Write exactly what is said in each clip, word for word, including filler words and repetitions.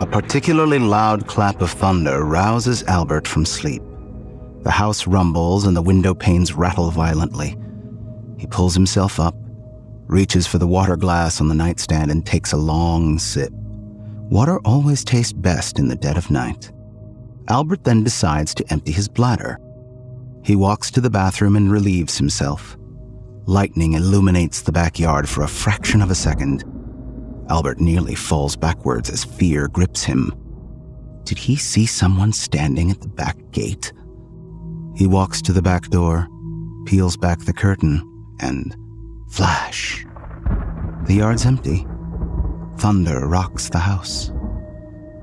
A particularly loud clap of thunder rouses Albert from sleep. The house rumbles and the window panes rattle violently. He pulls himself up, reaches for the water glass on the nightstand, and takes a long sip. Water always tastes best in the dead of night. Albert then decides to empty his bladder. He walks to the bathroom and relieves himself. Lightning illuminates the backyard for a fraction of a second. Albert nearly falls backwards as fear grips him. Did he see someone standing at the back gate? He walks to the back door, peels back the curtain, and flash! The yard's empty. Thunder rocks the house.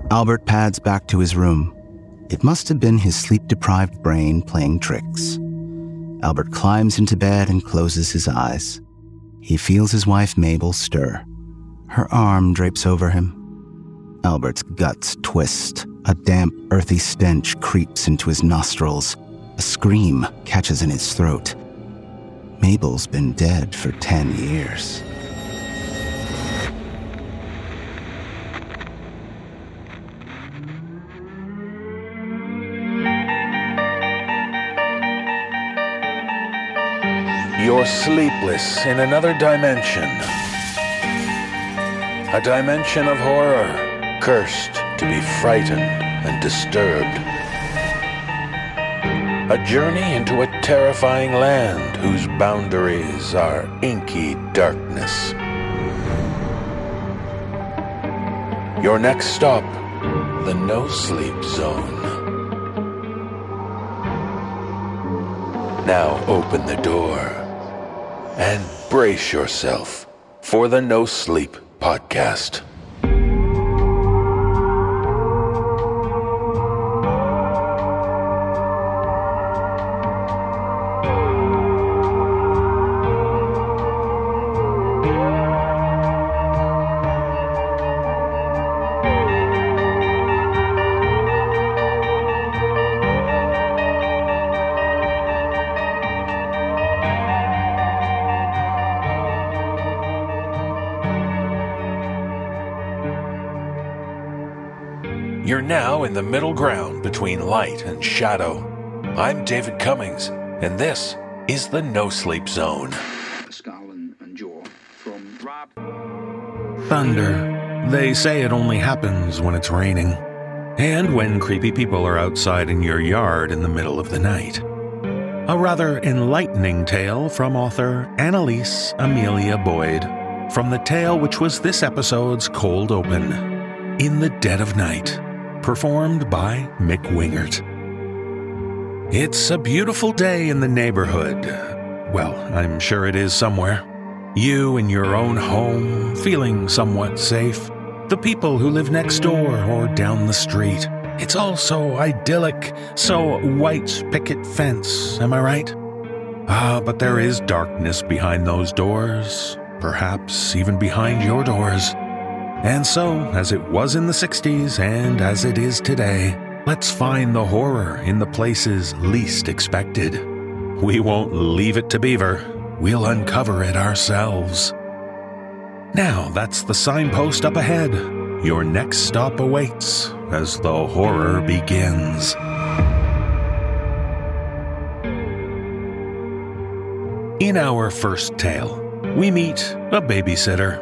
Albert pads back to his room. It must have been his sleep-deprived brain playing tricks. Albert climbs into bed and closes his eyes. He feels his wife Mabel stir. Her arm drapes over him. Albert's guts twist. A damp, earthy stench creeps into his nostrils. A scream catches in his throat. Mabel's been dead for ten years. You're sleepless in another dimension. A dimension of horror, cursed to be frightened and disturbed. A journey into a terrifying land whose boundaries are inky darkness. Your next stop, the no-sleep zone. Now open the door and brace yourself for the No Sleep Podcast. You're now in the middle ground between light and shadow. I'm David Cummings, and this is the No Sleep Zone. Skull and jaw from Rob. Thunder. They say it only happens when it's raining, and when creepy people are outside in your yard in the middle of the night. A rather enlightening tale from author Anneliese Amelia Boyd, from the tale which was this episode's cold open, In the Dead of Night, performed by Mick Wingert. It's a beautiful day in the neighborhood. Well, I'm sure it is somewhere. You in your own home, feeling somewhat safe. The people who live next door or down the street. It's all so idyllic, so white picket fence, am I right? Ah, but there is darkness behind those doors, perhaps even behind your doors. And so, as it was in the sixties and as it is today, let's find the horror in the places least expected. We won't leave it to Beaver. We'll uncover it ourselves. Now, that's the signpost up ahead. Your next stop awaits as the horror begins. In our first tale, we meet a babysitter.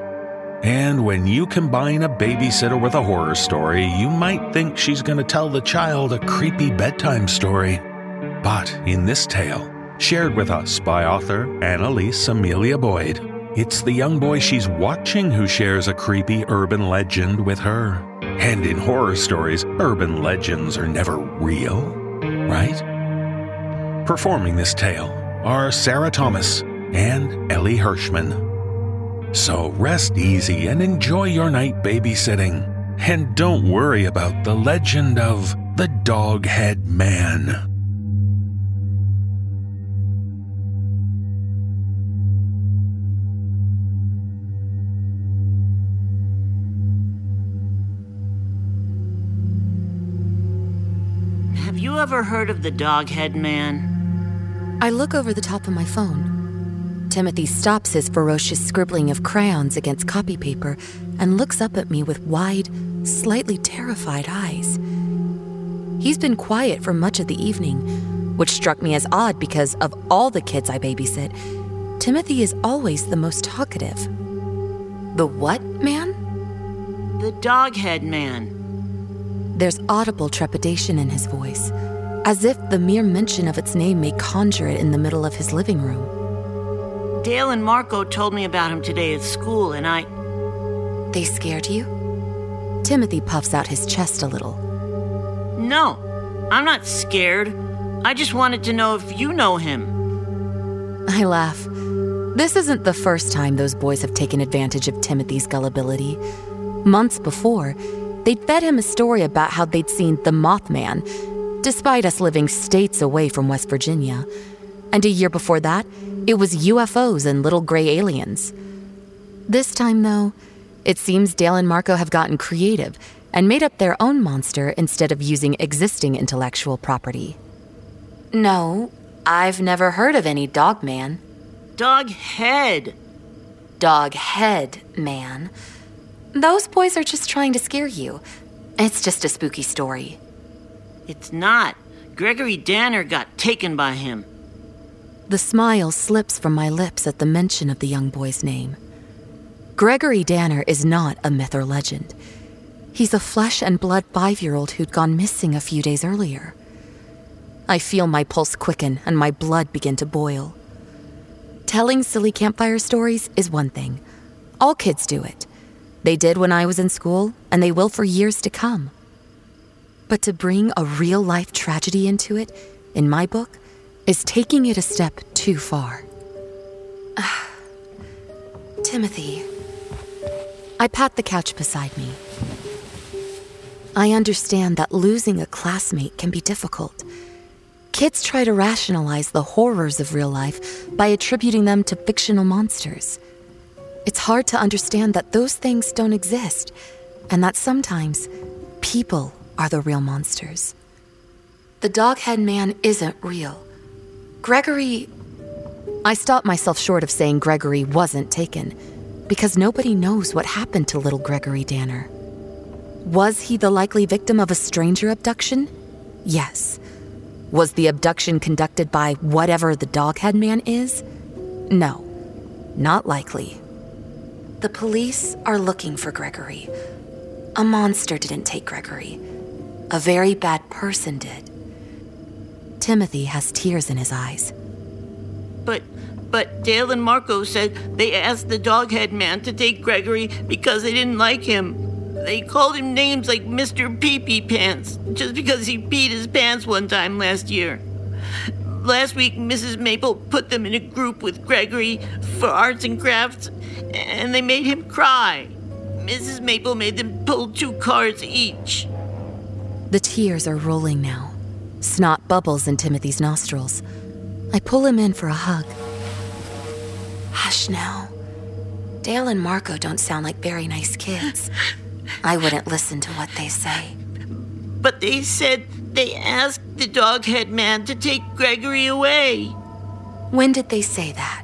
And when you combine a babysitter with a horror story, you might think she's going to tell the child a creepy bedtime story. But in this tale, shared with us by author Anneliese Amelia Boyd, it's the young boy she's watching who shares a creepy urban legend with her. And in horror stories, urban legends are never real, right? Performing this tale are Sarah Thomas and Elie Hirschman. So rest easy and enjoy your night babysitting. And don't worry about the legend of the Doghead Man. Have you ever heard of the Doghead Man? I look over the top of my phone. Timothy stops his ferocious scribbling of crayons against copy paper and looks up at me with wide, slightly terrified eyes. He's been quiet for much of the evening, which struck me as odd because of all the kids I babysit, Timothy is always the most talkative. The what man? The doghead man. There's audible trepidation in his voice, as if the mere mention of its name may conjure it in the middle of his living room. Dale and Marco told me about him today at school, and I... They scared you? Timothy puffs out his chest a little. No, I'm not scared. I just wanted to know if you know him. I laugh. This isn't the first time those boys have taken advantage of Timothy's gullibility. Months before, they'd fed him a story about how they'd seen the Mothman, despite us living states away from West Virginia. And a year before that, it was U F Os and little gray aliens. This time, though, it seems Dale and Marco have gotten creative and made up their own monster instead of using existing intellectual property. No, I've never heard of any dog man. Dog head. Dog head man. Those boys are just trying to scare you. It's just a spooky story. It's not. Gregory Danner got taken by him. The smile slips from my lips at the mention of the young boy's name. Gregory Danner is not a myth or legend. He's a flesh-and-blood five-year-old who'd gone missing a few days earlier. I feel my pulse quicken and my blood begin to boil. Telling silly campfire stories is one thing. All kids do it. They did when I was in school, and they will for years to come. But to bring a real-life tragedy into it, in my book, is taking it a step too far. Timothy. I pat the couch beside me. I understand that losing a classmate can be difficult. Kids try to rationalize the horrors of real life by attributing them to fictional monsters. It's hard to understand that those things don't exist, and that sometimes people are the real monsters. The doghead man isn't real. Gregory... I stopped myself short of saying Gregory wasn't taken, because nobody knows what happened to little Gregory Danner. Was he the likely victim of a stranger abduction? Yes. Was the abduction conducted by whatever the doghead man is? No. Not likely. The police are looking for Gregory. A monster didn't take Gregory. A very bad person did. Timothy has tears in his eyes. But, but Dale and Marco said they asked the doghead man to take Gregory because they didn't like him. They called him names like Mister Pee-Pee Pants just because he peed his pants one time last year. Last week, Missus Maple put them in a group with Gregory for arts and crafts, and they made him cry. Missus Maple made them pull two cards each. The tears are rolling now. Snot bubbles in Timothy's nostrils. I pull him in for a hug. Hush now. Dale and Marco don't sound like very nice kids. I wouldn't listen to what they say. But they said they asked the doghead man to take Gregory away. When did they say that?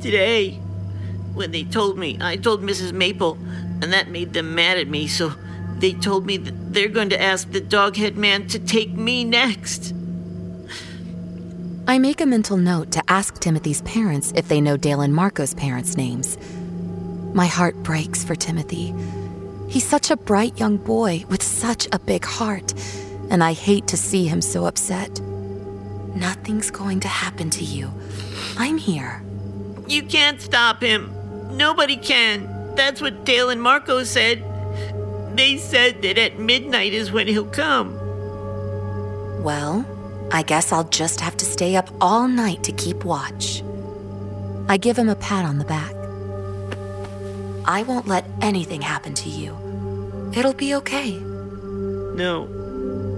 Today. When they told me, I told Missus Maple, and that made them mad at me, so they told me that they're going to ask the doghead man to take me next. I make a mental note to ask Timothy's parents if they know Dale and Marco's parents' names. My heart breaks for Timothy. He's such a bright young boy with such a big heart, and I hate to see him so upset. Nothing's going to happen to you. I'm here. You can't stop him. Nobody can. That's what Dale and Marco said. They said that at midnight is when he'll come. Well... I guess I'll just have to stay up all night to keep watch. I give him a pat on the back. I won't let anything happen to you. It'll be okay. No,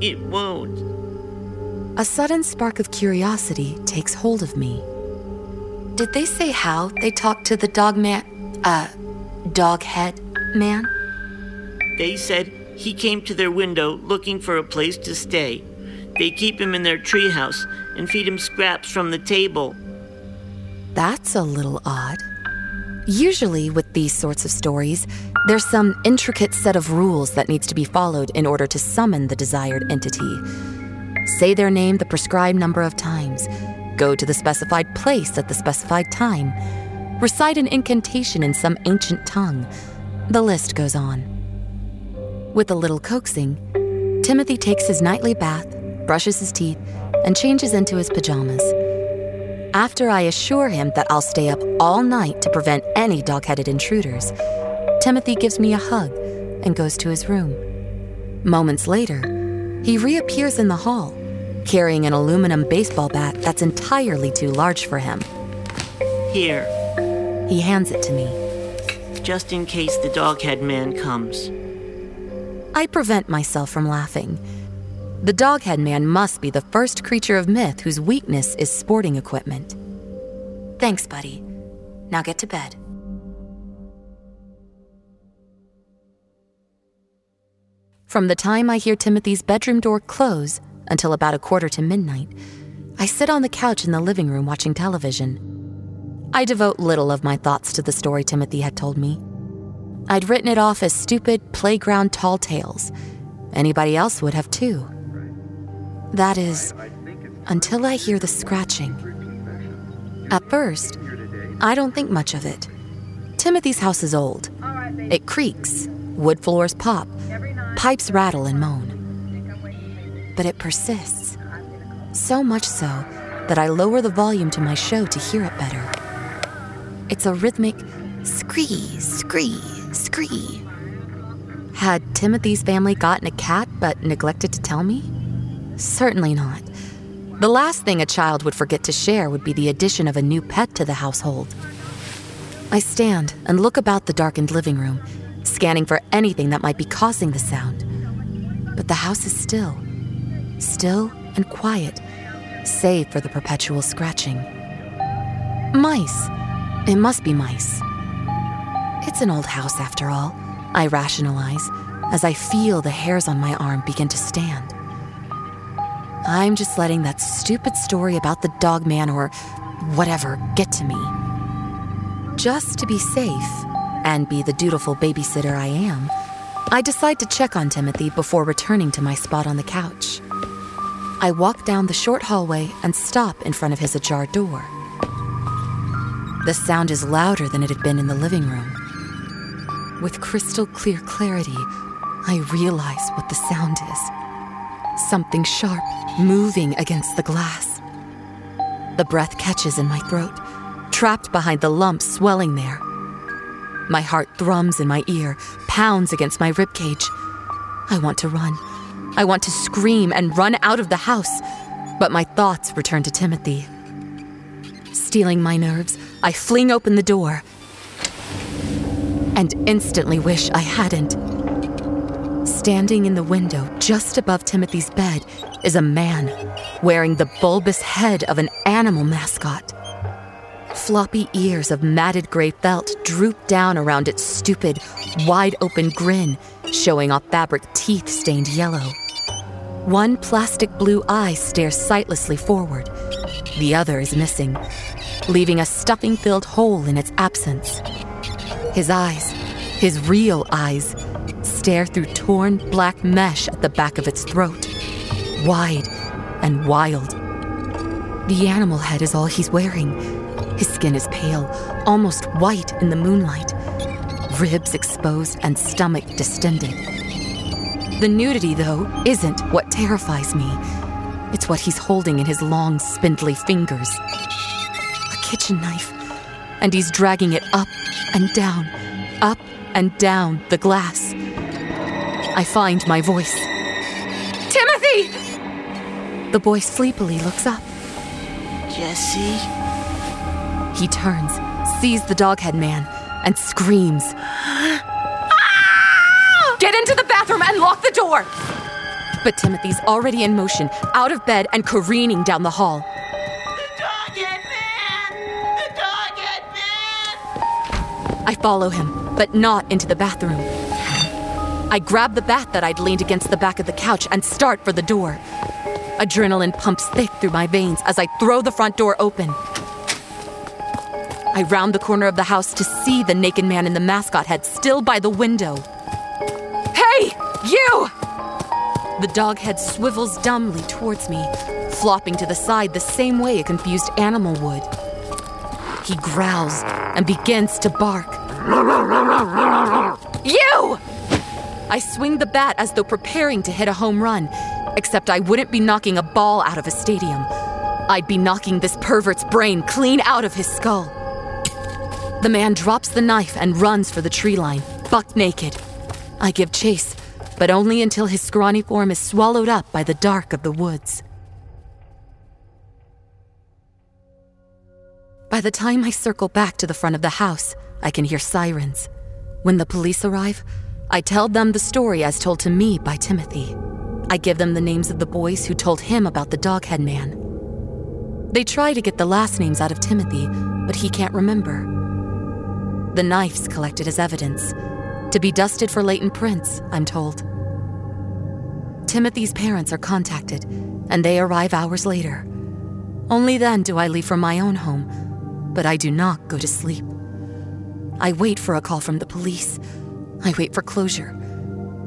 it won't. A sudden spark of curiosity takes hold of me. Did they say how they talked to the dog man, uh, dog head man? They said he came to their window looking for a place to stay. They keep him in their treehouse and feed him scraps from the table. That's a little odd. Usually with these sorts of stories, there's some intricate set of rules that needs to be followed in order to summon the desired entity. Say their name the prescribed number of times, go to the specified place at the specified time, recite an incantation in some ancient tongue. The list goes on. With a little coaxing, Timothy takes his nightly bath, brushes his teeth, and changes into his pajamas. After I assure him that I'll stay up all night to prevent any dog-headed intruders, Timothy gives me a hug and goes to his room. Moments later, he reappears in the hall, carrying an aluminum baseball bat that's entirely too large for him. Here. He hands it to me. Just in case the dog-head man comes. I prevent myself from laughing. The doghead man must be the first creature of myth whose weakness is sporting equipment. Thanks, buddy. Now get to bed. From the time I hear Timothy's bedroom door close until about a quarter to midnight, I sit on the couch in the living room watching television. I devote little of my thoughts to the story Timothy had told me. I'd written it off as stupid playground tall tales. Anybody else would have too. That is, until I hear the scratching. At first, I don't think much of it. Timothy's house is old. It creaks, wood floors pop, pipes rattle and moan. But it persists, so much so that I lower the volume to my show to hear it better. It's a rhythmic scree, scree, scree. Had Timothy's family gotten a cat but neglected to tell me? Certainly not. The last thing a child would forget to share would be the addition of a new pet to the household. I stand and look about the darkened living room, scanning for anything that might be causing the sound. But the house is still, still and quiet, save for the perpetual scratching. Mice. It must be mice. It's an old house after all, I rationalize, as I feel the hairs on my arm begin to stand. I'm just letting that stupid story about the dog man or whatever get to me. Just to be safe, and be the dutiful babysitter I am, I decide to check on Timothy before returning to my spot on the couch. I walk down the short hallway and stop in front of his ajar door. The sound is louder than it had been in the living room. With crystal clear clarity, I realize what the sound is. Something sharp, moving against the glass. The breath catches in my throat, trapped behind the lump swelling there. My heart thrums in my ear, pounds against my ribcage. I want to run. I want to scream and run out of the house, but my thoughts return to Timothy. Stealing my nerves, I fling open the door, and instantly wish I hadn't. Standing in the window just above Timothy's bed is a man wearing the bulbous head of an animal mascot. Floppy ears of matted gray felt droop down around its stupid, wide-open grin, showing off fabric teeth stained yellow. One plastic blue eye stares sightlessly forward. The other is missing, leaving a stuffing-filled hole in its absence. His eyes, his real eyes, stare through torn black mesh at the back of its throat, wide and wild. The animal head is all he's wearing. His skin is pale, almost white in the moonlight, ribs exposed and stomach distended. The nudity, though, isn't what terrifies me. It's what he's holding in his long, spindly fingers. A kitchen knife. And he's dragging it up and down, up and down the glass. I find my voice. Timothy! The boy sleepily looks up. Jesse? He turns, sees the doghead man, and screams. Ah! Get into the bathroom and lock the door! But Timothy's already in motion, out of bed and careening down the hall. I follow him, but not into the bathroom. I grab the bat that I'd leaned against the back of the couch and start for the door. Adrenaline pumps thick through my veins as I throw the front door open. I round the corner of the house to see the naked man in the mascot hat still by the window. Hey, you! The dog head swivels dumbly towards me, flopping to the side the same way a confused animal would. He growls and begins to bark. You! I swing the bat as though preparing to hit a home run, except I wouldn't be knocking a ball out of a stadium. I'd be knocking this pervert's brain clean out of his skull. The man drops the knife and runs for the tree line, buck naked. I give chase, but only until his scrawny form is swallowed up by the dark of the woods. By the time I circle back to the front of the house, I can hear sirens. When the police arrive, I tell them the story as told to me by Timothy. I give them the names of the boys who told him about the doghead man. They try to get the last names out of Timothy, but he can't remember. The knife's collected as evidence, to be dusted for latent prints, I'm told. Timothy's parents are contacted, and they arrive hours later. Only then do I leave for my own home, but I do not go to sleep. I wait for a call from the police. I wait for closure.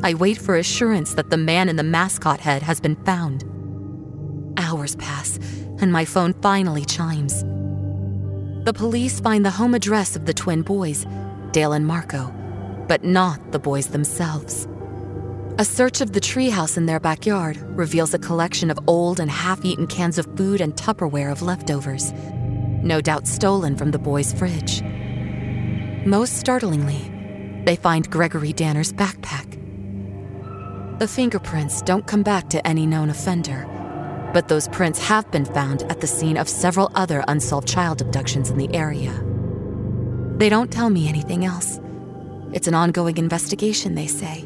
I wait for assurance that the man in the mascot head has been found. Hours pass, and my phone finally chimes. The police find the home address of the twin boys, Dale and Marco, but not the boys themselves. A search of the treehouse in their backyard reveals a collection of old and half-eaten cans of food and Tupperware of leftovers, no doubt stolen from the boys' fridge. Most startlingly, they find Gregory Danner's backpack. The fingerprints don't come back to any known offender, but those prints have been found at the scene of several other unsolved child abductions in the area. They don't tell me anything else. It's an ongoing investigation, they say.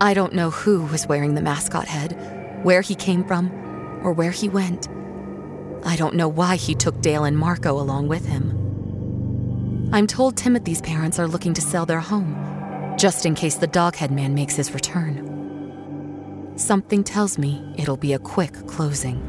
I don't know who was wearing the mascot head, where he came from, or where he went. I don't know why he took Dale and Marco along with him. I'm told Timothy's parents are looking to sell their home, just in case the doghead man makes his return. Something tells me it'll be a quick closing.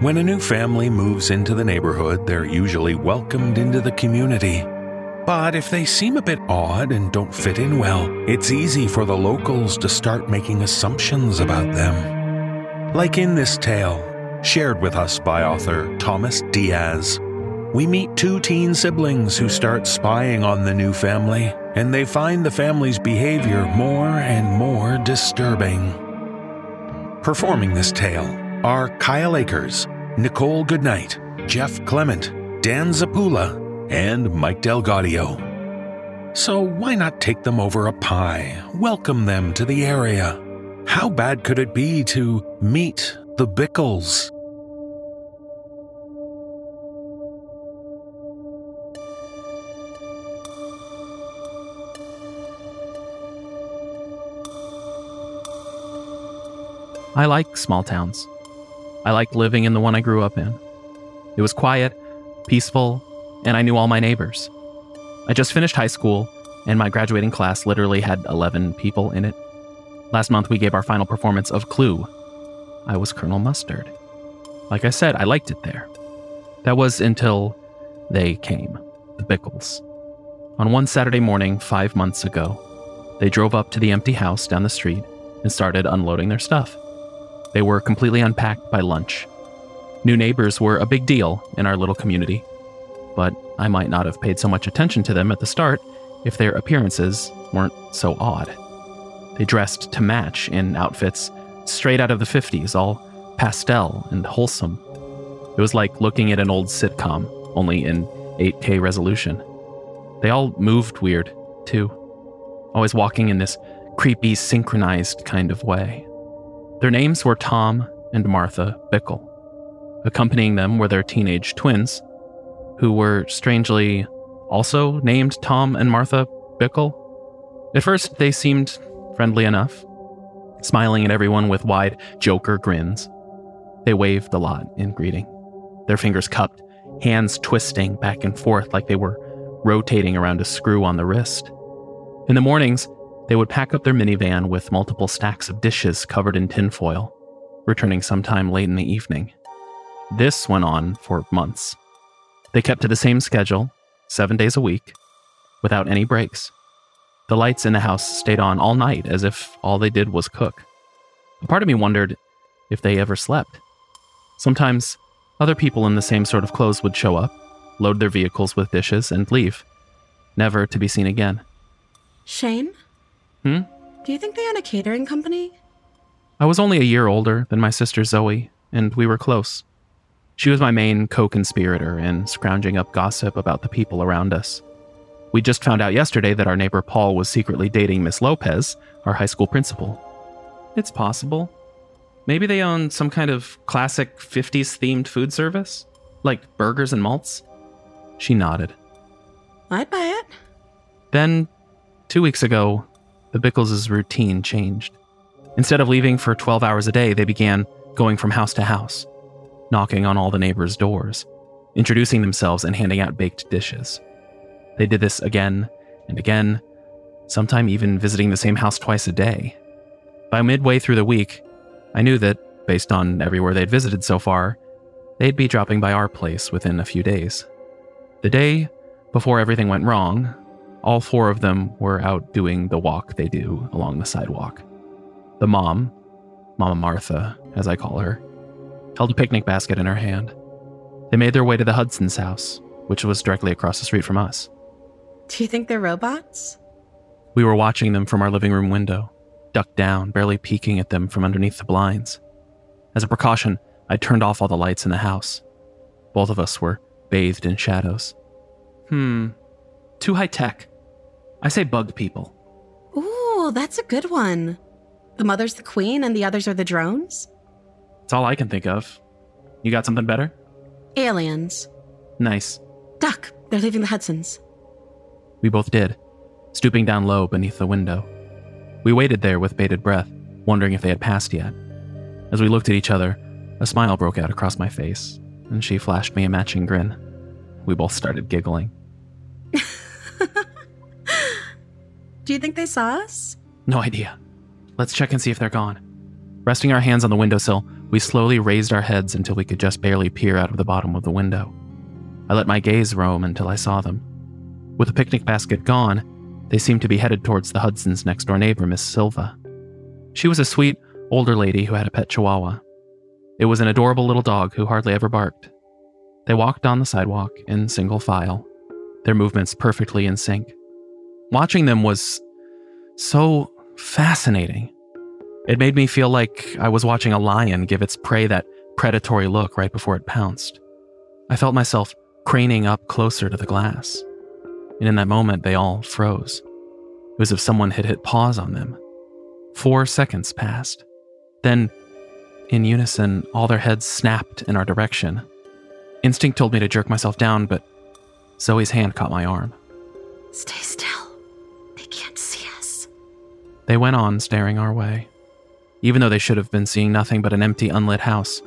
When a new family moves into the neighborhood, they're usually welcomed into the community. But if they seem a bit odd and don't fit in well, it's easy for the locals to start making assumptions about them. Like in this tale, shared with us by author Thomas Díaz, we meet two teen siblings who start spying on the new family, and they find the family's behavior more and more disturbing. Performing this tale are Kyle Akers, Nicole Goodnight, Jeff Clement, Dan Zappulla, and Mike DelGaudio. So why not take them over a pie, welcome them to the area? How bad could it be to meet the Bickles? I like small towns. I liked living in the one I grew up in. It was quiet, peaceful, and I knew all my neighbors. I just finished high school, and my graduating class literally had eleven people in it. Last month, we gave our final performance of Clue. I was Colonel Mustard. Like I said, I liked it there. That was until they came, the Bickles. On one Saturday morning five months ago, they drove up to the empty house down the street and started unloading their stuff. They were completely unpacked by lunch. New neighbors were a big deal in our little community, but I might not have paid so much attention to them at the start if their appearances weren't so odd. They dressed to match in outfits straight out of the fifties, all pastel and wholesome. It was like looking at an old sitcom, only in eight K resolution. They all moved weird, too, always walking in this creepy, synchronized kind of way. Their names were Tom and Martha Bickle. Accompanying them were their teenage twins, who were strangely also named Tom and Martha Bickle. At first, they seemed friendly enough, smiling at everyone with wide Joker grins. They waved a lot in greeting, their fingers cupped, hands twisting back and forth like they were rotating around a screw on the wrist. In the mornings, they would pack up their minivan with multiple stacks of dishes covered in tinfoil, returning sometime late in the evening. This went on for months. They kept to the same schedule, seven days a week, without any breaks. The lights in the house stayed on all night as if all they did was cook. A part of me wondered if they ever slept. Sometimes other people in the same sort of clothes would show up, load their vehicles with dishes, and leave, never to be seen again. Shane? Hmm? Do you think they own a catering company? I was only a year older than my sister Zoe, and we were close. She was my main co-conspirator in scrounging up gossip about the people around us. We just found out yesterday that our neighbor Paul was secretly dating Miss Lopez, our high school principal. It's possible. Maybe they own some kind of classic fifties-themed food service? Like burgers and malts? She nodded. I'd buy it. Then, two weeks ago, the Bickles' routine changed. Instead of leaving for twelve hours a day, they began going from house to house, knocking on all the neighbors' doors, introducing themselves and handing out baked dishes. They did this again and again, sometime even visiting the same house twice a day. By midway through the week, I knew that, based on everywhere they'd visited so far, they'd be dropping by our place within a few days. The day before everything went wrong, all four of them were out doing the walk they do along the sidewalk. The mom, Mama Martha, as I call her, held a picnic basket in her hand. They made their way to the Hudson's house, which was directly across the street from us. Do you think they're robots? We were watching them from our living room window, ducked down, barely peeking at them from underneath the blinds. As a precaution, I turned off all the lights in the house. Both of us were bathed in shadows. Hmm, too high tech. I say bug people. Ooh, that's a good one. The mother's the queen and the others are the drones? It's all I can think of. You got something better? Aliens. Nice. Duck, they're leaving the Hudson's. We both did, stooping down low beneath the window. We waited there with bated breath, wondering if they had passed yet. As we looked at each other, a smile broke out across my face, and she flashed me a matching grin. We both started giggling. Do you think they saw us? No idea. Let's check and see if they're gone. Resting our hands on the windowsill, we slowly raised our heads until we could just barely peer out of the bottom of the window. I let my gaze roam until I saw them. With the picnic basket gone, they seemed to be headed towards the Hudson's next-door neighbor, Miss Silva. She was a sweet, older lady who had a pet chihuahua. It was an adorable little dog who hardly ever barked. They walked down the sidewalk in single file, their movements perfectly in sync. Watching them was so fascinating. It made me feel like I was watching a lion give its prey that predatory look right before it pounced. I felt myself craning up closer to the glass. And in that moment, they all froze. It was as if someone had hit pause on them. Four seconds passed. Then, in unison, all their heads snapped in our direction. Instinct told me to jerk myself down, but Zoe's hand caught my arm. Stay still. They can't see us. They went on, staring our way, even though they should have been seeing nothing but an empty, unlit house.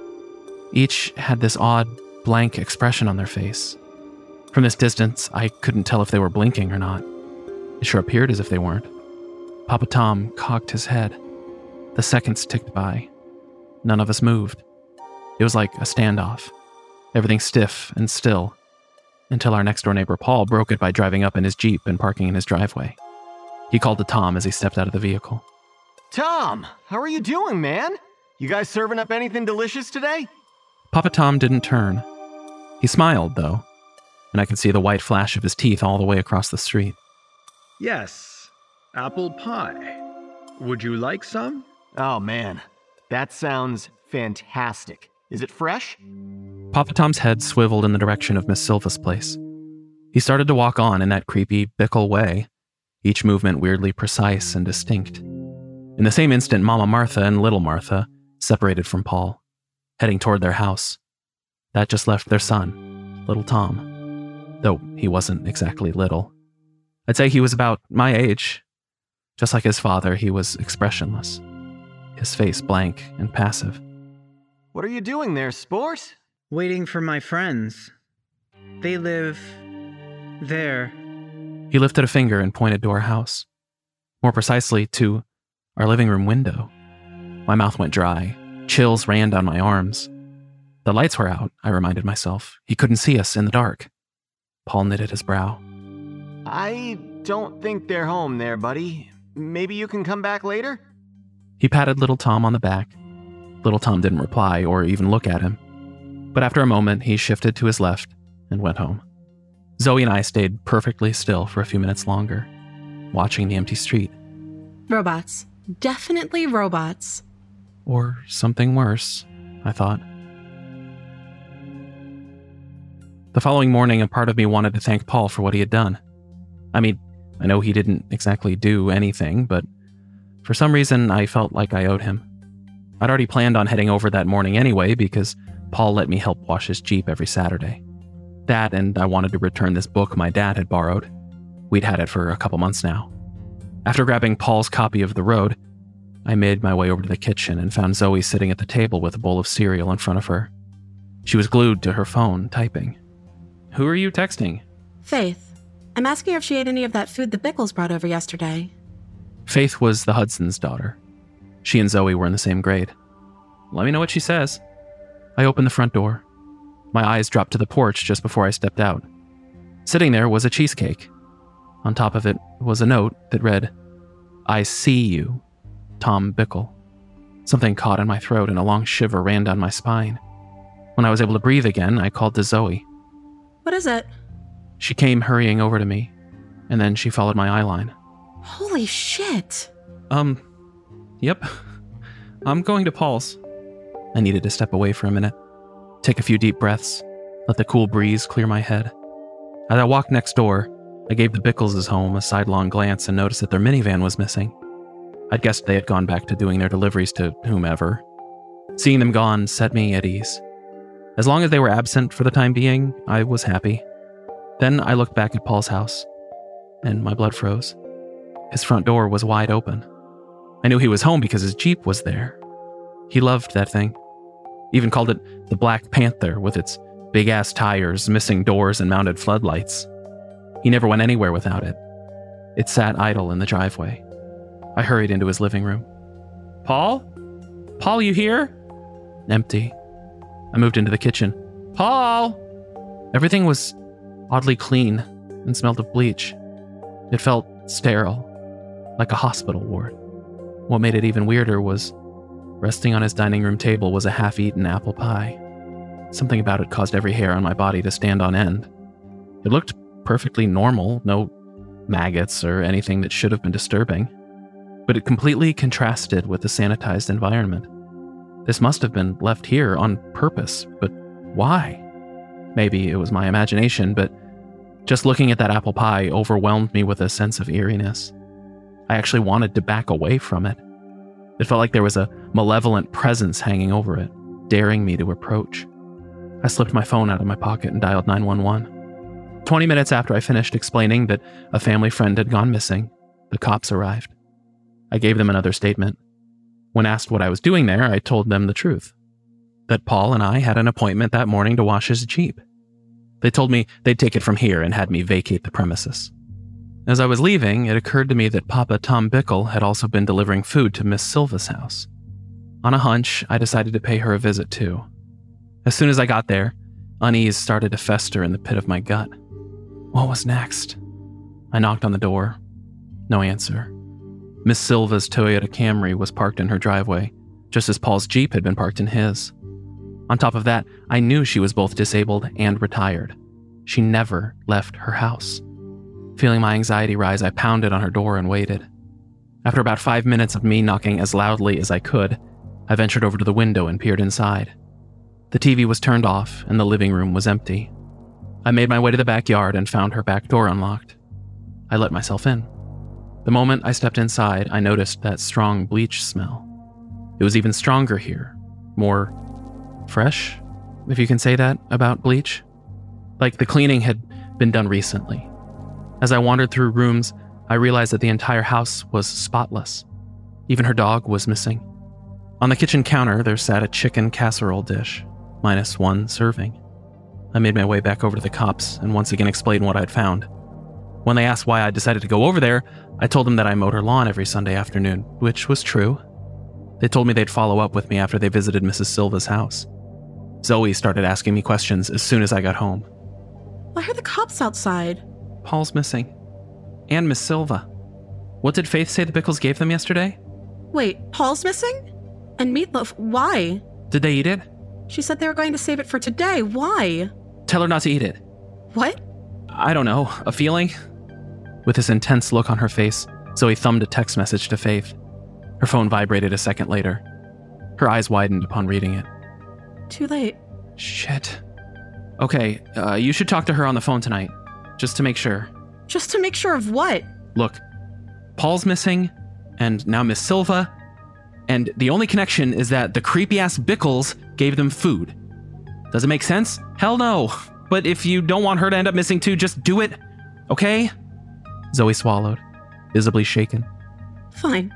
Each had this odd, blank expression on their face. From this distance, I couldn't tell if they were blinking or not. It sure appeared as if they weren't. Papa Tom cocked his head. The seconds ticked by. None of us moved. It was like a standoff. Everything stiff and still, until our next-door neighbor Paul broke it by driving up in his Jeep and parking in his driveway. He called to Tom as he stepped out of the vehicle. Tom, how are you doing, man? You guys serving up anything delicious today? Papa Tom didn't turn. He smiled, though, and I could see the white flash of his teeth all the way across the street. Yes, apple pie. Would you like some? Oh, man, that sounds fantastic. Is it fresh? Papa Tom's head swiveled in the direction of Miss Silva's place. He started to walk on in that creepy, Bickle way, each movement weirdly precise and distinct. In the same instant, Mama Martha and Little Martha separated from Paul, heading toward their house. That just left their son, Little Tom. though he wasn't exactly little. I'd say he was about my age. Just like his father, he was expressionless, his face blank and passive. What are you doing there, sport? Waiting for my friends. They live there. He lifted a finger and pointed to our house. More precisely, to our living room window. My mouth went dry. Chills ran down my arms. The lights were out, I reminded myself. He couldn't see us in the dark. Paul knitted his brow. I don't think they're home there, buddy. Maybe you can come back later? He patted little Tom on the back. Little Tom didn't reply or even look at him. But after a moment, he shifted to his left and went home. Zoe and I stayed perfectly still for a few minutes longer, watching the empty street. Robots. Definitely robots. Or something worse, I thought. The following morning, a part of me wanted to thank Paul for what he had done. I mean, I know he didn't exactly do anything, but for some reason, I felt like I owed him. I'd already planned on heading over that morning anyway, because Paul let me help wash his Jeep every Saturday. That, and I wanted to return this book my dad had borrowed. We'd had it for a couple months now. After grabbing Paul's copy of The Road, I made my way over to the kitchen and found Zoe sitting at the table with a bowl of cereal in front of her. She was glued to her phone, typing. Who are you texting? Faith. I'm asking her if she ate any of that food the Bickles brought over yesterday. Faith was the Hudson's daughter. She and Zoe were in the same grade. Let me know what she says. I opened the front door. My eyes dropped to the porch just before I stepped out. Sitting there was a cheesecake. On top of it was a note that read, I see you, Tom Bickle. Something caught in my throat and a long shiver ran down my spine. When I was able to breathe again, I called to Zoe. What is it? She came hurrying over to me, and then she followed my eyeline. Holy shit! Um, yep. I'm going to Paul's. I needed to step away for a minute, take a few deep breaths, let the cool breeze clear my head. As I walked next door, I gave the Bickles' home a sidelong glance and noticed that their minivan was missing. I'd guessed they had gone back to doing their deliveries to whomever. Seeing them gone set me at ease. As long as they were absent for the time being, I was happy. Then I looked back at Paul's house, and my blood froze. His front door was wide open. I knew he was home because his Jeep was there. He loved that thing. Even called it the Black Panther with its big-ass tires, missing doors, and mounted floodlights. He never went anywhere without it. It sat idle in the driveway. I hurried into his living room. Paul? Paul, you here? Empty. I moved into the kitchen. Paul! Everything was oddly clean and smelled of bleach. It felt sterile, like a hospital ward. What made it even weirder was, resting on his dining room table was a half-eaten apple pie. Something about it caused every hair on my body to stand on end. It looked perfectly normal, no maggots or anything that should have been disturbing. But it completely contrasted with the sanitized environment. This must have been left here on purpose, but why? Maybe it was my imagination, but just looking at that apple pie overwhelmed me with a sense of eeriness. I actually wanted to back away from it. It felt like there was a malevolent presence hanging over it, daring me to approach. I slipped my phone out of my pocket and dialed nine one one. Twenty minutes after I finished explaining that a family friend had gone missing, the cops arrived. I gave them another statement. When asked what I was doing there, I told them the truth. That Paul and I had an appointment that morning to wash his Jeep. They told me they'd take it from here and had me vacate the premises. As I was leaving, it occurred to me that Papa Tom Bickle had also been delivering food to Miss Silva's house. On a hunch, I decided to pay her a visit too. As soon as I got there, unease started to fester in the pit of my gut. What was next? I knocked on the door. No answer. Miss Silva's Toyota Camry was parked in her driveway, just as Paul's Jeep had been parked in his. On top of that, I knew she was both disabled and retired. She never left her house. Feeling my anxiety rise, I pounded on her door and waited. After about five minutes of me knocking as loudly as I could, I ventured over to the window and peered inside. The T V was turned off and the living room was empty. I made my way to the backyard and found her back door unlocked. I let myself in. The moment I stepped inside, I noticed that strong bleach smell. It was even stronger here, more fresh, if you can say that about bleach. Like the cleaning had been done recently. As I wandered through rooms, I realized that the entire house was spotless. Even her dog was missing. On the kitchen counter, there sat a chicken casserole dish, minus one serving. I made my way back over to the cops and once again explained what I'd found. When they asked why I decided to go over there, I told them that I mowed her lawn every Sunday afternoon, which was true. They told me they'd follow up with me after they visited Missus Silva's house. Zoe started asking me questions as soon as I got home. Why are the cops outside? Paul's missing. And Miss Silva. What did Faith say the Bickles gave them yesterday? Wait, Paul's missing? And meatloaf, why? Did they eat it? She said they were going to save it for today. Why? Tell her not to eat it. What? I don't know. A feeling? With this intense look on her face, Zoe thumbed a text message to Faith. Her phone vibrated a second later. Her eyes widened upon reading it. Too late. Shit. Okay, uh, you should talk to her on the phone tonight. Just to make sure. Just to make sure of what? Look, Paul's missing, and now Miss Silva, and the only connection is that the creepy-ass Bickles gave them food. Does it make sense? Hell no. But if you don't want her to end up missing too, just do it, okay? Zoe swallowed, visibly shaken. Fine.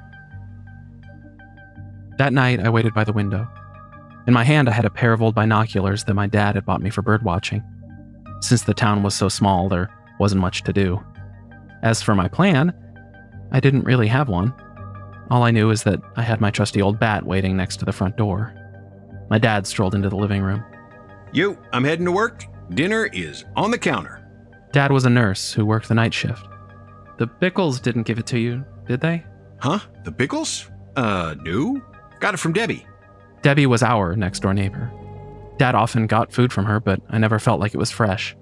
That night, I waited by the window. In my hand, I had a pair of old binoculars that my dad had bought me for birdwatching. Since the town was so small, there wasn't much to do. As for my plan, I didn't really have one. All I knew is that I had my trusty old bat waiting next to the front door. My dad strolled into the living room. Yo, I'm heading to work. Dinner is on the counter. Dad was a nurse who worked the night shift. The Bickles didn't give it to you, did they? Huh? The Bickles? Uh, no. Got it from Debbie. Debbie was our next-door neighbor. Dad often got food from her, but I never felt like it was fresh.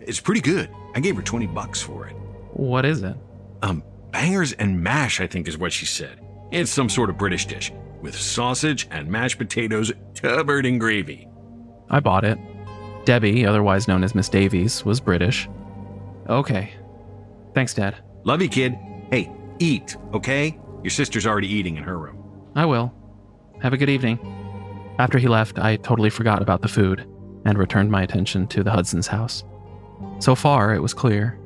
It's pretty good. I gave her twenty bucks for it. What is it? Um, bangers and mash, I think is what she said. It's some sort of British dish, with sausage and mashed potatoes covered in gravy. I bought it. Debbie, otherwise known as Miss Davies, was British. Okay. Thanks, Dad. Love you, kid. Hey, eat, okay? Your sister's already eating in her room. I will. Have a good evening. After he left, I totally forgot about the food and returned my attention to the Hudson's house. So far, it was clear.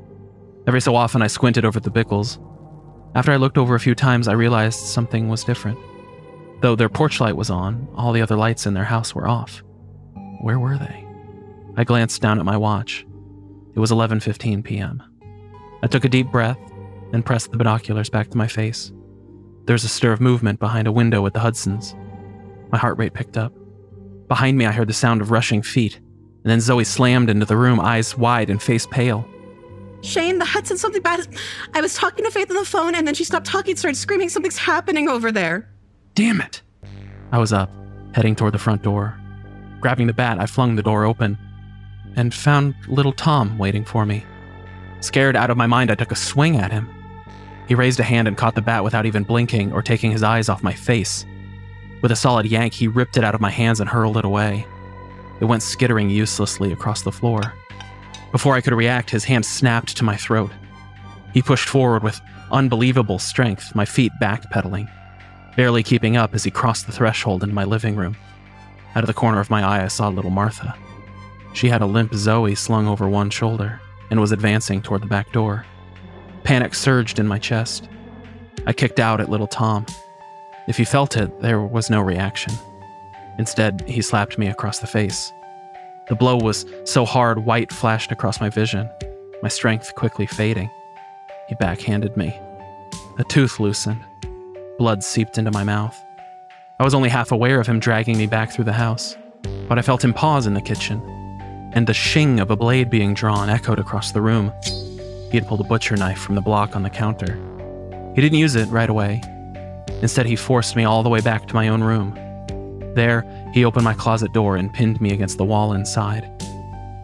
Every so often, I squinted over at the Bickles. After I looked over a few times, I realized something was different. Though their porch light was on, all the other lights in their house were off. Where were they? I glanced down at my watch. It was eleven fifteen p.m. I took a deep breath and pressed the binoculars back to my face. There's a stir of movement behind a window at the Hudson's. My heart rate picked up. Behind me, I heard the sound of rushing feet, and then Zoe slammed into the room, eyes wide and face pale. Shane, the Hudson, something bad. I was talking to Faith on the phone, and then she stopped talking and started screaming, something's happening over there. Damn it. I was up, heading toward the front door. Grabbing the bat, I flung the door open, and found little Tom waiting for me. Scared out of my mind, I took a swing at him. He raised a hand and caught the bat without even blinking or taking his eyes off my face. With a solid yank, he ripped it out of my hands and hurled it away. It went skittering uselessly across the floor. Before I could react, his hand snapped to my throat. He pushed forward with unbelievable strength, my feet backpedaling, barely keeping up as he crossed the threshold into my living room. Out of the corner of my eye, I saw little Martha. She had a limp Zoe slung over one shoulder and was advancing toward the back door. Panic surged in my chest. I kicked out at little Tom. If he felt it, there was no reaction. Instead, he slapped me across the face. The blow was so hard, white flashed across my vision, my strength quickly fading. He backhanded me. A tooth loosened. Blood seeped into my mouth. I was only half aware of him dragging me back through the house, but I felt him pause in the kitchen, and the shing of a blade being drawn echoed across the room. He had pulled a butcher knife from the block on the counter. He didn't use it right away. Instead, he forced me all the way back to my own room. There, he opened my closet door and pinned me against the wall inside.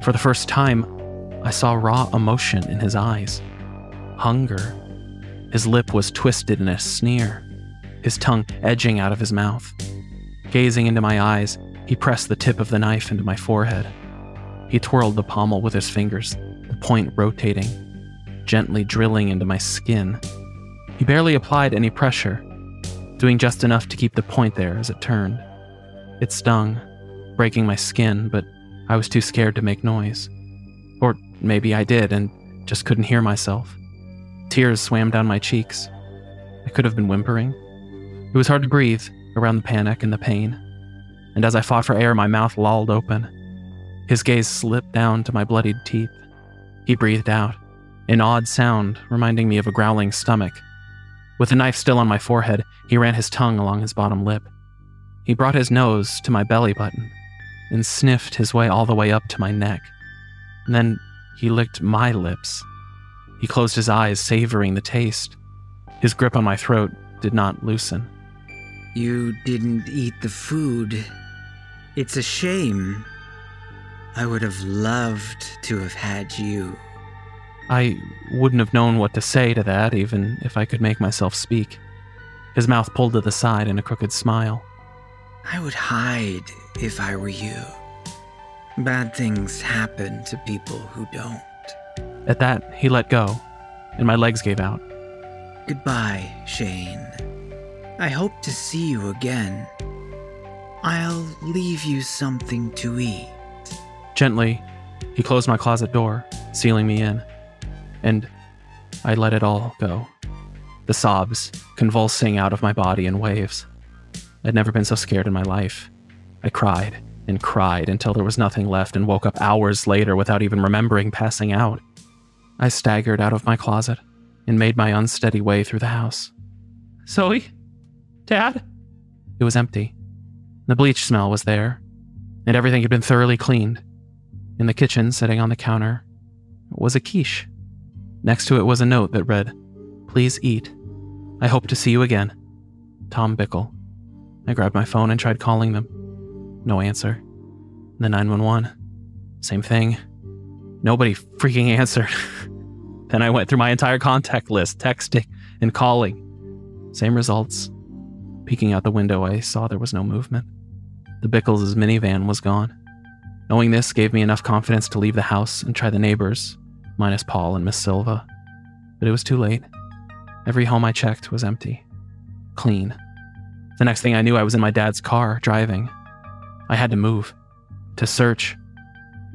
For the first time, I saw raw emotion in his eyes. Hunger. His lip was twisted in a sneer, his tongue edging out of his mouth. Gazing into my eyes, he pressed the tip of the knife into my forehead. He twirled the pommel with his fingers, the point rotating, gently drilling into my skin. He barely applied any pressure, doing just enough to keep the point there as it turned. It stung, breaking my skin, but I was too scared to make noise. Or maybe I did and just couldn't hear myself. Tears swam down my cheeks. I could have been whimpering. It was hard to breathe around the panic and the pain. And as I fought for air, my mouth lolled open. His gaze slipped down to my bloodied teeth. He breathed out, an odd sound reminding me of a growling stomach. With the knife still on my forehead, he ran his tongue along his bottom lip. He brought his nose to my belly button and sniffed his way all the way up to my neck. And then he licked my lips. He closed his eyes, savoring the taste. His grip on my throat did not loosen. You didn't eat the food. It's a shame. I would have loved to have had you. I wouldn't have known what to say to that, even if I could make myself speak. His mouth pulled to the side in a crooked smile. I would hide if I were you. Bad things happen to people who don't. At that, he let go, and my legs gave out. Goodbye, Shane. I hope to see you again. I'll leave you something to eat. Gently, he closed my closet door, sealing me in. And I let it all go. The sobs convulsing out of my body in waves. I'd never been so scared in my life. I cried and cried until there was nothing left and woke up hours later without even remembering passing out. I staggered out of my closet and made my unsteady way through the house. Zoe? Dad? It was empty. The bleach smell was there, and everything had been thoroughly cleaned. In the kitchen, sitting on the counter, was a quiche. Next to it was a note that read, "Please eat. I hope to see you again. Tom Bickle." I grabbed my phone and tried calling them. No answer. The nine one one. Same thing. Nobody freaking answered. Then I went through my entire contact list, texting and calling. Same results. Peeking out the window, I saw there was no movement. The Bickles' minivan was gone. Knowing this gave me enough confidence to leave the house and try the neighbors, minus Paul and Miss Silva. But it was too late. Every home I checked was empty. Clean. The next thing I knew, I was in my dad's car, driving. I had to move. To search.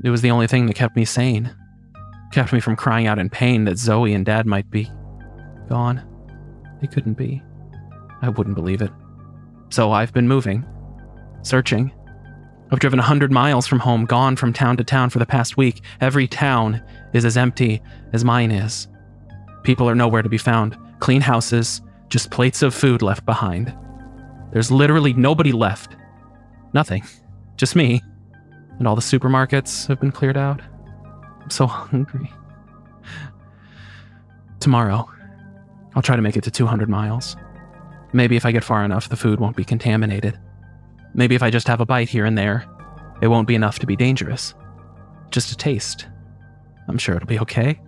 It was the only thing that kept me sane. Kept me from crying out in pain that Zoe and Dad might be gone. They couldn't be. I wouldn't believe it. So I've been moving. Searching. I've driven a hundred miles from home, gone from town to town for the past week. Every town is as empty as mine is. People are nowhere to be found. Clean houses, just plates of food left behind. There's literally nobody left. Nothing. Just me. And all the supermarkets have been cleared out. I'm so hungry. Tomorrow, I'll try to make it to two hundred miles. Maybe if I get far enough, the food won't be contaminated. Maybe if I just have a bite here and there, it won't be enough to be dangerous. Just a taste. I'm sure it'll be okay.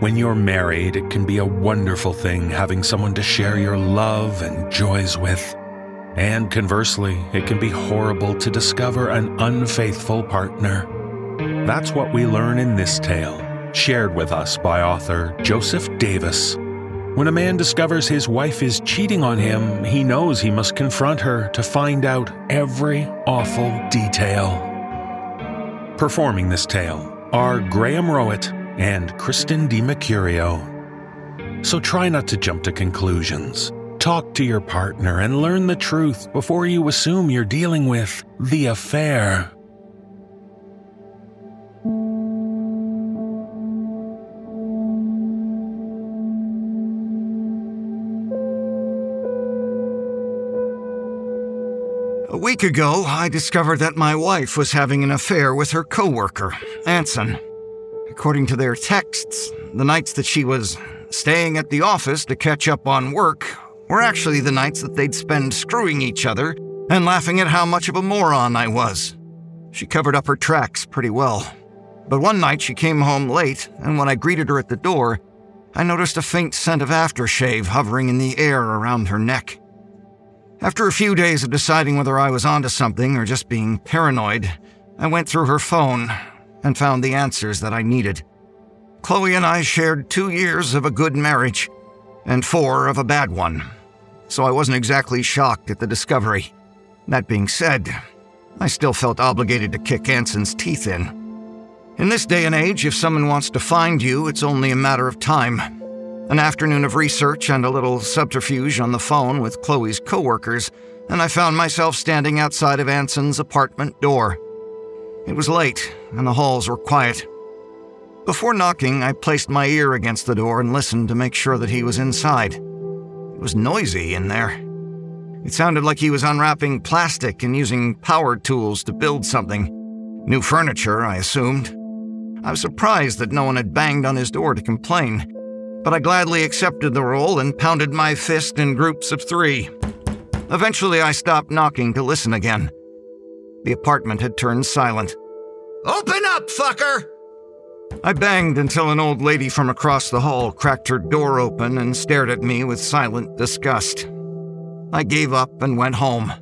When you're married, it can be a wonderful thing having someone to share your love and joys with. And conversely, it can be horrible to discover an unfaithful partner. That's what we learn in this tale, shared with us by author Joseph Davis. When a man discovers his wife is cheating on him, he knows he must confront her to find out every awful detail. Performing this tale are Graham Rowat and Kristen DiMercurio. So try not to jump to conclusions. Talk to your partner and learn the truth before you assume you're dealing with the affair. A week ago, I discovered that my wife was having an affair with her coworker, Anson. According to their texts, the nights that she was staying at the office to catch up on work were actually the nights that they'd spend screwing each other and laughing at how much of a moron I was. She covered up her tracks pretty well. But one night she came home late, and when I greeted her at the door, I noticed a faint scent of aftershave hovering in the air around her neck. After a few days of deciding whether I was onto something or just being paranoid, I went through her phone and found the answers that I needed. Chloe and I shared two years of a good marriage and four of a bad one, so I wasn't exactly shocked at the discovery. That being said, I still felt obligated to kick Anson's teeth in. In this day and age, if someone wants to find you, it's only a matter of time. An afternoon of research and a little subterfuge on the phone with Chloe's coworkers, and I found myself standing outside of Anson's apartment door. It was late, and the halls were quiet. Before knocking, I placed my ear against the door and listened to make sure that he was inside. It was noisy in there. It sounded like he was unwrapping plastic and using power tools to build something. New furniture, I assumed. I was surprised that no one had banged on his door to complain, but I gladly accepted the role and pounded my fist in groups of three. Eventually, I stopped knocking to listen again. The apartment had turned silent. "Open up, fucker!" I banged until an old lady from across the hall cracked her door open and stared at me with silent disgust. I gave up and went home.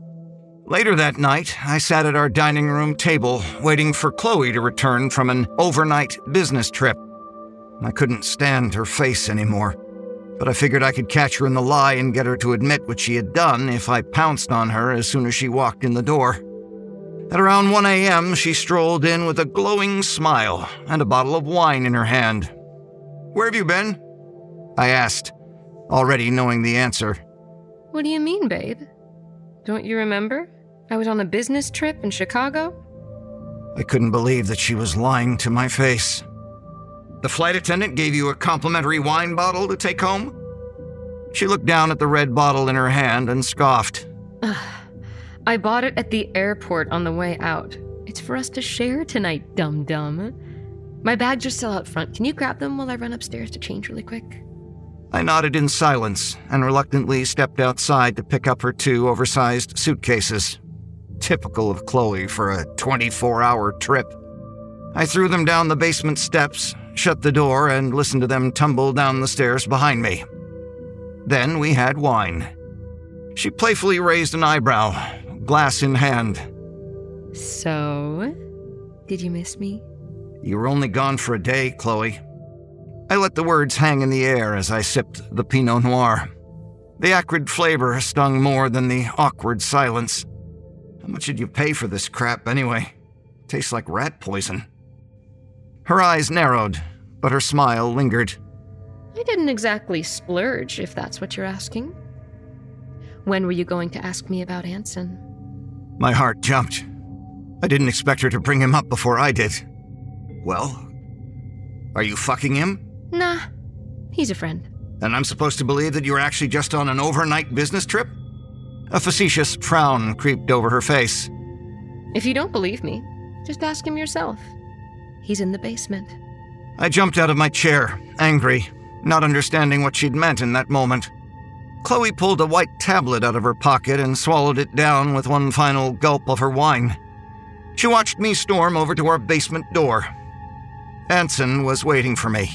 Later that night, I sat at our dining room table, waiting for Chloe to return from an overnight business trip. I couldn't stand her face anymore, but I figured I could catch her in the lie and get her to admit what she had done if I pounced on her as soon as she walked in the door. At around one a.m., she strolled in with a glowing smile and a bottle of wine in her hand. "Where have you been?" I asked, already knowing the answer. "What do you mean, babe? Don't you remember? I was on a business trip in Chicago." I couldn't believe that she was lying to my face. "The flight attendant gave you a complimentary wine bottle to take home?" She looked down at the red bottle in her hand and scoffed. Ugh. "I bought it at the airport on the way out. It's for us to share tonight, dum-dum. My bags are still out front. Can you grab them while I run upstairs to change really quick?" I nodded in silence and reluctantly stepped outside to pick up her two oversized suitcases. Typical of Chloe for a twenty-four hour trip. I threw them down the basement steps, shut the door, and listened to them tumble down the stairs behind me. Then we had wine. She playfully raised an eyebrow, glass in hand. "So, did you miss me?" "You were only gone for a day, Chloe." I let the words hang in the air as I sipped the Pinot Noir. The acrid flavor stung more than the awkward silence. How much did you pay for this crap, anyway? Tastes like rat poison. Her eyes narrowed, but her smile lingered. "I didn't exactly splurge, if that's what you're asking. When were you going to ask me about Anson?" My heart jumped. I didn't expect her to bring him up before I did. "Well, are you fucking him?" "Nah, he's a friend." "And I'm supposed to believe that you were actually just on an overnight business trip?" A facetious frown creeped over her face. "If you don't believe me, just ask him yourself. He's in the basement." I jumped out of my chair, angry, not understanding what she'd meant in that moment. Chloe pulled a white tablet out of her pocket and swallowed it down with one final gulp of her wine. She watched me storm over to our basement door. Anson was waiting for me.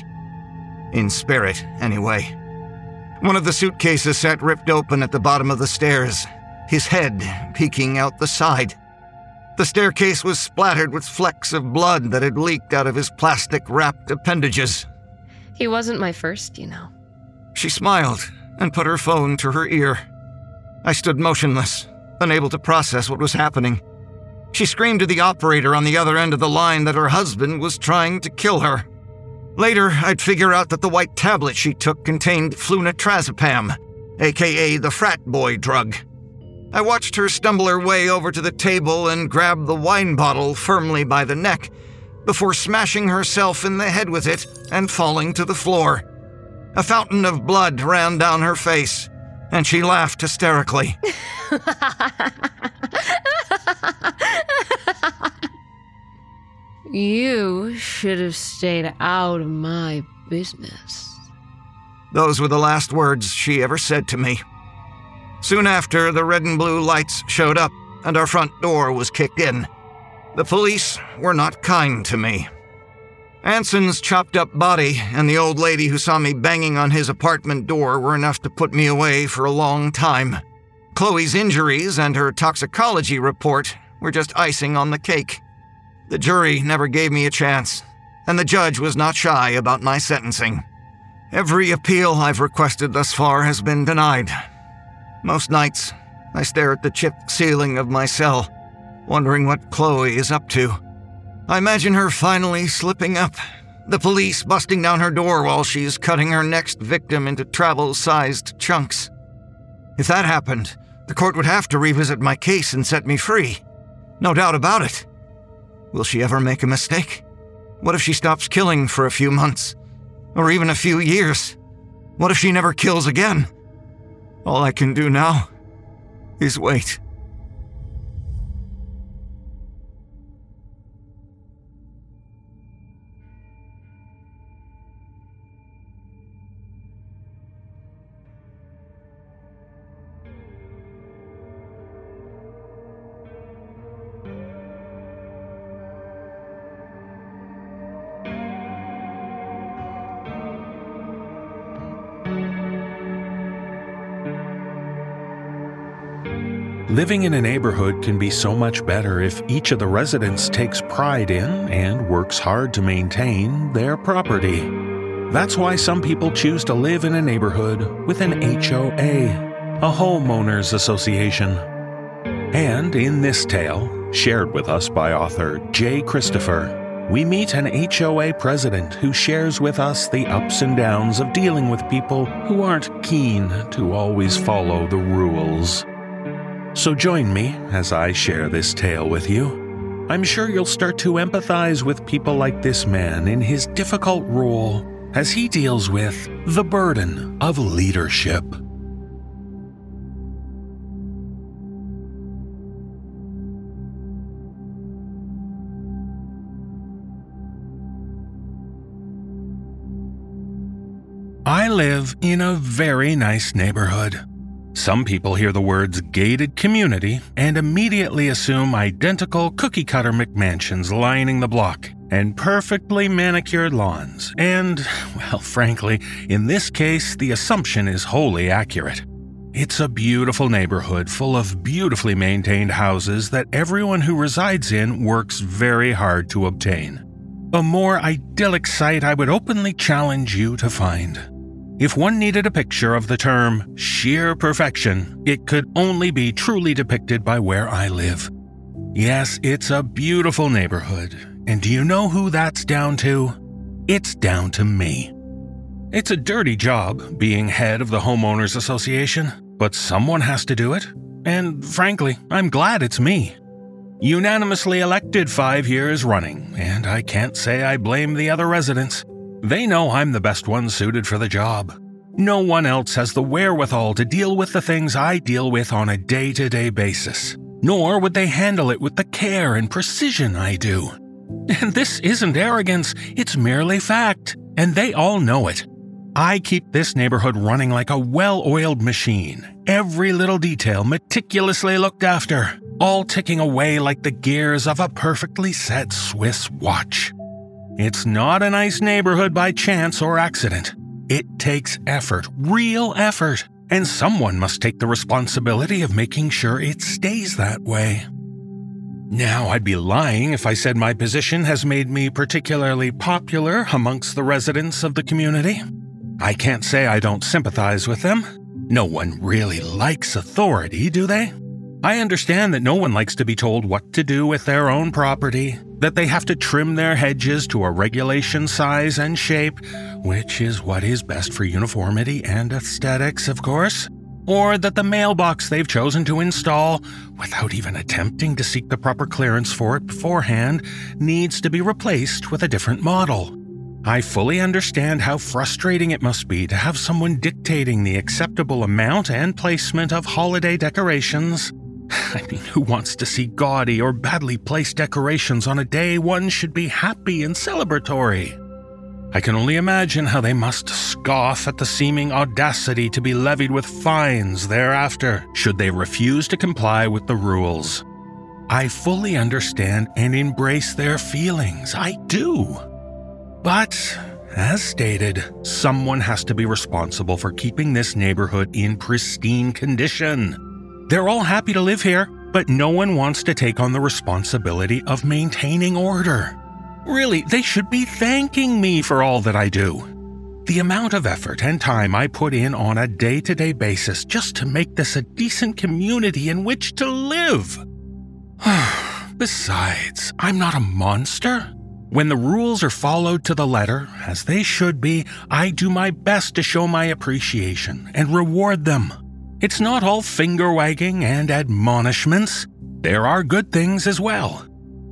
In spirit, anyway. One of the suitcases sat ripped open at the bottom of the stairs, his head peeking out the side. The staircase was splattered with flecks of blood that had leaked out of his plastic-wrapped appendages. "He wasn't my first, you know." She smiled and put her phone to her ear. I stood motionless, unable to process what was happening. She screamed to the operator on the other end of the line that her husband was trying to kill her. Later, I'd figure out that the white tablet she took contained flunitrazepam, a k a the frat boy drug. I watched her stumble her way over to the table and grab the wine bottle firmly by the neck before smashing herself in the head with it and falling to the floor. A fountain of blood ran down her face, and she laughed hysterically. "You should have stayed out of my business." Those were the last words she ever said to me. Soon after, the red and blue lights showed up, and our front door was kicked in. The police were not kind to me. Anson's chopped-up body and the old lady who saw me banging on his apartment door were enough to put me away for a long time. Chloe's injuries and her toxicology report were just icing on the cake. The jury never gave me a chance, and the judge was not shy about my sentencing. Every appeal I've requested thus far has been denied. Most nights, I stare at the chipped ceiling of my cell, wondering what Chloe is up to. I imagine her finally slipping up, the police busting down her door while she's cutting her next victim into travel-sized chunks. If that happened, the court would have to revisit my case and set me free. No doubt about it. Will she ever make a mistake? What if she stops killing for a few months? Or even a few years? What if she never kills again? All I can do now is wait. Living in a neighborhood can be so much better if each of the residents takes pride in and works hard to maintain their property. That's why some people choose to live in a neighborhood with an H O A, a homeowners association. And in this tale, shared with us by author Jae Christopher, we meet an H O A president who shares with us the ups and downs of dealing with people who aren't keen to always follow the rules. So join me as I share this tale with you. I'm sure you'll start to empathize with people like this man in his difficult role as he deals with the burden of leadership. I live in a very nice neighborhood. Some people hear the words gated community and immediately assume identical cookie-cutter McMansions lining the block and perfectly manicured lawns. And, well, frankly, in this case, the assumption is wholly accurate. It's a beautiful neighborhood full of beautifully maintained houses that everyone who resides in works very hard to obtain. A more idyllic sight I would openly challenge you to find. If one needed a picture of the term sheer perfection, it could only be truly depicted by where I live. Yes, it's a beautiful neighborhood, and do you know who that's down to? It's down to me. It's a dirty job being head of the homeowners association, but someone has to do it, and frankly, I'm glad it's me. Unanimously elected five years running, and I can't say I blame the other residents. They know I'm the best one suited for the job. No one else has the wherewithal to deal with the things I deal with on a day-to-day basis, nor would they handle it with the care and precision I do. And this isn't arrogance, it's merely fact, and they all know it. I keep this neighborhood running like a well-oiled machine, every little detail meticulously looked after, all ticking away like the gears of a perfectly set Swiss watch. It's not a nice neighborhood by chance or accident. It takes effort, real effort, and someone must take the responsibility of making sure it stays that way. Now, I'd be lying if I said my position has made me particularly popular amongst the residents of the community. I can't say I don't sympathize with them. No one really likes authority, do they? I understand that no one likes to be told what to do with their own property, that they have to trim their hedges to a regulation size and shape, which is what is best for uniformity and aesthetics, of course, or that the mailbox they've chosen to install, without even attempting to seek the proper clearance for it beforehand, needs to be replaced with a different model. I fully understand how frustrating it must be to have someone dictating the acceptable amount and placement of holiday decorations. I mean, who wants to see gaudy or badly placed decorations on a day one should be happy and celebratory? I can only imagine how they must scoff at the seeming audacity to be levied with fines thereafter, should they refuse to comply with the rules. I fully understand and embrace their feelings, I do. But, as stated, someone has to be responsible for keeping this neighborhood in pristine condition. They're all happy to live here, but no one wants to take on the responsibility of maintaining order. Really, they should be thanking me for all that I do. The amount of effort and time I put in on a day-to-day basis just to make this a decent community in which to live. Besides, I'm not a monster. When the rules are followed to the letter, as they should be, I do my best to show my appreciation and reward them. It's not all finger-wagging and admonishments. There are good things as well.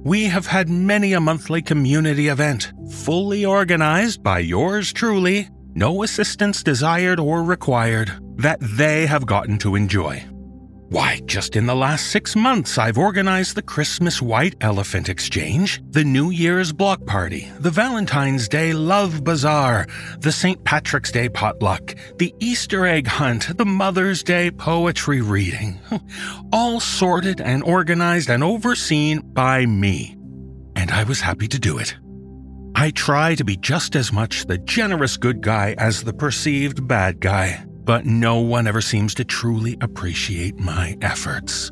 We have had many a monthly community event, fully organized by yours truly, no assistance desired or required, that they have gotten to enjoy. Why, just in the last six months, I've organized the Christmas White Elephant Exchange, the New Year's Block Party, the Valentine's Day Love Bazaar, the Saint Patrick's Day Potluck, the Easter Egg Hunt, the Mother's Day Poetry Reading. All sorted and organized and overseen by me. And I was happy to do it. I try to be just as much the generous good guy as the perceived bad guy. But no one ever seems to truly appreciate my efforts.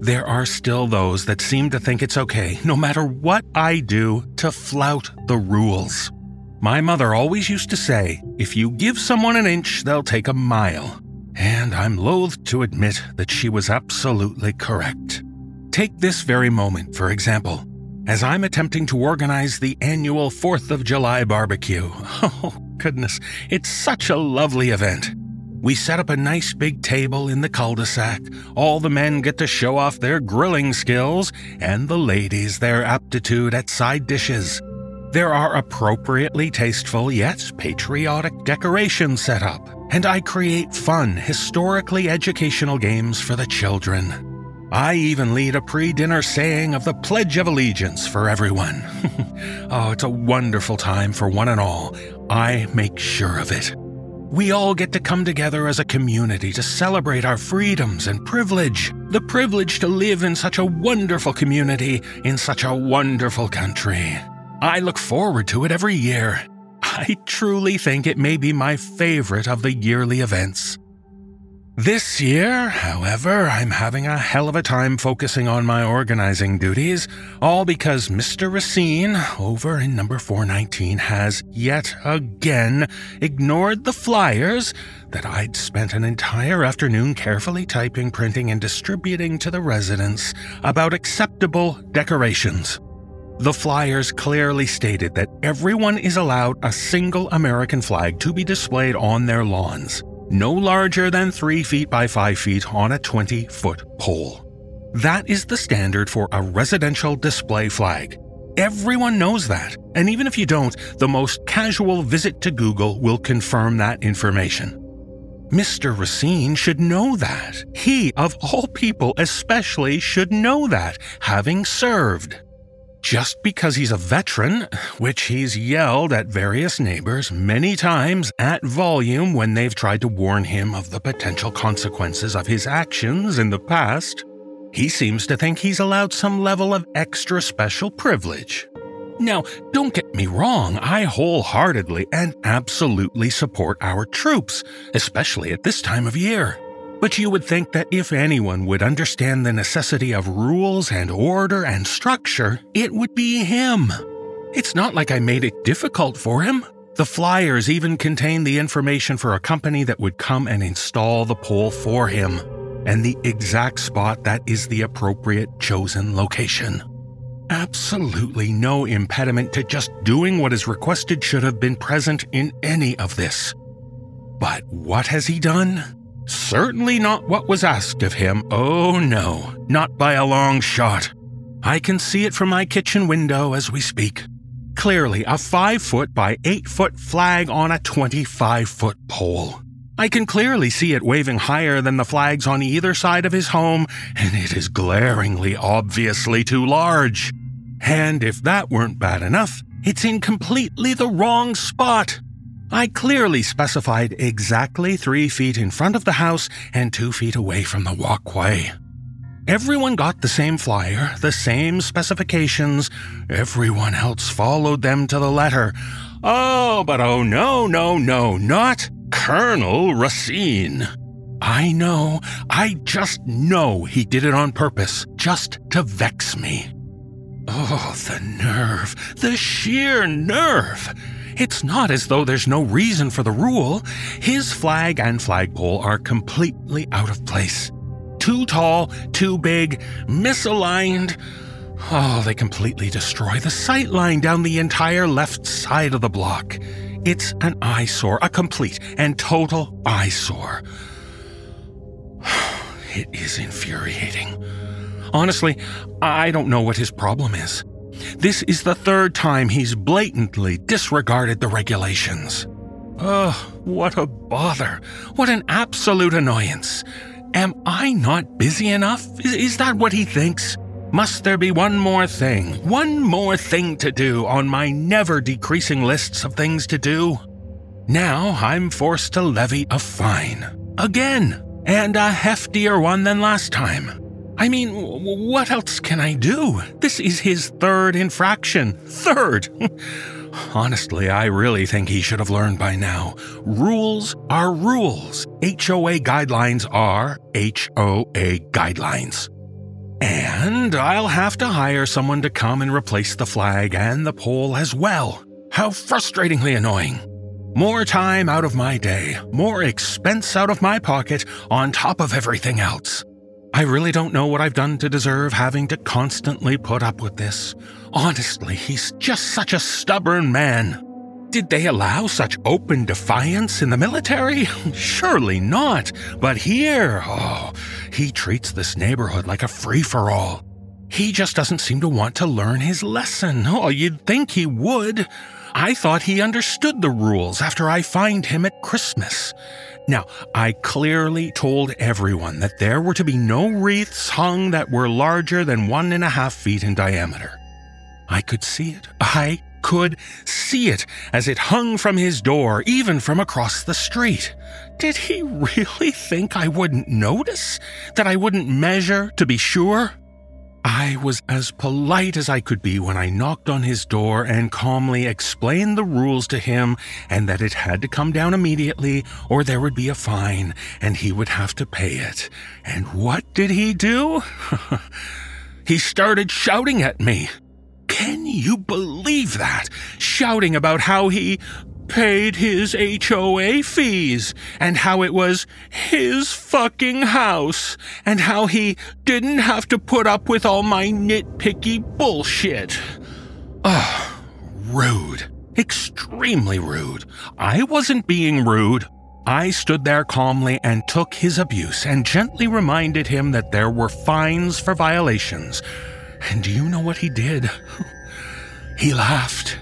There are still those that seem to think it's okay, no matter what I do, to flout the rules. My mother always used to say, if you give someone an inch, they'll take a mile. And I'm loath to admit that she was absolutely correct. Take this very moment, for example, as I'm attempting to organize the annual fourth of July barbecue. Oh, goodness, it's such a lovely event. We set up a nice big table in the cul-de-sac. All the men get to show off their grilling skills, and the ladies their aptitude at side dishes. There are appropriately tasteful yet patriotic decorations set up, and I create fun, historically educational games for the children. I even lead a pre-dinner saying of the Pledge of Allegiance for everyone. Oh, it's a wonderful time for one and all. I make sure of it. We all get to come together as a community to celebrate our freedoms and privilege. The privilege to live in such a wonderful community, in such a wonderful country. I look forward to it every year. I truly think it may be my favorite of the yearly events. This year, however, I'm having a hell of a time focusing on my organizing duties, all because Mister Racine, over in number four nineteen, has yet again ignored the flyers that I'd spent an entire afternoon carefully typing, printing, and distributing to the residents about acceptable decorations. The flyers clearly stated that everyone is allowed a single American flag to be displayed on their lawns, no larger than three feet by five feet, on a twenty-foot pole. That is the standard for a residential display flag. Everyone knows that, and even if you don't, the most casual visit to Google will confirm that information. Mister Racine should know that. He, of all people especially, should know that, having served. Just because he's a veteran, which he's yelled at various neighbors many times at volume when they've tried to warn him of the potential consequences of his actions in the past, he seems to think he's allowed some level of extra special privilege. Now, don't get me wrong, I wholeheartedly and absolutely support our troops, especially at this time of year. But you would think that if anyone would understand the necessity of rules and order and structure, it would be him. It's not like I made it difficult for him. The flyers even contained the information for a company that would come and install the pole for him, and the exact spot that is the appropriate chosen location. Absolutely no impediment to just doing what is requested should have been present in any of this. But what has he done? Certainly not what was asked of him. Oh no, not by a long shot. I can see it from my kitchen window as we speak. Clearly a five foot by eight foot flag on a twenty-five foot pole. I can clearly see it waving higher than the flags on either side of his home, and it is glaringly, obviously too large. And if that weren't bad enough, it's in completely the wrong spot. I clearly specified exactly three feet in front of the house and two feet away from the walkway. Everyone got the same flyer, the same specifications. Everyone else followed them to the letter. Oh, but oh no, no, no, not Colonel Racine. I know, I just know he did it on purpose, just to vex me. Oh, the nerve, the sheer nerve. It's not as though there's no reason for the rule. His flag and flagpole are completely out of place. Too tall, too big, misaligned. Oh, they completely destroy the sight line down the entire left side of the block. It's an eyesore, a complete and total eyesore. It is infuriating. Honestly, I don't know what his problem is. This is the third time he's blatantly disregarded the regulations. Ugh, what a bother. What an absolute annoyance. Am I not busy enough? Is, is that what he thinks? Must there be one more thing, one more thing to do on my never-decreasing lists of things to do? Now I'm forced to levy a fine. Again, and a heftier one than last time. I mean, what else can I do? This is his third infraction. Third! Honestly, I really think he should have learned by now. Rules are rules. H O A guidelines are H O A guidelines. And I'll have to hire someone to come and replace the flag and the pole as well. How frustratingly annoying. More time out of my day, more expense out of my pocket, on top of everything else. I really don't know what I've done to deserve having to constantly put up with this. Honestly, he's just such a stubborn man. Did they allow such open defiance in the military? Surely not. But here, oh, he treats this neighborhood like a free-for-all. He just doesn't seem to want to learn his lesson. Oh, you'd think he would. I thought he understood the rules after I fined him at Christmas. Now, I clearly told everyone that there were to be no wreaths hung that were larger than one and a half feet in diameter. I could see it. I could see it as it hung from his door, even from across the street. Did he really think I wouldn't notice? That I wouldn't measure to be sure? I was as polite as I could be when I knocked on his door and calmly explained the rules to him and that it had to come down immediately or there would be a fine and he would have to pay it. And what did he do? He started shouting at me. Can you believe that? Shouting about how he paid his H O A fees, and how it was his fucking house, and how he didn't have to put up with all my nitpicky bullshit. Ugh, rude. Extremely rude. I wasn't being rude. I stood there calmly and took his abuse and gently reminded him that there were fines for violations. And do you know what he did? He laughed.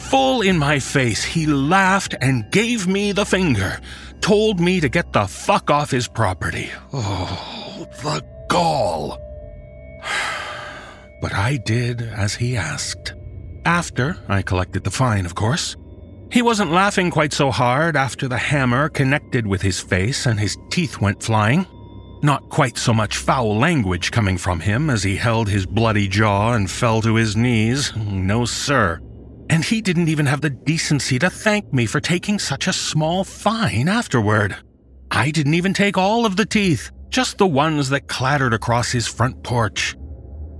Full in my face, he laughed and gave me the finger, told me to get the fuck off his property. Oh, the gall. But I did as he asked. After, I collected the fine, of course. He wasn't laughing quite so hard after the hammer connected with his face and his teeth went flying. Not quite so much foul language coming from him as he held his bloody jaw and fell to his knees. No, sir. And he didn't even have the decency to thank me for taking such a small fine afterward. I didn't even take all of the teeth, just the ones that clattered across his front porch.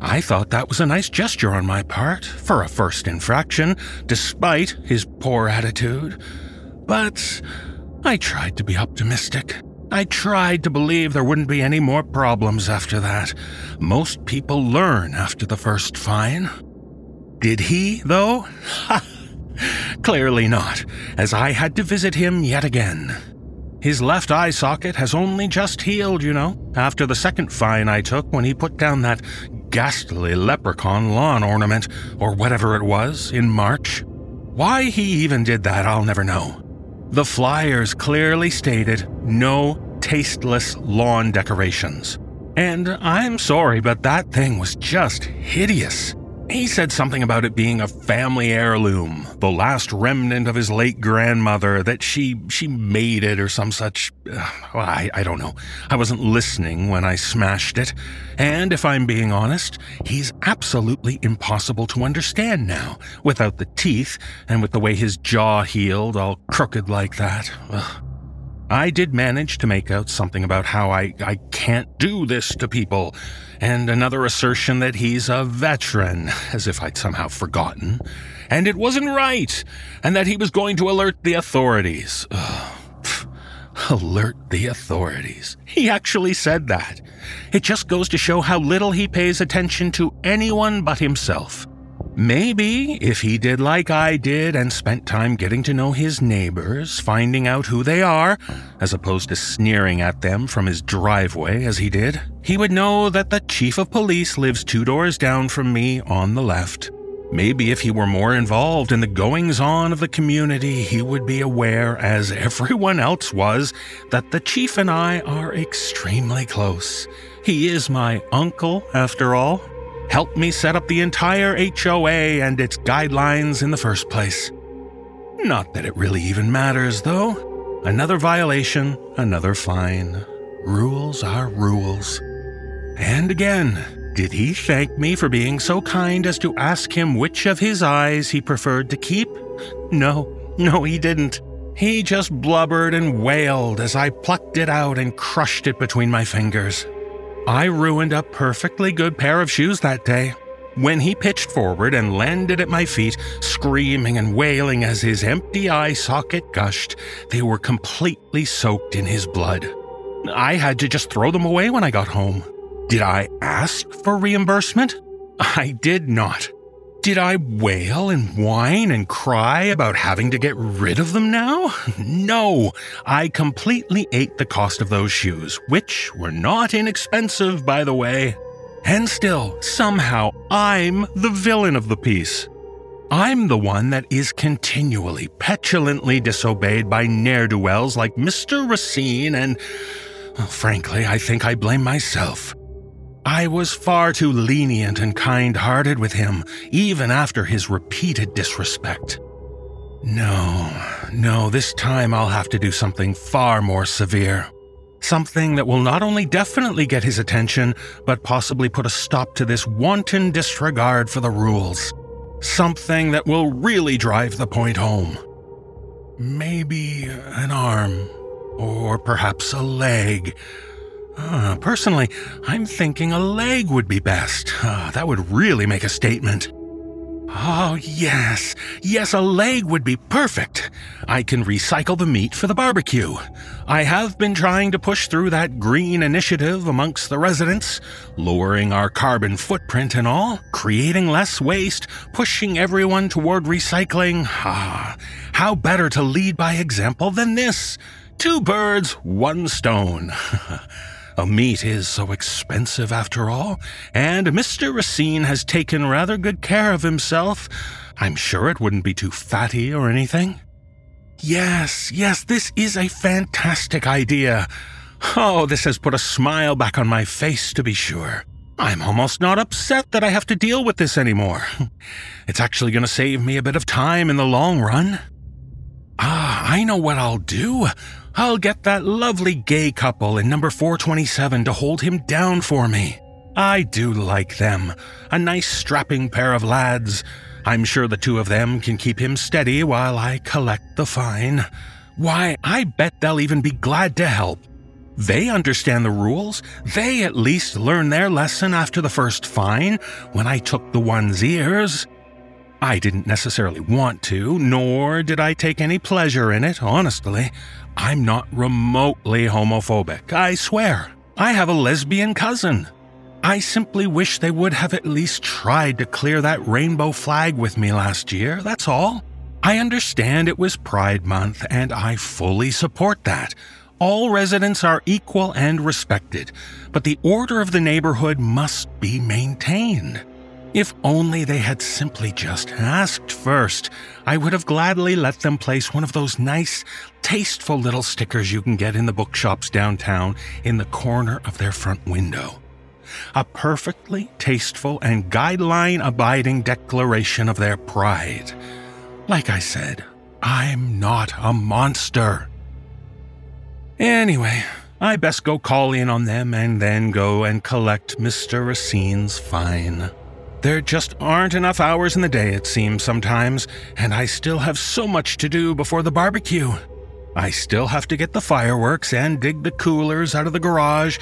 I thought that was a nice gesture on my part, for a first infraction, despite his poor attitude. But I tried to be optimistic. I tried to believe there wouldn't be any more problems after that. Most people learn after the first fine. Did he, though? Ha! Clearly not, as I had to visit him yet again. His left eye socket has only just healed, you know, after the second fine I took when he put down that ghastly leprechaun lawn ornament, or whatever it was, in March. Why he even did that, I'll never know. The flyers clearly stated, no tasteless lawn decorations. And I'm sorry, but that thing was just hideous. He said something about it being a family heirloom, the last remnant of his late grandmother, that she she made it or some such. Well, I, I don't know. I wasn't listening when I smashed it. And if I'm being honest, he's absolutely impossible to understand now, without the teeth and with the way his jaw healed, all crooked like that. Ugh. I did manage to make out something about how I, I can't do this to people, and another assertion that he's a veteran, as if I'd somehow forgotten, and it wasn't right, and that he was going to alert the authorities. Ugh. Alert the authorities. He actually said that. It just goes to show how little he pays attention to anyone but himself. Maybe if he did like I did and spent time getting to know his neighbors, finding out who they are, as opposed to sneering at them from his driveway as he did, he would know that the chief of police lives two doors down from me on the left. Maybe if he were more involved in the goings-on of the community, he would be aware, as everyone else was, that the chief and I are extremely close. He is my uncle, after all. Helped me set up the entire H O A and its guidelines in the first place. Not that it really even matters, though. Another violation, another fine. Rules are rules. And again, did he thank me for being so kind as to ask him which of his eyes he preferred to keep? No, no, he didn't. He just blubbered and wailed as I plucked it out and crushed it between my fingers. I ruined a perfectly good pair of shoes that day. When he pitched forward and landed at my feet, screaming and wailing as his empty eye socket gushed, they were completely soaked in his blood. I had to just throw them away when I got home. Did I ask for reimbursement? I did not. Did I wail and whine and cry about having to get rid of them now? No, I completely ate the cost of those shoes, which were not inexpensive, by the way. And still, somehow, I'm the villain of the piece. I'm the one that is continually, petulantly disobeyed by ne'er-do-wells like Mister Racine and, well, frankly, I think I blame myself. I was far too lenient and kind-hearted with him, even after his repeated disrespect. No, no, this time I'll have to do something far more severe. Something that will not only definitely get his attention, but possibly put a stop to this wanton disregard for the rules. Something that will really drive the point home. Maybe an arm, or perhaps a leg. Uh, personally, I'm thinking a leg would be best. Uh, that would really make a statement. Oh, yes. Yes, a leg would be perfect. I can recycle the meat for the barbecue. I have been trying to push through that green initiative amongst the residents, lowering our carbon footprint and all, creating less waste, pushing everyone toward recycling. Ah, how better to lead by example than this? Two birds, one stone. A meat is so expensive after all, and Mister Racine has taken rather good care of himself. I'm sure it wouldn't be too fatty or anything. Yes, yes, this is a fantastic idea. Oh, this has put a smile back on my face, to be sure. I'm almost not upset that I have to deal with this anymore. It's actually going to save me a bit of time in the long run. Ah, I know what I'll do. I'll get that lovely gay couple in number four twenty-seven to hold him down for me. I do like them. A nice strapping pair of lads. I'm sure the two of them can keep him steady while I collect the fine. Why, I bet they'll even be glad to help. They understand the rules. They at least learned their lesson after the first fine, when I took the one's ears. I didn't necessarily want to, nor did I take any pleasure in it, honestly. I'm not remotely homophobic, I swear. I have a lesbian cousin. I simply wish they would have at least tried to clear that rainbow flag with me last year, that's all. I understand it was Pride Month, and I fully support that. All residents are equal and respected, but the order of the neighborhood must be maintained. If only they had simply just asked first, I would have gladly let them place one of those nice, tasteful little stickers you can get in the bookshops downtown in the corner of their front window. a perfectly tasteful and guideline-abiding declaration of their pride. Like I said, I'm not a monster. Anyway, I best go call in on them and then go and collect Mister Racine's fine. There just aren't enough hours in the day, it seems sometimes, and I still have so much to do before the barbecue. I still have to get the fireworks and dig the coolers out of the garage.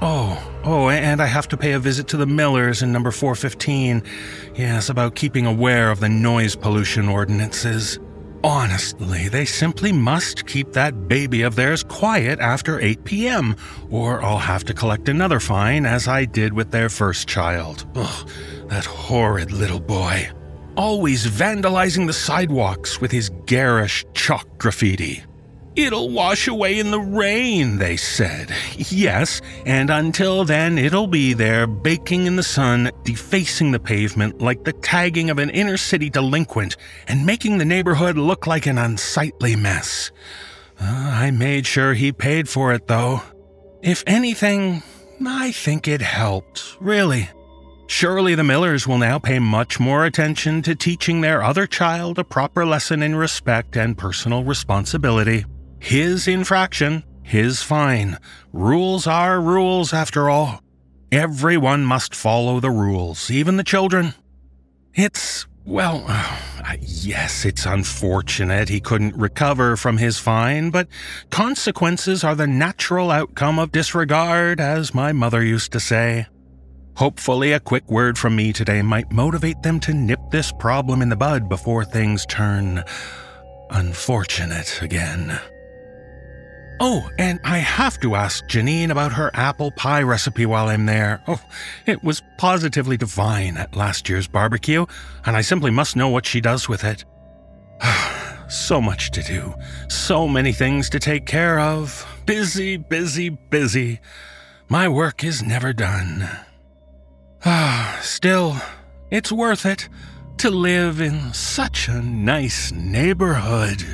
Oh, oh, and I have to pay a visit to the Millers in number four fifteen. Yes, about keeping aware of the noise pollution ordinances. Honestly, they simply must keep that baby of theirs quiet after eight p.m., or I'll have to collect another fine as I did with their first child. Ugh, that horrid little boy. Always vandalizing the sidewalks with his garish chalk graffiti. It'll wash away in the rain, they said. Yes, and until then it'll be there, baking in the sun, defacing the pavement like the tagging of an inner-city delinquent, and making the neighborhood look like an unsightly mess. Uh, I made sure he paid for it, though. If anything, I think it helped, really. Surely the Millers will now pay much more attention to teaching their other child a proper lesson in respect and personal responsibility. His infraction, his fine. Rules are rules, after all. Everyone must follow the rules, even the children. It's, well, yes, it's unfortunate he couldn't recover from his fine, but consequences are the natural outcome of disregard, as my mother used to say. Hopefully, a quick word from me today might motivate them to nip this problem in the bud before things turn unfortunate again. Oh, and I have to ask Janine about her apple pie recipe while I'm there. Oh, it was positively divine at last year's barbecue, and I simply must know what she does with it. So much to do. So many things to take care of. Busy, busy, busy. My work is never done. Ah, still, it's worth it to live in such a nice neighborhood.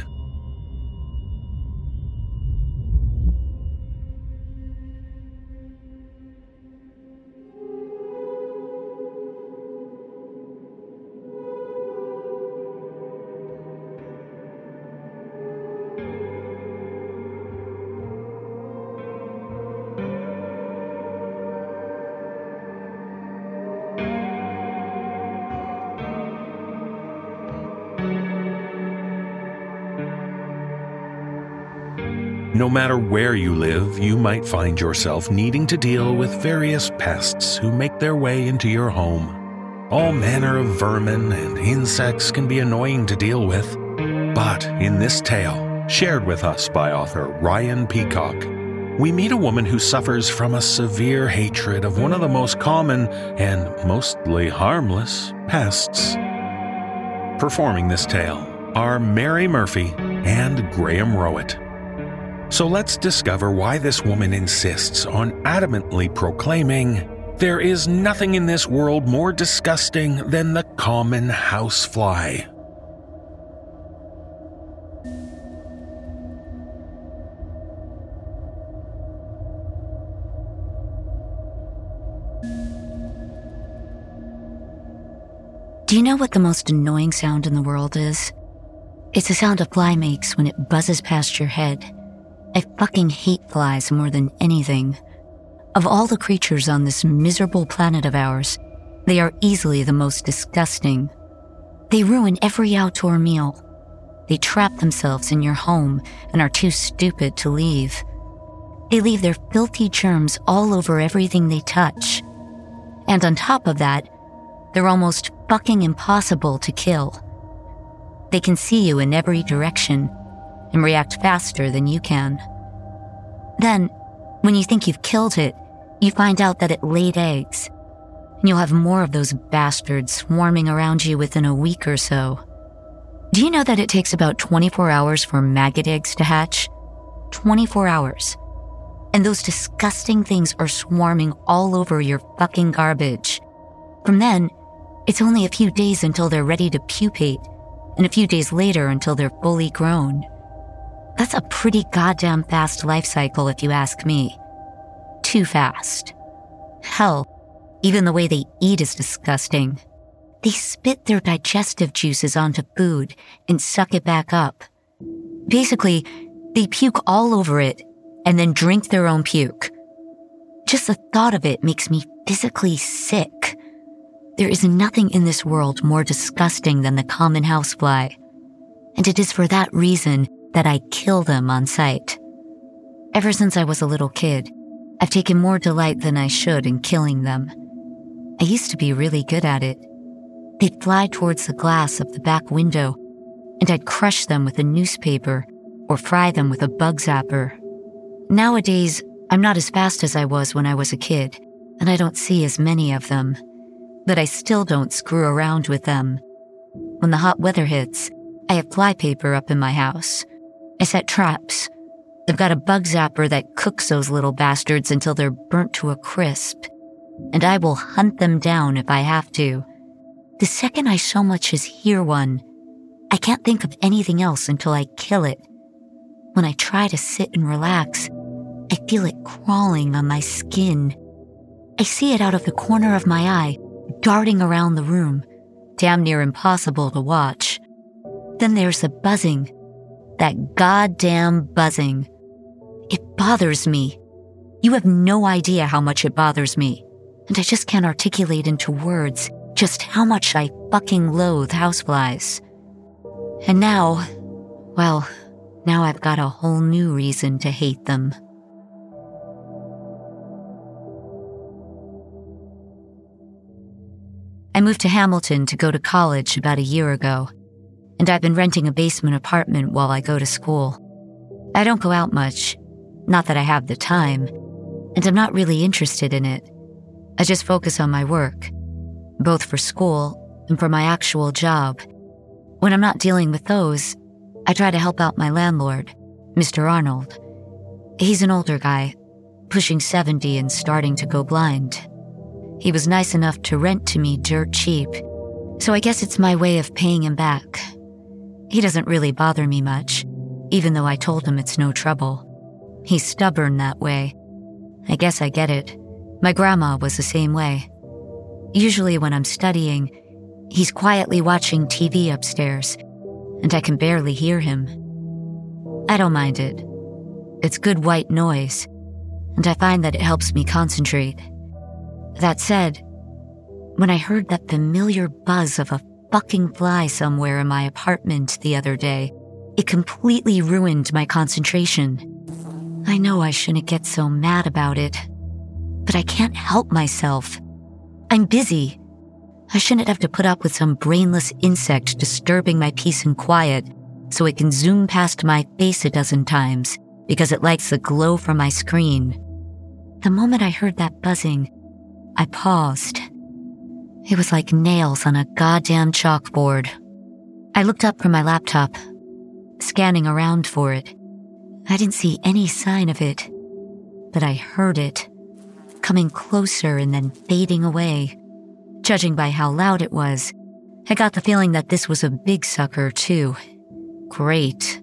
No matter where you live, you might find yourself needing to deal with various pests who make their way into your home. All manner of vermin and insects can be annoying to deal with. But in this tale, shared with us by author Ryan Peacock, we meet a woman who suffers from a severe hatred of one of the most common and mostly harmless pests. Performing this tale are Mary Murphy and Graham Rowat. So let's discover why this woman insists on adamantly proclaiming, "There is nothing in this world more disgusting than the common housefly." Do you know what the most annoying sound in the world is? It's the sound a fly makes when it buzzes past your head. I fucking hate flies more than anything. Of all the creatures on this miserable planet of ours, they are easily the most disgusting. They ruin every outdoor meal. They trap themselves in your home and are too stupid to leave. They leave their filthy germs all over everything they touch. And on top of that, they're almost fucking impossible to kill. They can see you in every direction and react faster than you can. Then, when you think you've killed it, you find out that it laid eggs, and you'll have more of those bastards swarming around you within a week or so. Do you know that it takes about twenty-four hours for maggot eggs to hatch? twenty-four hours. And those disgusting things are swarming all over your fucking garbage. From then, it's only a few days until they're ready to pupate, and a few days later until they're fully grown. That's a pretty goddamn fast life cycle if you ask me. Too fast. Hell, even the way they eat is disgusting. They spit their digestive juices onto food and suck it back up. Basically, they puke all over it and then drink their own puke. Just the thought of it makes me physically sick. There is nothing in this world more disgusting than the common housefly, and it is for that reason that I kill them on sight. Ever since I was a little kid, I've taken more delight than I should in killing them. I used to be really good at it. They'd fly towards the glass of the back window, and I'd crush them with a newspaper or fry them with a bug zapper. Nowadays, I'm not as fast as I was when I was a kid, and I don't see as many of them. But I still don't screw around with them. When the hot weather hits, I have fly paper up in my house. I set traps. I've got a bug zapper that cooks those little bastards until they're burnt to a crisp, and I will hunt them down if I have to. The second I so much as hear one, I can't think of anything else until I kill it. When I try to sit and relax, I feel it crawling on my skin. I see it out of the corner of my eye, darting around the room, damn near impossible to watch. Then there's the buzzing, that goddamn buzzing. It bothers me. You have no idea how much it bothers me, and I just can't articulate into words just how much I fucking loathe houseflies. And now, well, now I've got a whole new reason to hate them. I moved to Hamilton to go to college about a year ago, and I've been renting a basement apartment while I go to school. I don't go out much, not that I have the time, and I'm not really interested in it. I just focus on my work, both for school and for my actual job. When I'm not dealing with those, I try to help out my landlord, Mister Arnold. He's an older guy, pushing seventy and starting to go blind. He was nice enough to rent to me dirt cheap, so I guess it's my way of paying him back. He doesn't really bother me much, even though I told him it's no trouble. He's stubborn that way. I guess I get it. My grandma was the same way. Usually when I'm studying, he's quietly watching T V upstairs, and I can barely hear him. I don't mind it. It's good white noise, and I find that it helps me concentrate. That said, when I heard that familiar buzz of a fucking fly somewhere in my apartment the other day, it completely ruined my concentration. I know I shouldn't get so mad about it, but I can't help myself. I'm busy. I shouldn't have to put up with some brainless insect disturbing my peace and quiet so it can zoom past my face a dozen times because it likes the glow from my screen. The moment I heard that buzzing, I paused. It was like nails on a goddamn chalkboard. I looked up from my laptop, scanning around for it. I didn't see any sign of it, but I heard it, coming closer and then fading away. Judging by how loud it was, I got the feeling that this was a big sucker too. Great.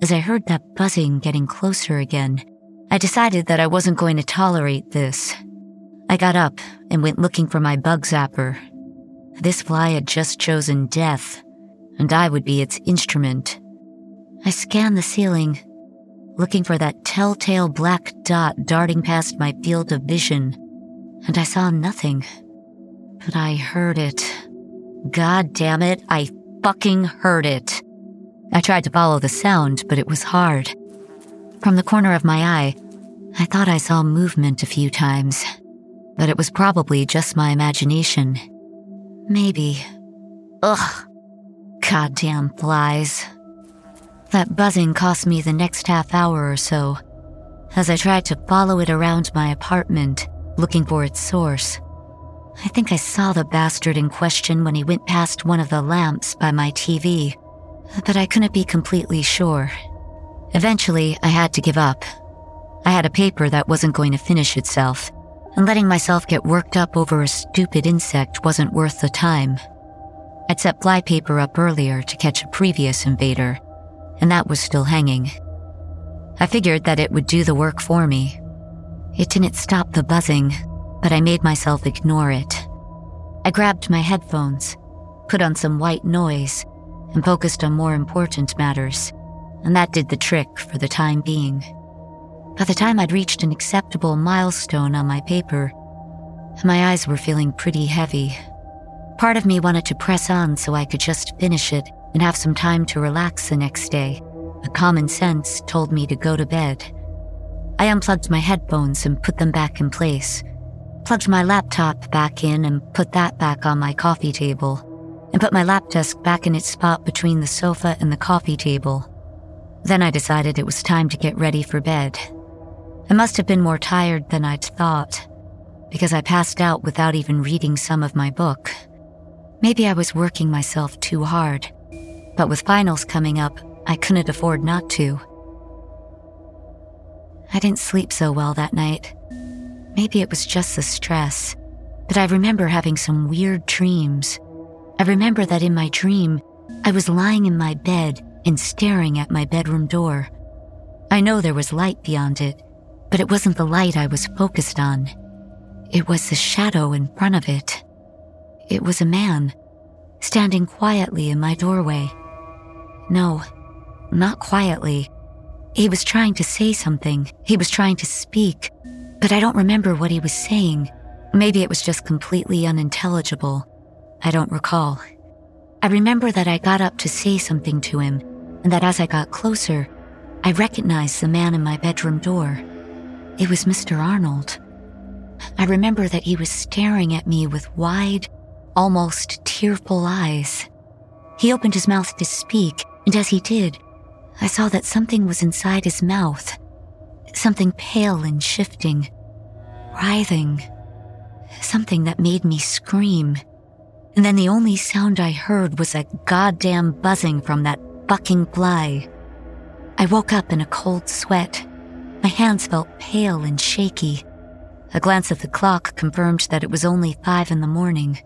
As I heard that buzzing getting closer again, I decided that I wasn't going to tolerate this. I got up and went looking for my bug zapper. This fly had just chosen death, and I would be its instrument. I scanned the ceiling, looking for that telltale black dot darting past my field of vision, and I saw nothing. But I heard it. God damn it, I fucking heard it. I tried to follow the sound, but it was hard. From the corner of my eye, I thought I saw movement a few times. But it was probably just my imagination. Maybe. Ugh. Goddamn flies. That buzzing cost me the next half hour or so, as I tried to follow it around my apartment, looking for its source. I think I saw the bastard in question when he went past one of the lamps by my T V, but I couldn't be completely sure. Eventually, I had to give up. I had a paper that wasn't going to finish itself, and letting myself get worked up over a stupid insect wasn't worth the time. I'd set fly paper up earlier to catch a previous invader, and that was still hanging. I figured that it would do the work for me. It didn't stop the buzzing, but I made myself ignore it. I grabbed my headphones, put on some white noise, and focused on more important matters, and that did the trick for the time being. By the time I'd reached an acceptable milestone on my paper, my eyes were feeling pretty heavy. Part of me wanted to press on so I could just finish it and have some time to relax the next day, but common sense told me to go to bed. I unplugged my headphones and put them back in place, plugged my laptop back in and put that back on my coffee table, and put my lap desk back in its spot between the sofa and the coffee table. Then I decided it was time to get ready for bed. I must have been more tired than I'd thought, because I passed out without even reading some of my book. Maybe I was working myself too hard, but with finals coming up, I couldn't afford not to. I didn't sleep so well that night. Maybe it was just the stress, but I remember having some weird dreams. I remember that in my dream, I was lying in my bed and staring at my bedroom door. I know there was light beyond it, but it wasn't the light I was focused on. It was the shadow in front of it. It was a man, standing quietly in my doorway. No, not quietly. He was trying to say something. He was trying to speak, but I don't remember what he was saying. Maybe it was just completely unintelligible. I don't recall. I remember that I got up to say something to him, and that as I got closer, I recognized the man in my bedroom door. It was Mister Arnold. I remember that he was staring at me with wide, almost tearful eyes. He opened his mouth to speak, and as he did, I saw that something was inside his mouth. Something pale and shifting, writhing. Something that made me scream. And then the only sound I heard was a goddamn buzzing from that fucking fly. I woke up in a cold sweat. My hands felt pale and shaky. A glance at the clock confirmed that it was only five in the morning.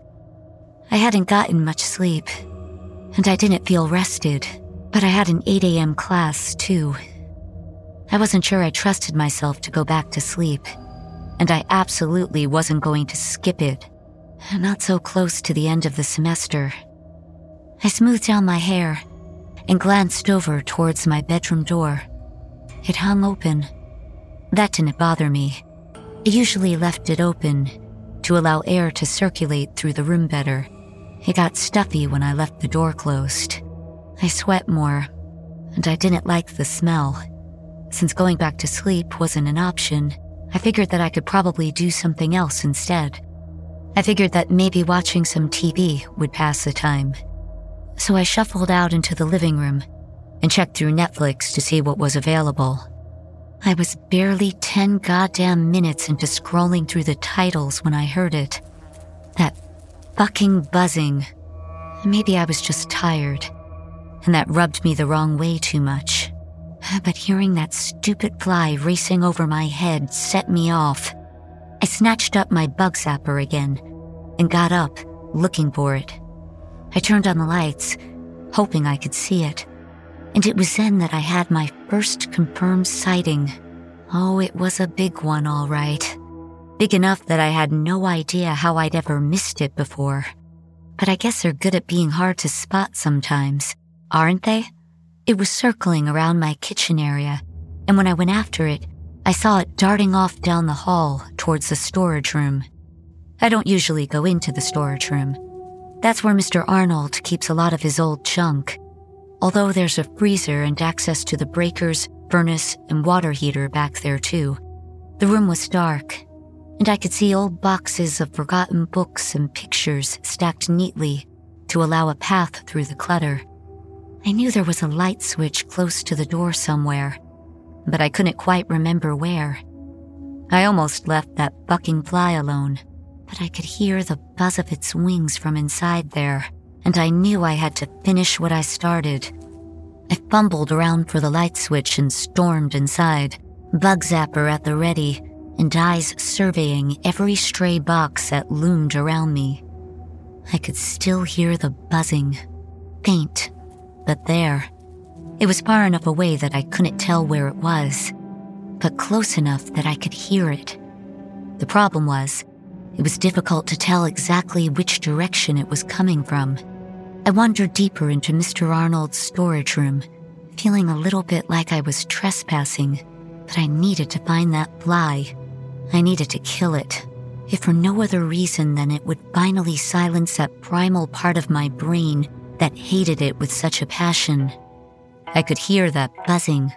I hadn't gotten much sleep, and I didn't feel rested, but I had an eight a.m. class too. I wasn't sure I trusted myself to go back to sleep, and I absolutely wasn't going to skip it. Not so close to the end of the semester. I smoothed down my hair and glanced over towards my bedroom door. It hung open. That didn't bother me. I usually left it open to allow air to circulate through the room better. It got stuffy when I left the door closed. I sweat more, and I didn't like the smell. Since going back to sleep wasn't an option, I figured that I could probably do something else instead. I figured that maybe watching some T V would pass the time. So I shuffled out into the living room and checked through Netflix to see what was available. I was barely ten goddamn minutes into scrolling through the titles when I heard it. That fucking buzzing. Maybe I was just tired, and that rubbed me the wrong way too much. But hearing that stupid fly racing over my head set me off. I snatched up my bug zapper again and got up, looking for it. I turned on the lights, hoping I could see it. And it was then that I had my first confirmed sighting. Oh, it was a big one, all right. Big enough that I had no idea how I'd ever missed it before. But I guess they're good at being hard to spot sometimes, aren't they? It was circling around my kitchen area, and when I went after it, I saw it darting off down the hall towards the storage room. I don't usually go into the storage room. That's where Mister Arnold keeps a lot of his old junk. Although there's a freezer and access to the breakers, furnace, and water heater back there too. The room was dark, and I could see old boxes of forgotten books and pictures stacked neatly to allow a path through the clutter. I knew there was a light switch close to the door somewhere, but I couldn't quite remember where. I almost left that fucking fly alone, but I could hear the buzz of its wings from inside there, and I knew I had to finish what I started. I fumbled around for the light switch and stormed inside, bug zapper at the ready, and eyes surveying every stray box that loomed around me. I could still hear the buzzing, faint, but there. It was far enough away that I couldn't tell where it was, but close enough that I could hear it. The problem was It was difficult to tell exactly which direction it was coming from. I wandered deeper into Mister Arnold's storage room, feeling a little bit like I was trespassing, but I needed to find that fly. I needed to kill it, if for no other reason than it would finally silence that primal part of my brain that hated it with such a passion. I could hear that buzzing,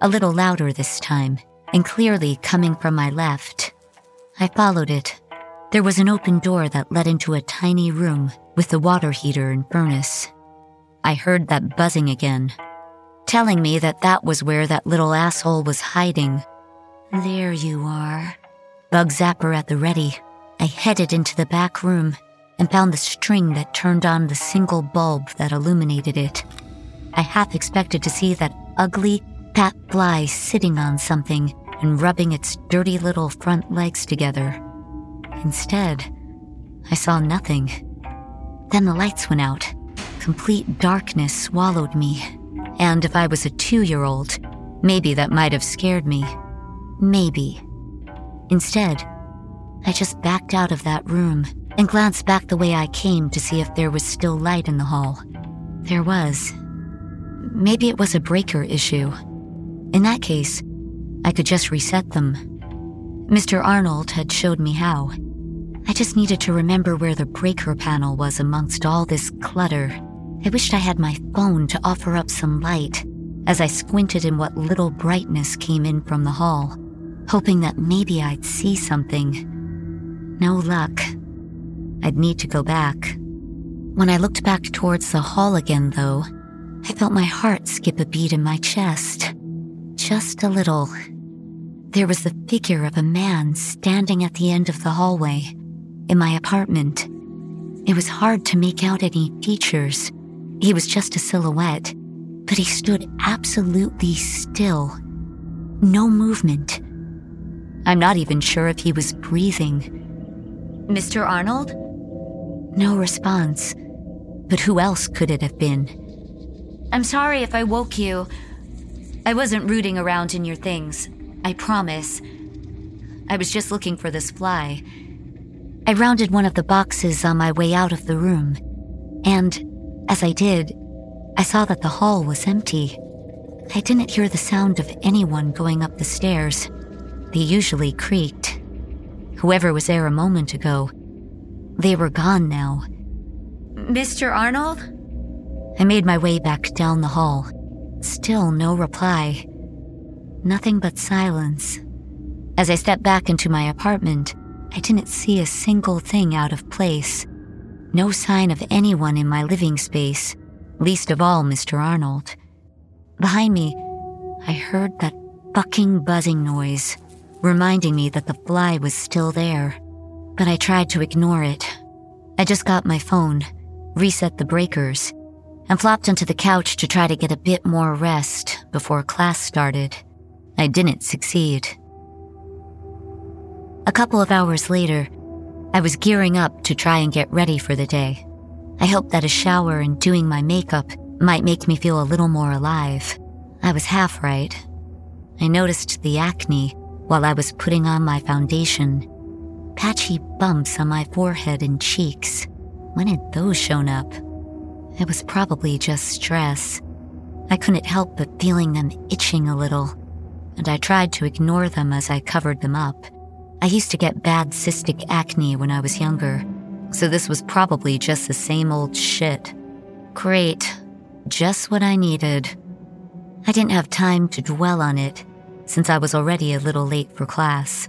a little louder this time, and clearly coming from my left. I followed it. There was an open door that led into a tiny room with the water heater and furnace. I heard that buzzing again, telling me that that was where that little asshole was hiding. There you are. Bug zapper at the ready. I headed into the back room and found the string that turned on the single bulb that illuminated it. I half expected to see that ugly, fat fly sitting on something and rubbing its dirty little front legs together. Instead, I saw nothing. Then the lights went out. Complete darkness swallowed me. And if I was a two-year-old, maybe that might have scared me. Maybe. Instead, I just backed out of that room and glanced back the way I came to see if there was still light in the hall. There was. Maybe it was a breaker issue. In that case, I could just reset them. Mister Arnold had showed me how. I just needed to remember where the breaker panel was amongst all this clutter. I wished I had my phone to offer up some light as I squinted in what little brightness came in from the hall, hoping that maybe I'd see something. No luck. I'd need to go back. When I looked back towards the hall again, though, I felt my heart skip a beat in my chest. Just a little. There was the figure of a man standing at the end of the hallway in my apartment. It was hard to make out any features. He was just a silhouette, but he stood absolutely still. No movement. I'm not even sure if he was breathing. Mister Arnold? No response. But who else could it have been? I'm sorry if I woke you. I wasn't rooting around in your things, I promise. I was just looking for this fly. I rounded one of the boxes on my way out of the room, and as I did, I saw that the hall was empty. I didn't hear the sound of anyone going up the stairs. They usually creaked. Whoever was there a moment ago, they were gone now. Mister Arnold? I made my way back down the hall. Still no reply. Nothing but silence. As I stepped back into my apartment, I didn't see a single thing out of place. No sign of anyone in my living space, least of all Mister Arnold. Behind me, I heard that fucking buzzing noise, reminding me that the fly was still there. But I tried to ignore it. I just got my phone, reset the breakers, and flopped onto the couch to try to get a bit more rest before class started. I didn't succeed. A couple of hours later, I was gearing up to try and get ready for the day. I hoped that a shower and doing my makeup might make me feel a little more alive. I was half right. I noticed the acne while I was putting on my foundation. Patchy bumps on my forehead and cheeks. When had those shown up? It was probably just stress. I couldn't help but feeling them itching a little, and I tried to ignore them as I covered them up. I used to get bad cystic acne when I was younger, so this was probably just the same old shit. Great. Just what I needed. I didn't have time to dwell on it, since I was already a little late for class.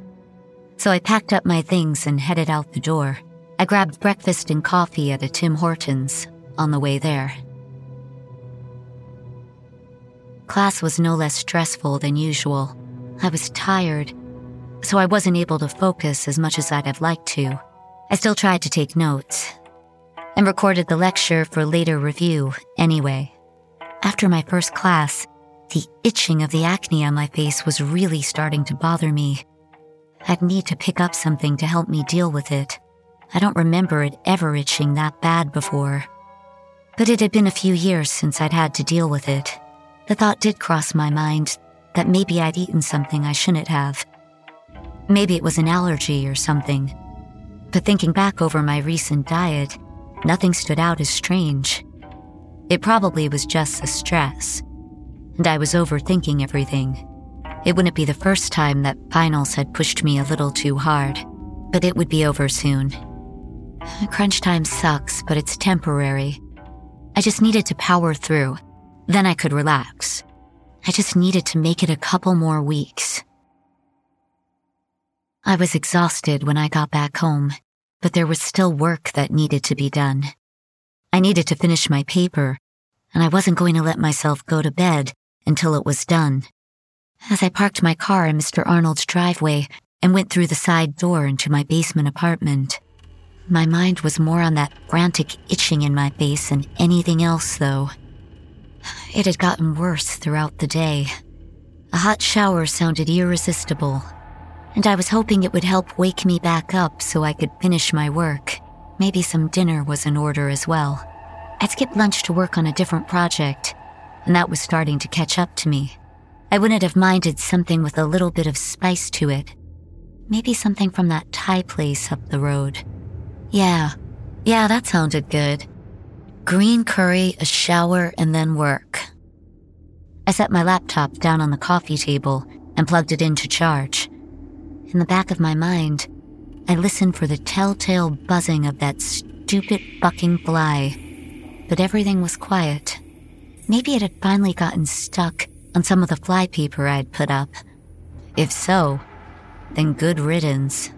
So I packed up my things and headed out the door. I grabbed breakfast and coffee at a Tim Hortons on the way there. Class was no less stressful than usual. I was tired, so I wasn't able to focus as much as I'd have liked to. I still tried to take notes and recorded the lecture for later review anyway. After my first class, the itching of the acne on my face was really starting to bother me. I'd need to pick up something to help me deal with it. I don't remember it ever itching that bad before. But it had been a few years since I'd had to deal with it. The thought did cross my mind that maybe I'd eaten something I shouldn't have. Maybe it was an allergy or something. But thinking back over my recent diet, nothing stood out as strange. It probably was just the stress, and I was overthinking everything. It wouldn't be the first time that finals had pushed me a little too hard, but it would be over soon. Crunch time sucks, but it's temporary. I just needed to power through, then I could relax. I just needed to make it a couple more weeks. I was exhausted when I got back home, but there was still work that needed to be done. I needed to finish my paper, and I wasn't going to let myself go to bed until it was done. As I parked my car in Mister Arnold's driveway and went through the side door into my basement apartment, my mind was more on that frantic itching in my face than anything else, though. It had gotten worse throughout the day. A hot shower sounded irresistible, and I was hoping it would help wake me back up so I could finish my work. Maybe some dinner was in order as well. I'd skipped lunch to work on a different project, and that was starting to catch up to me. I wouldn't have minded something with a little bit of spice to it. Maybe something from that Thai place up the road. Yeah, yeah, that sounded good. Green curry, a shower, and then work. I set my laptop down on the coffee table and plugged it in to charge. In the back of my mind, I listened for the telltale buzzing of that stupid fucking fly, but everything was quiet. Maybe it had finally gotten stuck on some of the fly paper I'd put up. If so, then good riddance.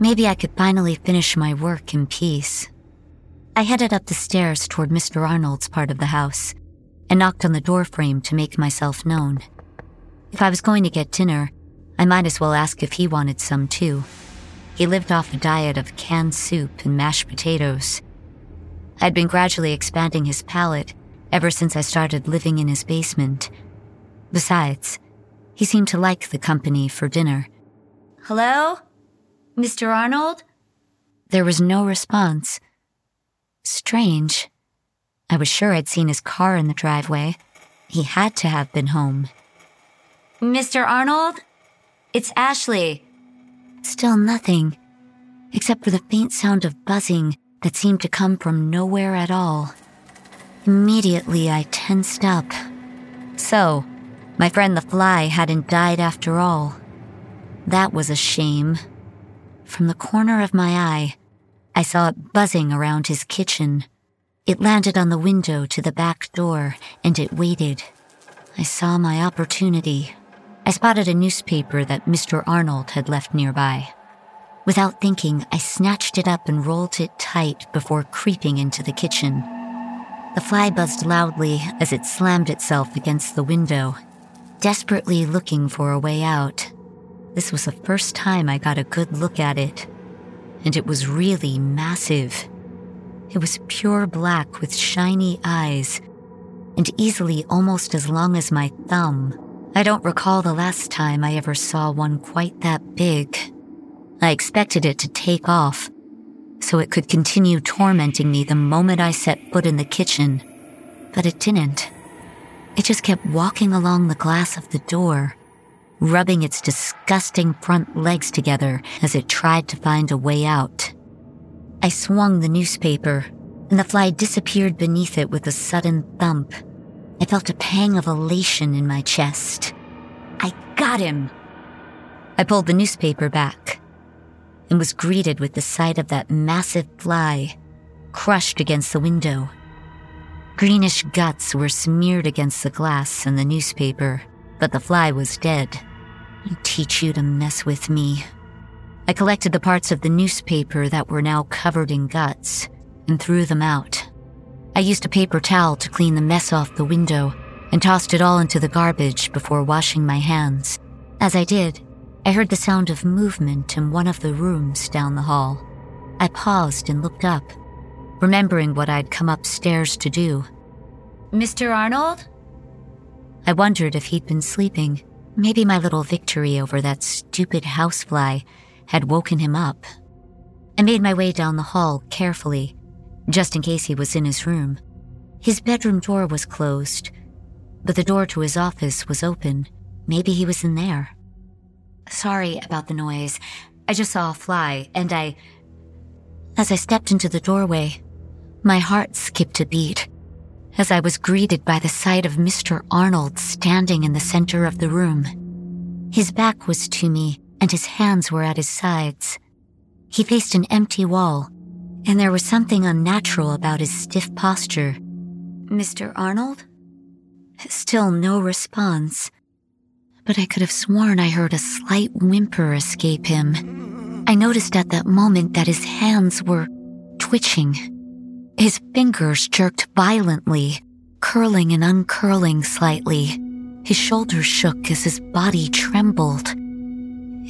Maybe I could finally finish my work in peace. I headed up the stairs toward Mister Arnold's part of the house and knocked on the doorframe to make myself known. If I was going to get dinner, I might as well ask if he wanted some too. He lived off a diet of canned soup and mashed potatoes. I'd been gradually expanding his palate ever since I started living in his basement. Besides, he seemed to like the company for dinner. Hello? Mister Arnold? There was no response. Strange. I was sure I'd seen his car in the driveway. He had to have been home. Mister Arnold? It's Ashley. Still nothing, except for the faint sound of buzzing that seemed to come from nowhere at all. Immediately, I tensed up. So, my friend the fly hadn't died after all. That was a shame. From the corner of my eye, I saw it buzzing around his kitchen. It landed on the window to the back door, and it waited. I saw my opportunity. I spotted a newspaper that Mister Arnold had left nearby. Without thinking, I snatched it up and rolled it tight before creeping into the kitchen. The fly buzzed loudly as it slammed itself against the window, desperately looking for a way out. This was the first time I got a good look at it. And it was really massive. It was pure black with shiny eyes, and easily almost as long as my thumb. I don't recall the last time I ever saw one quite that big. I expected it to take off, so it could continue tormenting me the moment I set foot in the kitchen, but it didn't. It just kept walking along the glass of the door, rubbing its disgusting front legs together as it tried to find a way out. I swung the newspaper, and the fly disappeared beneath it with a sudden thump. I felt a pang of elation in my chest. I got him! I pulled the newspaper back and was greeted with the sight of that massive fly crushed against the window. Greenish guts were smeared against the glass and the newspaper, but the fly was dead. I teach you to mess with me. I collected the parts of the newspaper that were now covered in guts and threw them out. I used a paper towel to clean the mess off the window and tossed it all into the garbage before washing my hands. As I did, I heard the sound of movement in one of the rooms down the hall. I paused and looked up, remembering what I'd come upstairs to do. Mister Arnold? I wondered if he'd been sleeping. Maybe my little victory over that stupid housefly had woken him up. I made my way down the hall carefully, just in case he was in his room. His bedroom door was closed, but the door to his office was open. Maybe he was in there. Sorry about the noise. I just saw a fly, and I... As I stepped into the doorway, my heart skipped a beat as I was greeted by the sight of Mister Arnold standing in the center of the room. His back was to me and his hands were at his sides. He faced an empty wall, and there was something unnatural about his stiff posture. "Mister Arnold?" Still no response, but I could have sworn I heard a slight whimper escape him. I noticed at that moment that his hands were twitching. His fingers jerked violently, curling and uncurling slightly. His shoulders shook as his body trembled.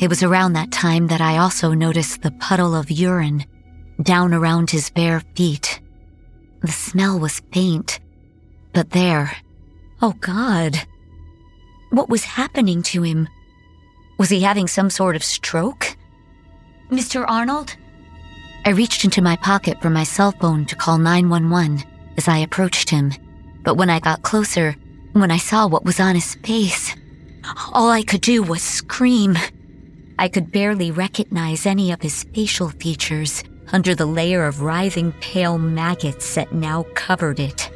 It was around that time that I also noticed the puddle of urine down around his bare feet. The smell was faint, but there. Oh God, what was happening to him? Was he having some sort of stroke? "Mister Arnold?" I reached into my pocket for my cell phone to call nine one one as I approached him. But when I got closer, when I saw what was on his face, all I could do was scream. I could barely recognize any of his facial features under the layer of writhing pale maggots that now covered it.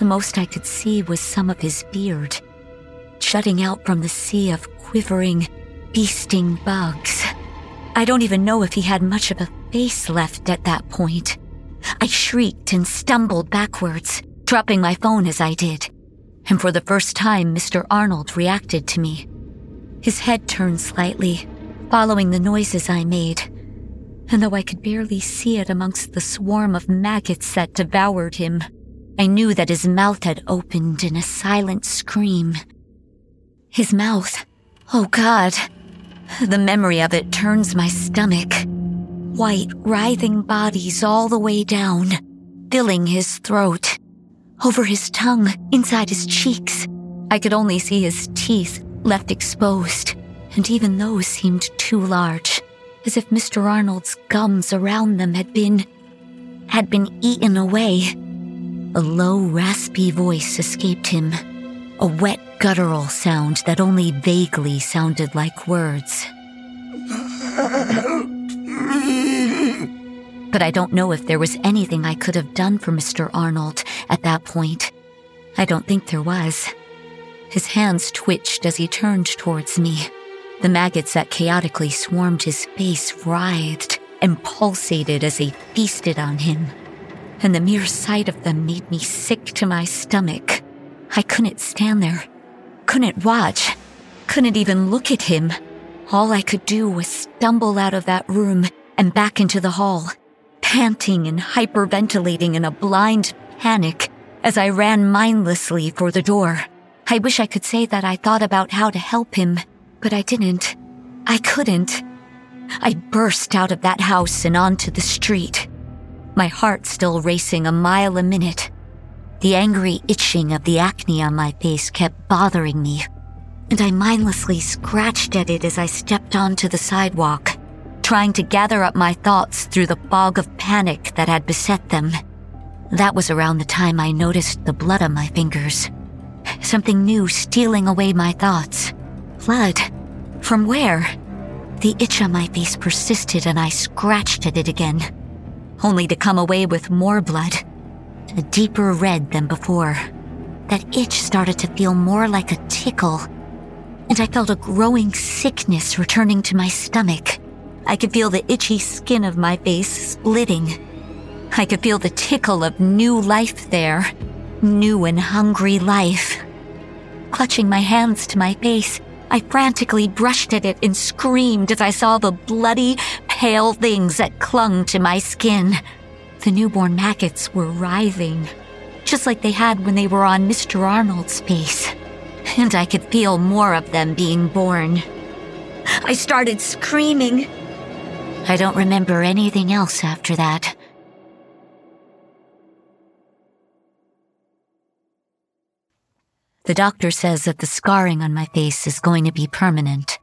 The most I could see was some of his beard, jutting out from the sea of quivering, feasting bugs. I don't even know if he had much of a face left at that point. I shrieked and stumbled backwards, dropping my phone as I did. And for the first time, Mister Arnold reacted to me. His head turned slightly, following the noises I made. And though I could barely see it amongst the swarm of maggots that devoured him, I knew that his mouth had opened in a silent scream. His mouth. Oh God. The memory of it turns my stomach. White, writhing bodies all the way down, filling his throat. Over his tongue, inside his cheeks, I could only see his teeth left exposed, and even those seemed too large, as if Mister Arnold's gums around them had been... had been eaten away. A low, raspy voice escaped him, a wet, guttural sound that only vaguely sounded like words. But I don't know if there was anything I could have done for Mister Arnold at that point. I don't think there was. His hands twitched as he turned towards me. The maggots that chaotically swarmed his face writhed and pulsated as they feasted on him. And the mere sight of them made me sick to my stomach. I couldn't stand there, couldn't watch, couldn't even look at him. All I could do was stumble out of that room and back into the hall, panting and hyperventilating in a blind panic as I ran mindlessly for the door. I wish I could say that I thought about how to help him, but I didn't. I couldn't. I burst out of that house and onto the street, my heart still racing a mile a minute. The angry itching of the acne on my face kept bothering me, and I mindlessly scratched at it as I stepped onto the sidewalk, trying to gather up my thoughts through the fog of panic that had beset them. That was around the time I noticed the blood on my fingers. Something new stealing away my thoughts. Blood? From where? The itch on my face persisted and I scratched at it again, only to come away with more blood. A deeper red than before. That itch started to feel more like a tickle, and I felt a growing sickness returning to my stomach. I could feel the itchy skin of my face splitting. I could feel the tickle of new life there, new and hungry life. Clutching my hands to my face, I frantically brushed at it and screamed as I saw the bloody, pale things that clung to my skin. The newborn maggots were writhing, just like they had when they were on Mister Arnold's face, and I could feel more of them being born. I started screaming. I don't remember anything else after that. The doctor says that the scarring on my face is going to be permanent.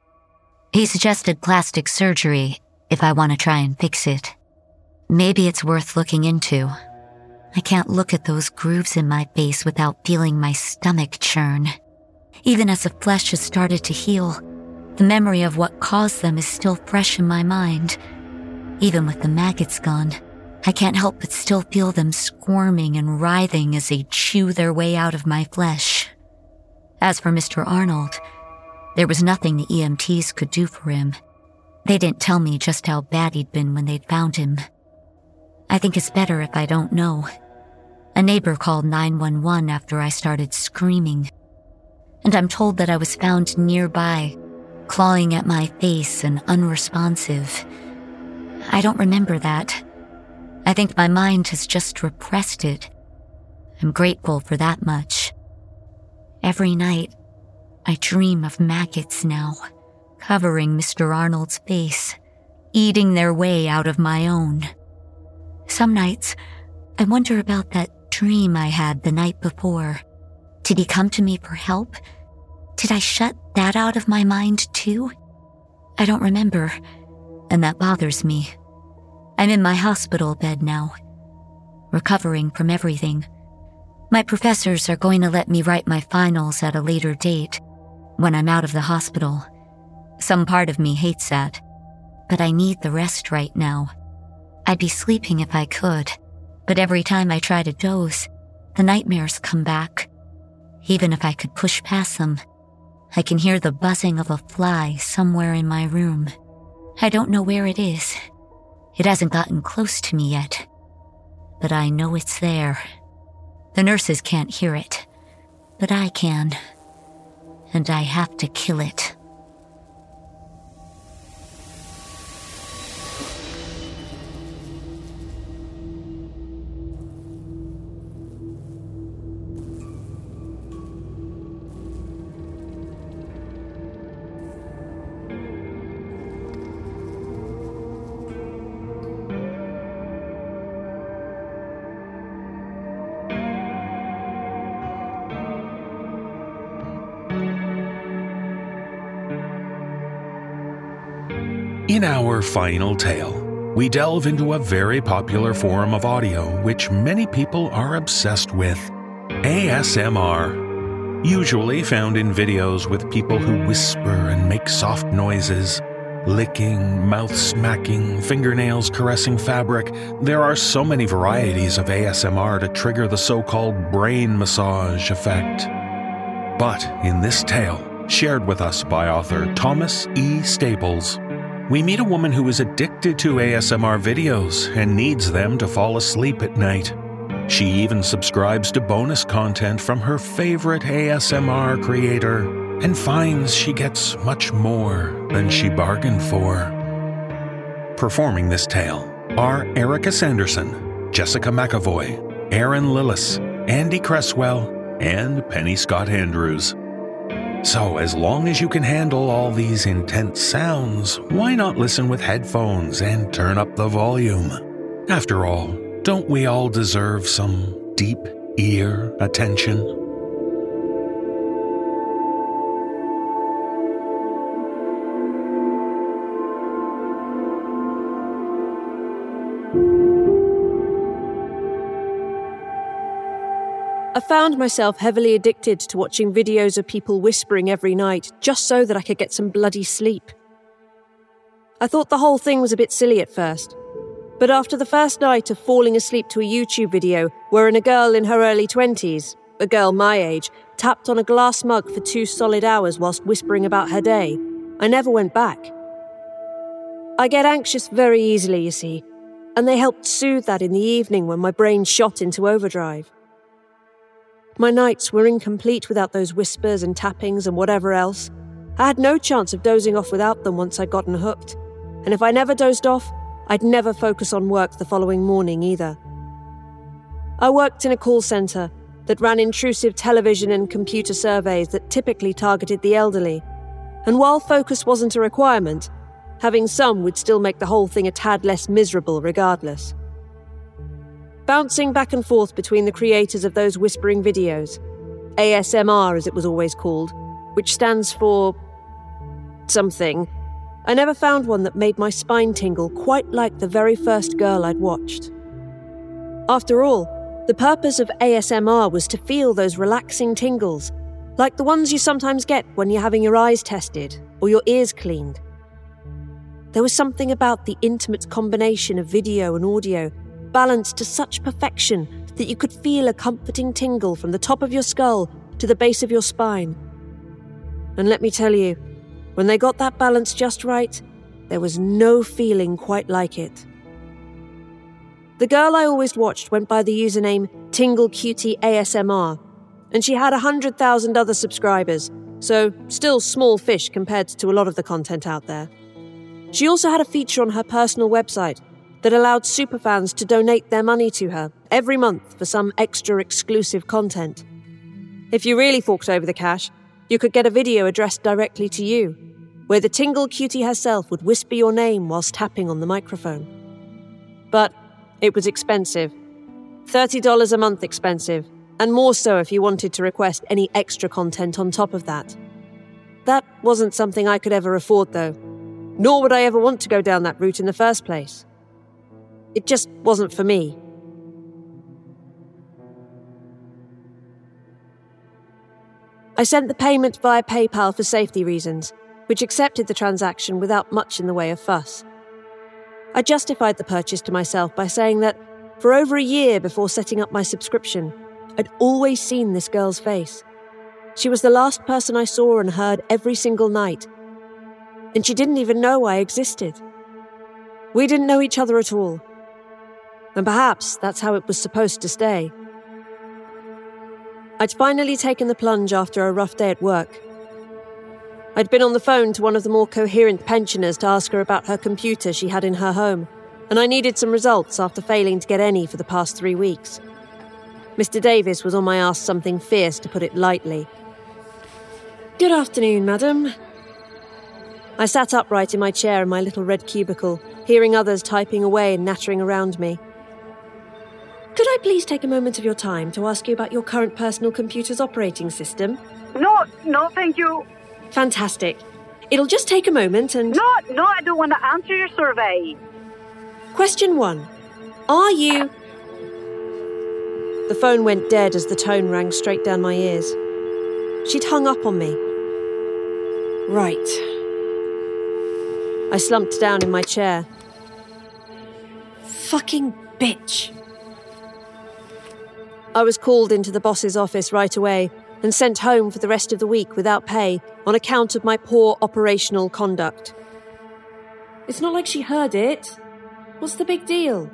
He suggested plastic surgery if I want to try and fix it. Maybe it's worth looking into. I can't look at those grooves in my face without feeling my stomach churn. Even as the flesh has started to heal, the memory of what caused them is still fresh in my mind. Even with the maggots gone, I can't help but still feel them squirming and writhing as they chew their way out of my flesh. As for Mister Arnold, there was nothing the E M Ts could do for him. They didn't tell me just how bad he'd been when they'd found him. I think it's better if I don't know. A neighbor called nine one one after I started screaming, and I'm told that I was found nearby, clawing at my face and unresponsive. I don't remember that. I think my mind has just repressed it. I'm grateful for that much. Every night, I dream of maggots now, covering Mister Arnold's face, eating their way out of my own. Some nights, I wonder about that dream I had the night before. Did he come to me for help? Did I shut that out of my mind too? I don't remember, and that bothers me. I'm in my hospital bed now, recovering from everything. My professors are going to let me write my finals at a later date, when I'm out of the hospital. Some part of me hates that, but I need the rest right now. I'd be sleeping if I could, but every time I try to doze, the nightmares come back. Even if I could push past them, I can hear the buzzing of a fly somewhere in my room. I don't know where it is. It hasn't gotten close to me yet, but I know it's there. The nurses can't hear it, but I can, and I have to kill it. In our final tale, we delve into a very popular form of audio which many people are obsessed with, A S M R. Usually found in videos with people who whisper and make soft noises, licking, mouth smacking, fingernails caressing fabric. There are so many varieties of A S M R to trigger the so-called brain massage effect. But in this tale, shared with us by author Thomas E. Staples, we meet a woman who is addicted to A S M R videos and needs them to fall asleep at night. She even subscribes to bonus content from her favorite A S M R creator and finds she gets much more than she bargained for. Performing this tale are Erica Sanderson, Jessica McAvoy, Aaron Lillis, Andy Cresswell, and Penny Scott-Andrews. So, as long as you can handle all these intense sounds, why not listen with headphones and turn up the volume? After all, don't we all deserve some deep ear attention? I found myself heavily addicted to watching videos of people whispering every night just so that I could get some bloody sleep. I thought the whole thing was a bit silly at first, but after the first night of falling asleep to a YouTube video wherein a girl in her early twenties, a girl my age, tapped on a glass mug for two solid hours whilst whispering about her day, I never went back. I get anxious very easily, you see, and they helped soothe that in the evening when my brain shot into overdrive. My nights were incomplete without those whispers and tappings and whatever else. I had no chance of dozing off without them once I'd gotten hooked. And if I never dozed off, I'd never focus on work the following morning either. I worked in a call centre that ran intrusive television and computer surveys that typically targeted the elderly. And while focus wasn't a requirement, having some would still make the whole thing a tad less miserable regardless. Bouncing back and forth between the creators of those whispering videos, A S M R as it was always called, which stands for something, I never found one that made my spine tingle quite like the very first girl I'd watched. After all, the purpose of A S M R was to feel those relaxing tingles, like the ones you sometimes get when you're having your eyes tested or your ears cleaned. There was something about the intimate combination of video and audio, balanced to such perfection that you could feel a comforting tingle from the top of your skull to the base of your spine. And let me tell you, when they got that balance just right, there was no feeling quite like it. The girl I always watched went by the username TingleCutieASMR, and she had one hundred thousand other subscribers, so still small fish compared to a lot of the content out there. She also had a feature on her personal website that allowed superfans to donate their money to her every month for some extra exclusive content. If you really forked over the cash, you could get a video addressed directly to you, where the Tingle Cutie herself would whisper your name whilst tapping on the microphone. But it was expensive. thirty dollars a month expensive, and more so if you wanted to request any extra content on top of that. That wasn't something I could ever afford, though, nor would I ever want to go down that route in the first place. It just wasn't for me. I sent the payment via PayPal for safety reasons, which accepted the transaction without much in the way of fuss. I justified the purchase to myself by saying that, for over a year before setting up my subscription, I'd always seen this girl's face. She was the last person I saw and heard every single night, and she didn't even know I existed. We didn't know each other at all, and perhaps that's how it was supposed to stay. I'd finally taken the plunge after a rough day at work. I'd been on the phone to one of the more coherent pensioners to ask her about her computer she had in her home, and I needed some results after failing to get any for the past three weeks. Mister Davis was on my ass something fierce, to put it lightly. "Good afternoon, madam." I sat upright in my chair in my little red cubicle, hearing others typing away and nattering around me. "Could I please take a moment of your time to ask you about your current personal computer's operating system?" "No, no, thank you." "Fantastic. It'll just take a moment and..." No, no, I don't want to answer your survey. "Question one. Are you..." The phone went dead as the tone rang straight down my ears. She'd hung up on me. Right. I slumped down in my chair. Fucking bitch. I was called into the boss's office right away and sent home for the rest of the week without pay on account of my poor operational conduct. "It's not like she heard it. What's the big deal?"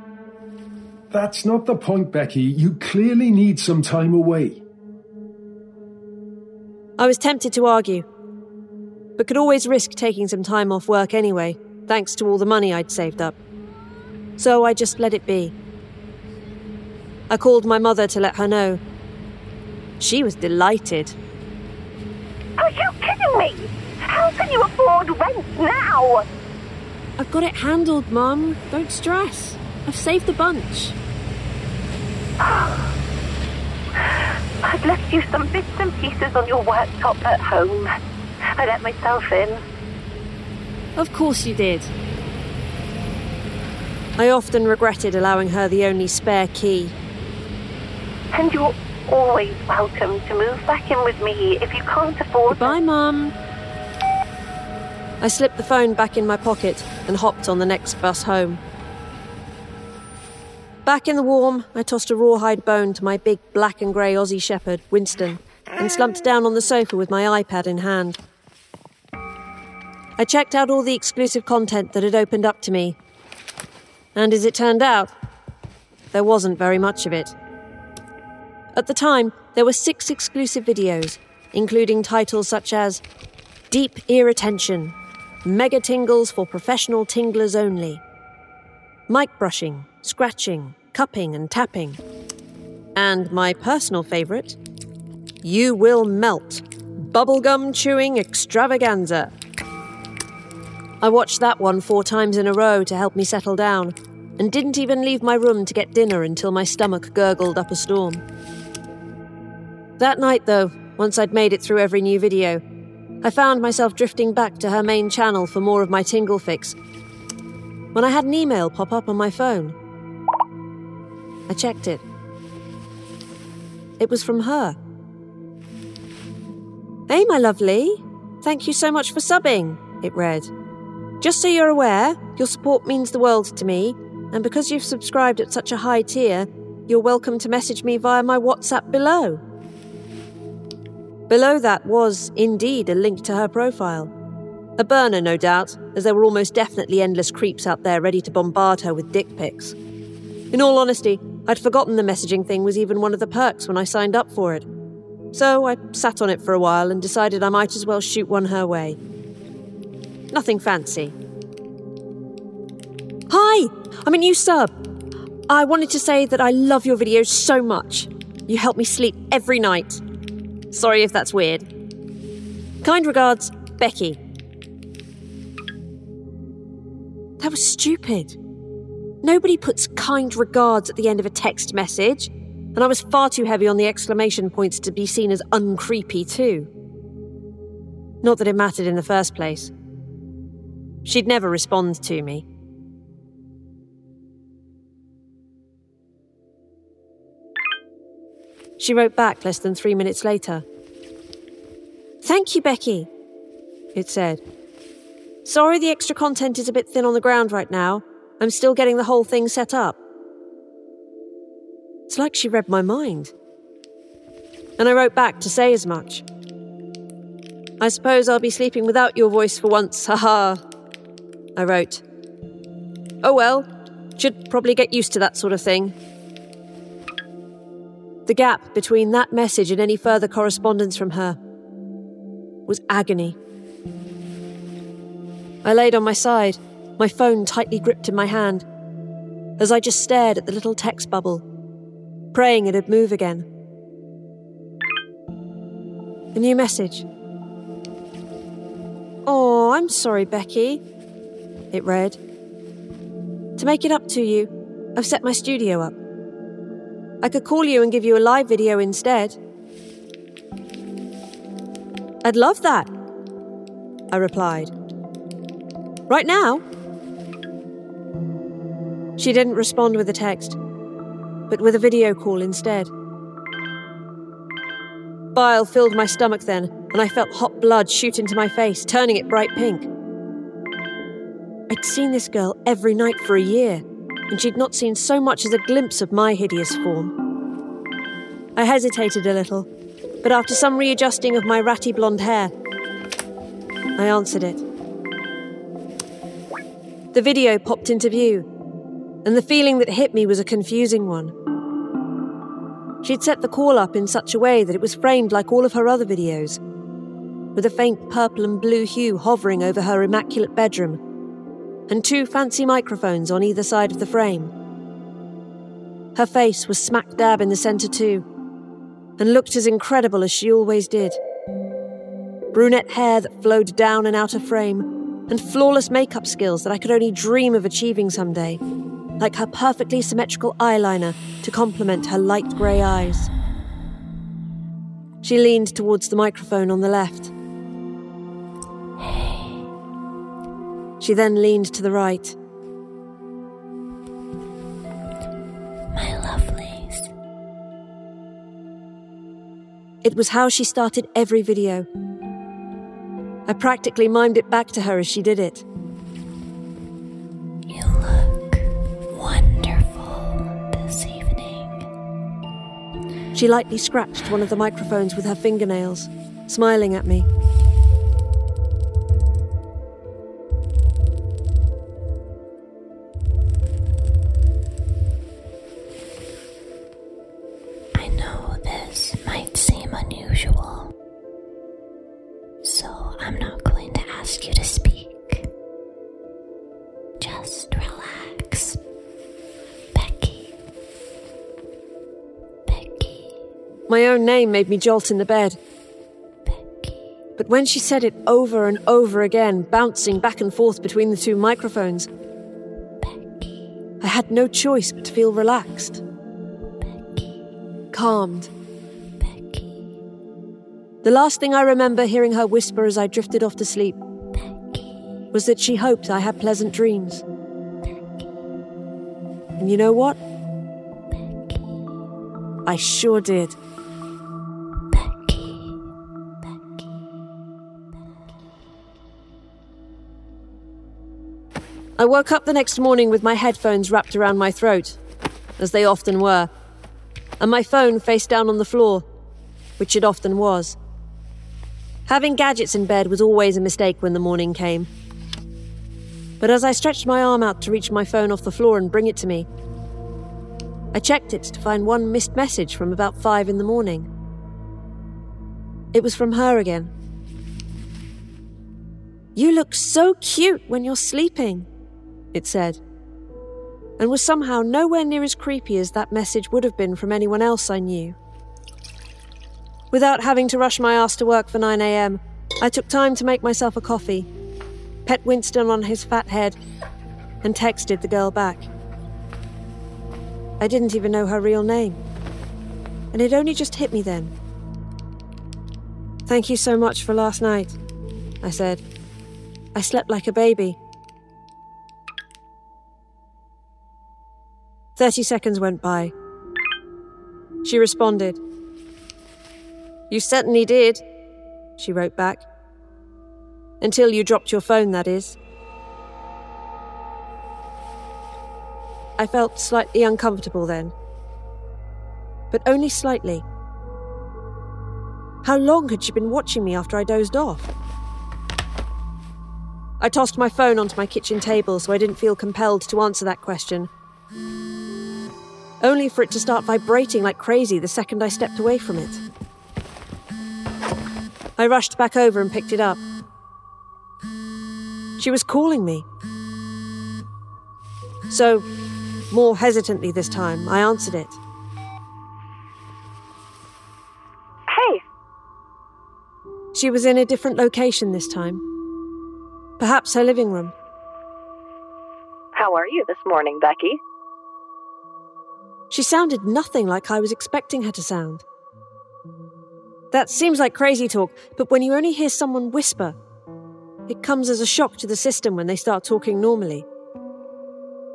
"That's not the point, Becky. You clearly need some time away." I was tempted to argue, but could always risk taking some time off work anyway, thanks to all the money I'd saved up. So I just let it be. I called my mother to let her know. She was delighted. "Are you kidding me? How can you afford rent now?" "I've got it handled, Mum. Don't stress. I've saved the bunch." "I've left you some bits and pieces on your worktop at home. I let myself in." "Of course you did." I often regretted allowing her the only spare key. "And you're always welcome to move back in with me if you can't afford..." "Goodbye, Mum." I slipped the phone back in my pocket and hopped on the next bus home. Back in the warm, I tossed a rawhide bone to my big black and grey Aussie shepherd, Winston, and slumped down on the sofa with my iPad in hand. I checked out all the exclusive content that had opened up to me, and as it turned out, there wasn't very much of it. At the time, there were six exclusive videos, including titles such as Deep Ear Attention, Mega Tingles for Professional Tinglers Only, Mic Brushing, Scratching, Cupping and Tapping, and my personal favourite, You Will Melt, Bubblegum Chewing Extravaganza. I watched that one four times in a row to help me settle down, and didn't even leave my room to get dinner until my stomach gurgled up a storm. That night, though, once I'd made it through every new video, I found myself drifting back to her main channel for more of my tingle fix, when I had an email pop up on my phone. I checked it. It was from her. "Hey, my lovely. Thank you so much for subbing," it read. Just so you're aware, your support means the world to me, and because you've subscribed at such a high tier, you're welcome to message me via my WhatsApp below. Below that was, indeed, a link to her profile. A burner, no doubt, as there were almost definitely endless creeps out there ready to bombard her with dick pics. In all honesty, I'd forgotten the messaging thing was even one of the perks when I signed up for it. So I sat on it for a while and decided I might as well shoot one her way. Nothing fancy. Hi! I'm a new sub. I wanted to say that I love your videos so much. You help me sleep every night. Sorry if that's weird. Kind regards, Becky. That was stupid. Nobody puts kind regards at the end of a text message, and I was far too heavy on the exclamation points to be seen as uncreepy too. Not that it mattered in the first place. She'd never respond to me. She wrote back less than three minutes later. Thank you, Becky, it said. Sorry the extra content is a bit thin on the ground right now. I'm still getting the whole thing set up. It's like she read my mind. And I wrote back to say as much. I suppose I'll be sleeping without your voice for once, haha, I wrote. Oh well, should probably get used to that sort of thing. The gap between that message and any further correspondence from her was agony. I laid on my side, my phone tightly gripped in my hand, as I just stared at the little text bubble, praying it'd move again. A new message. Oh, I'm sorry, Becky, it read. To make it up to you, I've set my studio up. I could call you and give you a live video instead. I'd love that, I replied. Right now? She didn't respond with a text, but with a video call instead. Bile filled my stomach then, and I felt hot blood shoot into my face, turning it bright pink. I'd seen this girl every night for a year, and she'd not seen so much as a glimpse of my hideous form. I hesitated a little, but after some readjusting of my ratty blonde hair, I answered it. The video popped into view, and the feeling that hit me was a confusing one. She'd set the call up in such a way that it was framed like all of her other videos, with a faint purple and blue hue hovering over her immaculate bedroom, and two fancy microphones on either side of the frame. Her face was smack dab in the centre too, and looked as incredible as she always did. Brunette hair that flowed down and out of frame, and flawless makeup skills that I could only dream of achieving someday, like her perfectly symmetrical eyeliner to complement her light grey eyes. She leaned towards the microphone on the left. She then leaned to the right. My lovelies. It was how she started every video. I practically mimed it back to her as she did it. You look wonderful this evening. She lightly scratched one of the microphones with her fingernails, smiling at me. I know this might seem unusual, so I'm not going to ask you to speak. Just relax. Becky. Becky. My own name made me jolt in the bed. Becky. But when she said it over and over again, bouncing back and forth between the two microphones, Becky. I had no choice but to feel relaxed. Becky. Calmed. The last thing I remember hearing her whisper as I drifted off to sleep was that she hoped I had pleasant dreams. And you know what? I sure did. I woke up the next morning with my headphones wrapped around my throat, as they often were, and my phone face down on the floor, which it often was. Having gadgets in bed was always a mistake when the morning came. But as I stretched my arm out to reach my phone off the floor and bring it to me, I checked it to find one missed message from about five in the morning. It was from her again. "You look so cute when you're sleeping," it said, and was somehow nowhere near as creepy as that message would have been from anyone else I knew. Without having to rush my ass to work for nine a m, I took time to make myself a coffee, pet Winston on his fat head, and texted the girl back. I didn't even know her real name, and it only just hit me then. "Thank you so much for last night," I said. "I slept like a baby." Thirty seconds went by. She responded. "You certainly did," she wrote back. "Until you dropped your phone, that is." I felt slightly uncomfortable then. But only slightly. How long had she been watching me after I dozed off? I tossed my phone onto my kitchen table so I didn't feel compelled to answer that question. Only for it to start vibrating like crazy the second I stepped away from it. I rushed back over and picked it up. She was calling me. So, more hesitantly this time, I answered it. "Hey." She was in a different location this time. Perhaps her living room. "How are you this morning, Becky?" She sounded nothing like I was expecting her to sound. That seems like crazy talk, but when you only hear someone whisper, it comes as a shock to the system when they start talking normally.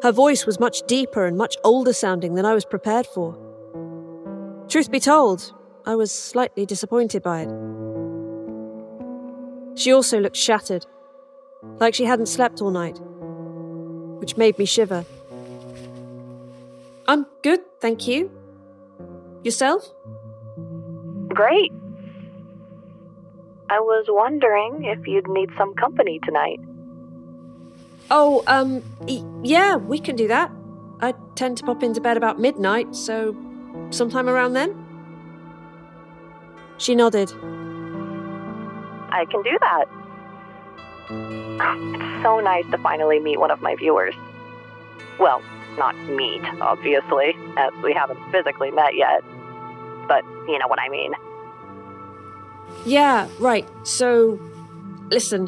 Her voice was much deeper and much older sounding than I was prepared for. Truth be told, I was slightly disappointed by it. She also looked shattered, like she hadn't slept all night, which made me shiver. "I'm good, thank you. Yourself?" "Great. I was wondering if you'd need some company tonight." "Oh, um, e- yeah, we can do that. I tend to pop into bed about midnight, so sometime around then?" She nodded. "I can do that. It's so nice to finally meet one of my viewers. Well, not meet, obviously, as we haven't physically met yet. But you know what I mean." "Yeah, right. So, listen."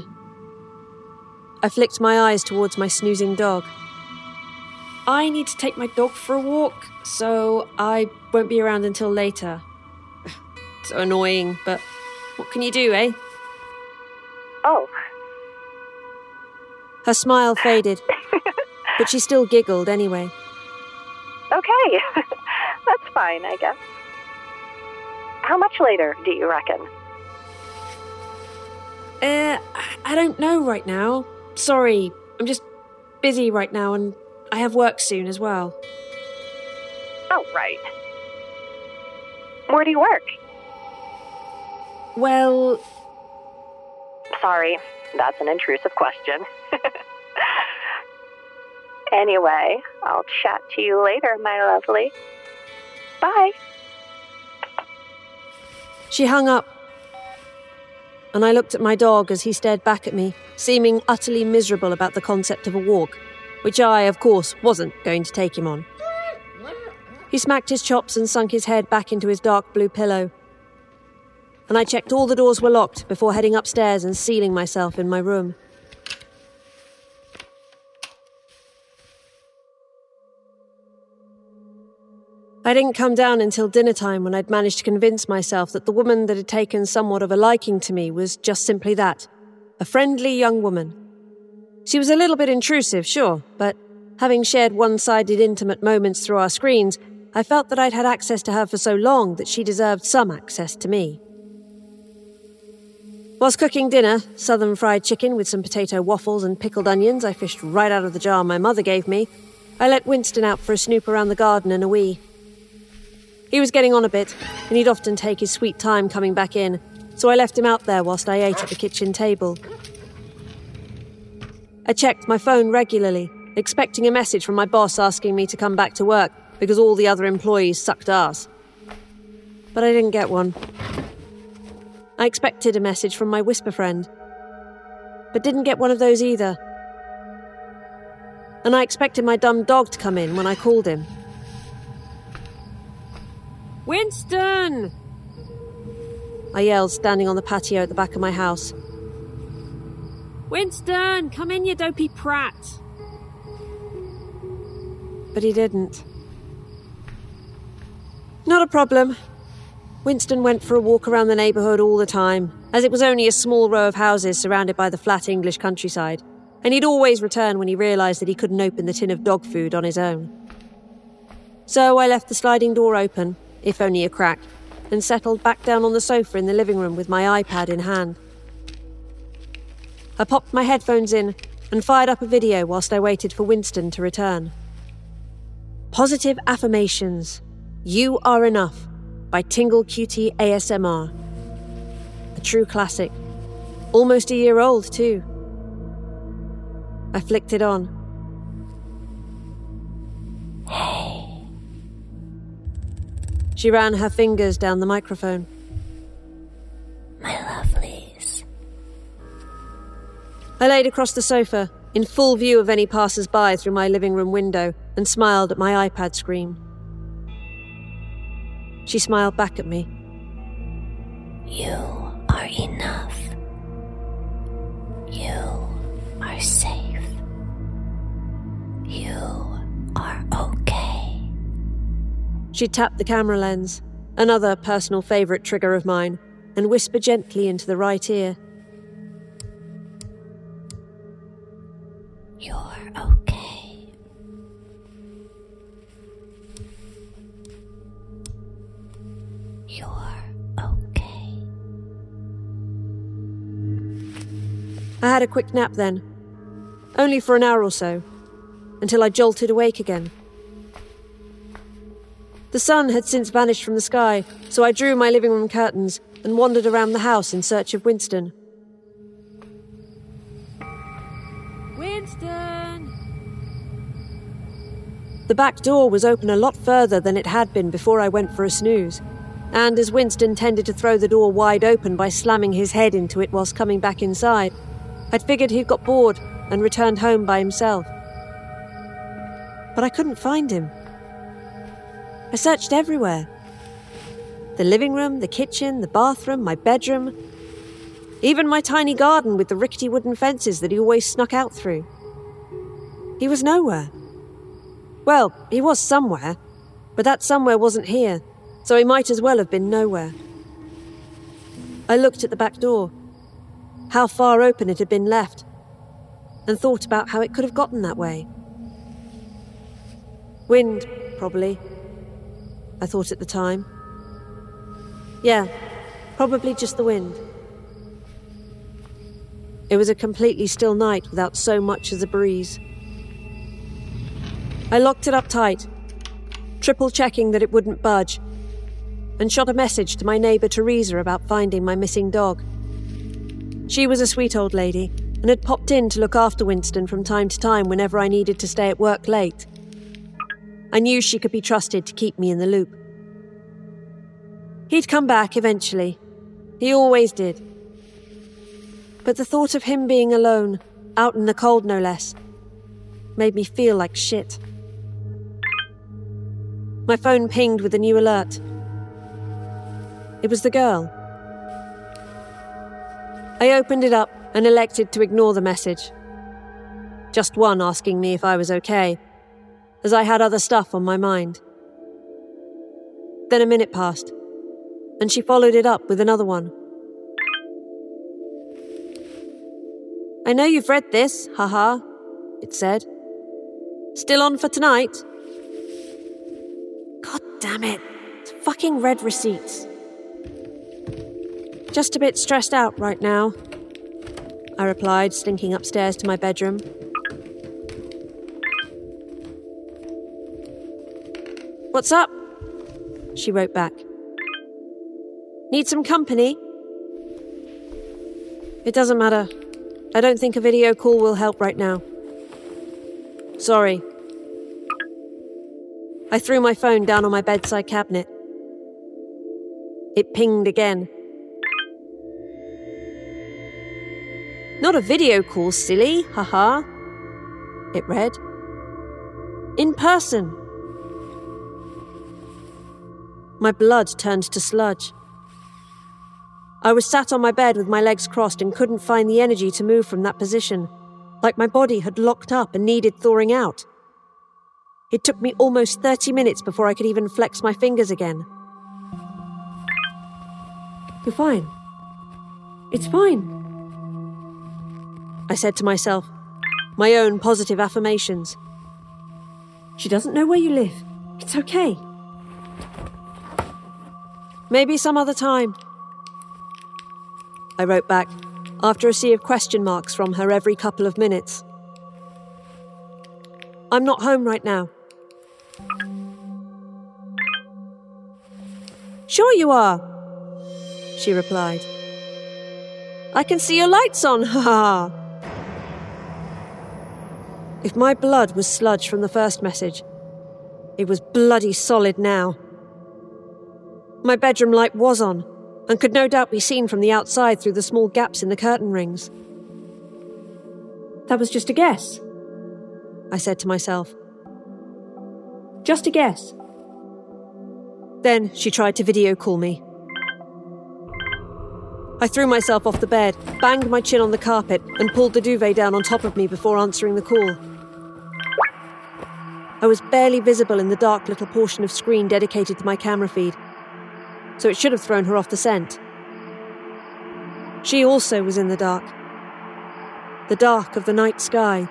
I flicked my eyes towards my snoozing dog. "I need to take my dog for a walk, so I won't be around until later." So annoying, but what can you do, eh? "Oh." Her smile faded, but she still giggled anyway. "Okay, that's fine, I guess. How much later do you reckon?" Uh, I don't know right now. Sorry, I'm just busy right now and I have work soon as well." "Oh, right. Where do you work?" "Well..." "Sorry, that's an intrusive question." "Anyway, I'll chat to you later, my lovely. Bye." She hung up, and I looked at my dog as he stared back at me, seeming utterly miserable about the concept of a walk, which I, of course, wasn't going to take him on. He smacked his chops and sunk his head back into his dark blue pillow, and I checked all the doors were locked before heading upstairs and sealing myself in my room. I didn't come down until dinner time when I'd managed to convince myself that the woman that had taken somewhat of a liking to me was just simply that, a friendly young woman. She was a little bit intrusive, sure, but having shared one-sided intimate moments through our screens, I felt that I'd had access to her for so long that she deserved some access to me. Was cooking dinner, southern fried chicken with some potato waffles and pickled onions I fished right out of the jar my mother gave me. I let Winston out for a snoop around the garden and a wee. He was getting on a bit, and he'd often take his sweet time coming back in, so I left him out there whilst I ate at the kitchen table. I checked my phone regularly, expecting a message from my boss asking me to come back to work because all the other employees sucked ass. But I didn't get one. I expected a message from my whisper friend, but didn't get one of those either. And I expected my dumb dog to come in when I called him. Winston! I yelled, standing on the patio at the back of my house. Winston, come in, you dopey prat! But he didn't. Not a problem. Winston went for a walk around the neighbourhood all the time, as it was only a small row of houses surrounded by the flat English countryside, and he'd always return when he realised that he couldn't open the tin of dog food on his own. So I left the sliding door open, if only a crack, and settled back down on the sofa in the living room with my iPad in hand. I popped my headphones in and fired up a video whilst I waited for Winston to return. Positive Affirmations, You Are Enough, by TingleCutieASMR. A true classic. Almost a year old, too. I flicked it on. She ran her fingers down the microphone. My lovelies. I laid across the sofa, in full view of any passers-by through my living room window, and smiled at my iPad screen. She smiled back at me. You are enough. You are safe. You are okay. She tapped the camera lens, another personal favourite trigger of mine, and whispered gently into the right ear. You're okay. You're okay. I had a quick nap then, only for an hour or so, until I jolted awake again. The sun had since vanished from the sky, so I drew my living room curtains and wandered around the house in search of Winston. Winston! The back door was open a lot further than it had been before I went for a snooze. And as Winston tended to throw the door wide open by slamming his head into it whilst coming back inside, I'd figured he'd got bored and returned home by himself. But I couldn't find him. I searched everywhere. The living room, the kitchen, the bathroom, my bedroom, even my tiny garden with the rickety wooden fences that he always snuck out through. He was nowhere. Well, he was somewhere, but that somewhere wasn't here. So he might as well have been nowhere. I looked at the back door, how far open it had been left, and thought about how it could have gotten that way. Wind, probably, I thought at the time. Yeah, probably just the wind. It was a completely still night without so much as a breeze. I locked it up tight, triple-checking that it wouldn't budge, and shot a message to my neighbour Teresa about finding my missing dog. She was a sweet old lady and had popped in to look after Winston from time to time whenever I needed to stay at work late. I knew she could be trusted to keep me in the loop. He'd come back eventually. He always did. But the thought of him being alone, out in the cold no less, made me feel like shit. My phone pinged with a new alert. It was the girl. I opened it up and elected to ignore the message. Just one asking me if I was okay, as I had other stuff on my mind. Then a minute passed, and she followed it up with another one. I know you've read this, haha, it said. Still on for tonight? God damn it, it's fucking red receipts. Just a bit stressed out right now, I replied, slinking upstairs to my bedroom. What's up? She wrote back. Need some company? It doesn't matter. I don't think a video call will help right now. Sorry. I threw my phone down on my bedside cabinet. It pinged again. Not a video call, silly, haha, it read. In person. My blood turned to sludge. I was sat on my bed with my legs crossed and couldn't find the energy to move from that position, like my body had locked up and needed thawing out. It took me almost thirty minutes before I could even flex my fingers again. You're fine. It's fine, I said to myself, my own positive affirmations. She doesn't know where you live. It's okay. Maybe some other time, I wrote back, after a sea of question marks from her every couple of minutes. I'm not home right now. Sure you are, she replied. I can see your lights on, ha ha. If my blood was sludge from the first message, it was bloody solid now. My bedroom light was on, and could no doubt be seen from the outside through the small gaps in the curtain rings. That was just a guess, I said to myself. Just a guess. Then she tried to video call me. I threw myself off the bed, banged my chin on the carpet, and pulled the duvet down on top of me before answering the call. I was barely visible in the dark little portion of screen dedicated to my camera feed, so it should have thrown her off the scent. She also was in the dark. The dark of the night sky.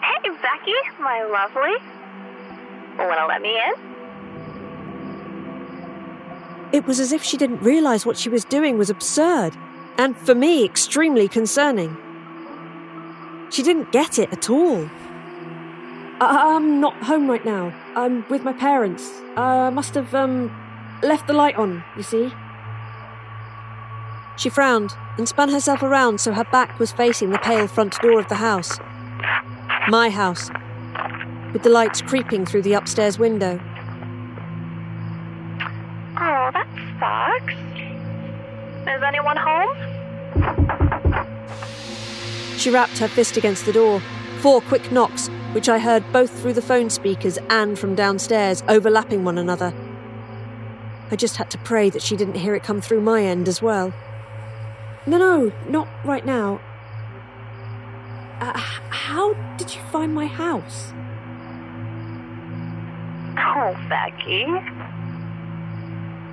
Hey, Becky, my lovely. Wanna let me in? It was as if she didn't realise what she was doing was absurd, and for me, extremely concerning. She didn't get it at all. I- I'm not home right now. I'm with my parents. I must have, um, left the light on, you see. She frowned and spun herself around so her back was facing the pale front door of the house. My house, with the lights creeping through the upstairs window. Oh, that sucks. Is anyone home? She rapped her fist against the door. Four quick knocks, which I heard both through the phone speakers and from downstairs, overlapping one another. I just had to pray that she didn't hear it come through my end as well. No, no, not right now. Uh, how did you find my house? Oh, Becky.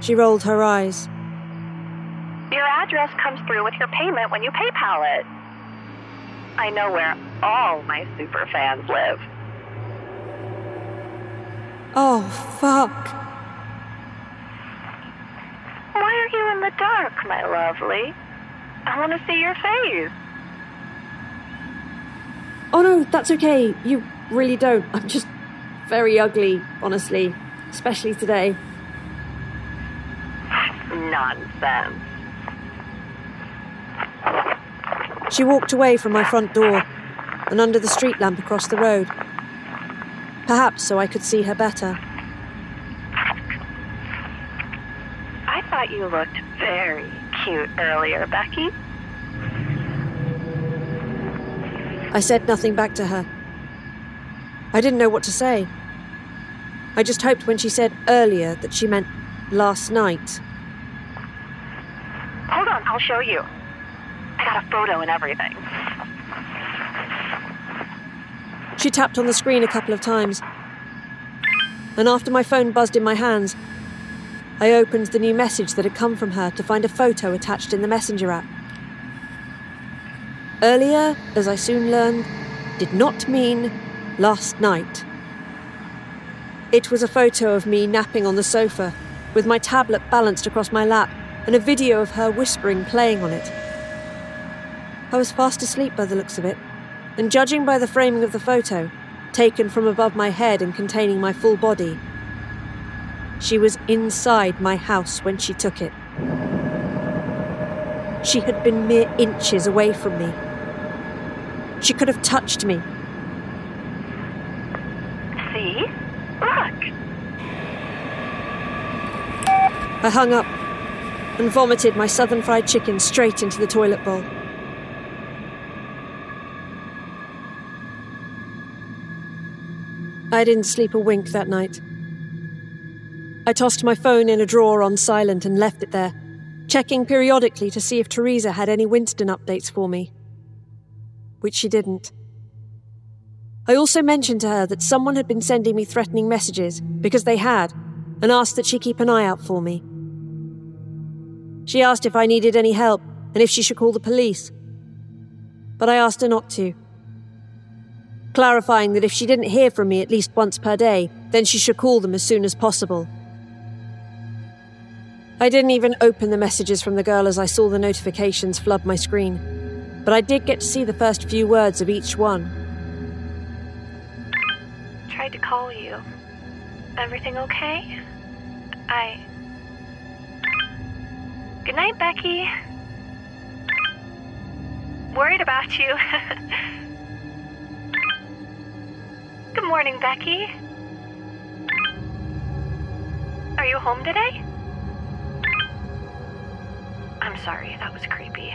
She rolled her eyes. Your address comes through with your payment when you PayPal it. I know where all my super fans live. Oh, fuck. Why are you in the dark, my lovely? I want to see your face. Oh, no, that's okay. You really don't. I'm just very ugly, honestly. Especially today. Nonsense. She walked away from my front door and under the street lamp across the road. Perhaps so I could see her better. I thought you looked very cute earlier, Becky. I said nothing back to her. I didn't know what to say. I just hoped when she said earlier that she meant last night. Hold on, I'll show you. I got a photo and everything. She tapped on the screen a couple of times. And after my phone buzzed in my hands, I opened the new message that had come from her to find a photo attached in the Messenger app. Earlier, as I soon learned, did not mean last night. It was a photo of me napping on the sofa, with my tablet balanced across my lap, and a video of her whispering playing on it. I was fast asleep by the looks of it, and judging by the framing of the photo, taken from above my head and containing my full body, she was inside my house when she took it. She had been mere inches away from me. She could have touched me. See? Look! I hung up and vomited my southern fried chicken straight into the toilet bowl. I didn't sleep a wink that night. I tossed my phone in a drawer on silent and left it there, checking periodically to see if Teresa had any Winston updates for me, which she didn't. I also mentioned to her that someone had been sending me threatening messages, because they had, and asked that she keep an eye out for me. She asked if I needed any help and if she should call the police, but I asked her not to, clarifying that if she didn't hear from me at least once per day, then she should call them as soon as possible. I didn't even open the messages from the girl as I saw the notifications flood my screen, but I did get to see the first few words of each one. Tried to call you. Everything okay? I... Good night, Becky. Worried about you. Good morning, Becky. Are you home today? I'm sorry, that was creepy.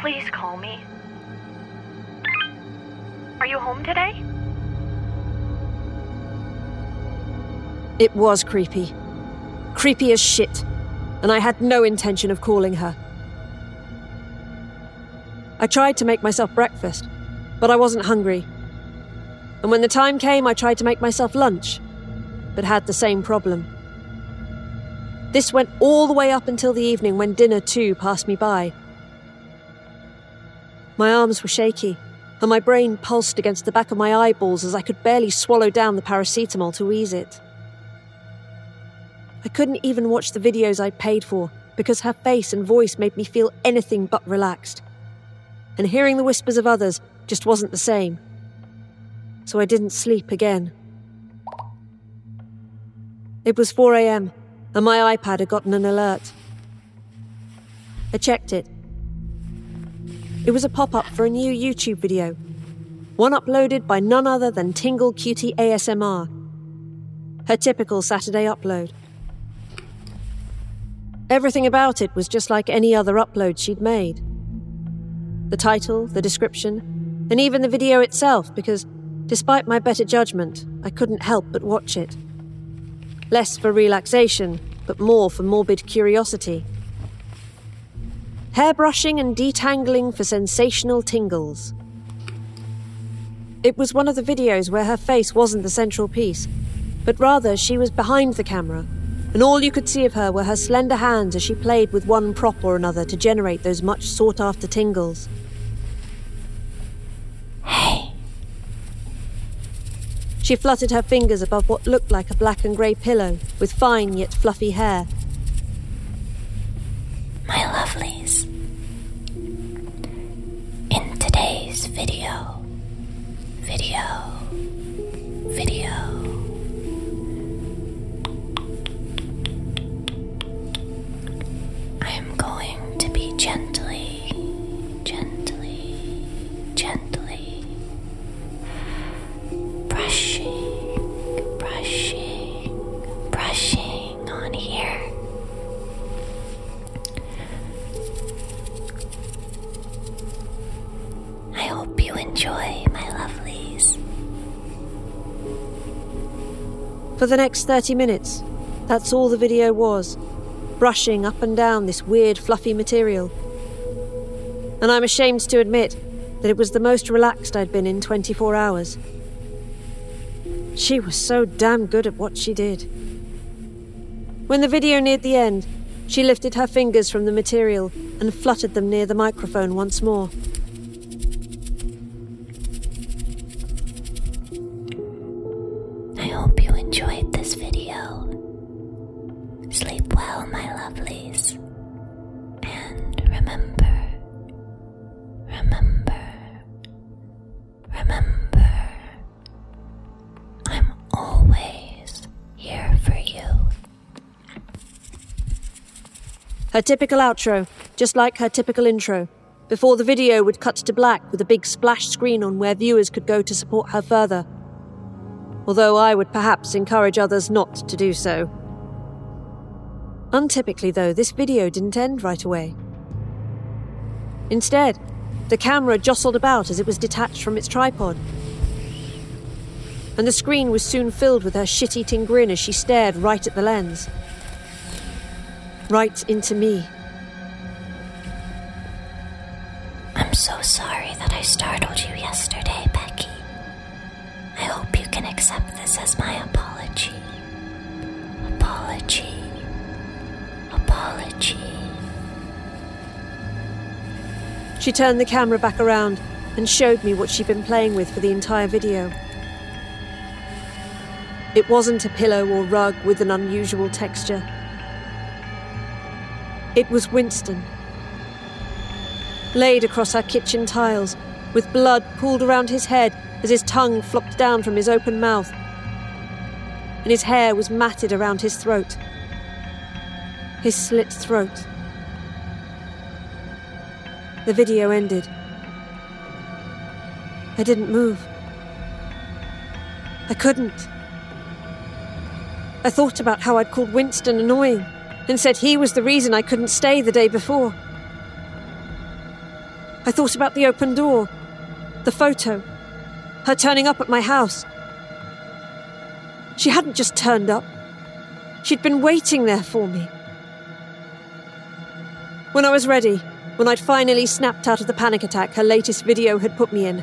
Please call me. Are you home today? It was creepy. Creepy as shit. And I had no intention of calling her. I tried to make myself breakfast, but I wasn't hungry. And when the time came, I tried to make myself lunch, but had the same problem. This went all the way up until the evening when dinner, too, passed me by. My arms were shaky, and my brain pulsed against the back of my eyeballs as I could barely swallow down the paracetamol to ease it. I couldn't even watch the videos I paid for because her face and voice made me feel anything but relaxed, and hearing the whispers of others just wasn't the same. So I didn't sleep again. It was four a.m. and my iPad had gotten an alert. I checked it. It was a pop-up for a new YouTube video, one uploaded by none other than TingleCutieASMR, her typical Saturday upload. Everything about it was just like any other upload she'd made. The title, the description, and even the video itself, because, despite my better judgment, I couldn't help but watch it. Less for relaxation, but more for morbid curiosity. Hairbrushing and detangling for sensational tingles. It was one of the videos where her face wasn't the central piece, but rather she was behind the camera, and all you could see of her were her slender hands as she played with one prop or another to generate those much sought-after tingles. She fluttered her fingers above what looked like a black and grey pillow with fine yet fluffy hair. My lovelies, in today's video, video, video, I am going to be gently, gently, gently brushing, brushing, brushing on here. I hope you enjoy, my lovelies. For the next thirty minutes, that's all the video was, brushing up and down this weird, fluffy material. And I'm ashamed to admit that it was the most relaxed I'd been in twenty-four hours. She was so damn good at what she did. When the video neared the end, she lifted her fingers from the material and fluttered them near the microphone once more. I hope you enjoyed this video. Sleep well. Her typical outro, just like her typical intro. Before the video would cut to black with a big splash screen on where viewers could go to support her further. Although I would perhaps encourage others not to do so. Untypically, though, this video didn't end right away. Instead, the camera jostled about as it was detached from its tripod. And the screen was soon filled with her shit-eating grin as she stared right at the lens. Right into me. I'm so sorry that I startled you yesterday, Becky. I hope you can accept this as my apology. Apology. Apology. She turned the camera back around and showed me what she'd been playing with for the entire video. It wasn't a pillow or rug with an unusual texture. It was Winston. Laid across our kitchen tiles, with blood pooled around his head as his tongue flopped down from his open mouth, and his hair was matted around his throat. His slit throat. The video ended. I didn't move. I couldn't. I thought about how I'd called Winston annoying and said he was the reason I couldn't stay the day before. I thought about the open door, the photo, her turning up at my house. She hadn't just turned up. She'd been waiting there for me. When I was ready, when I'd finally snapped out of the panic attack her latest video had put me in,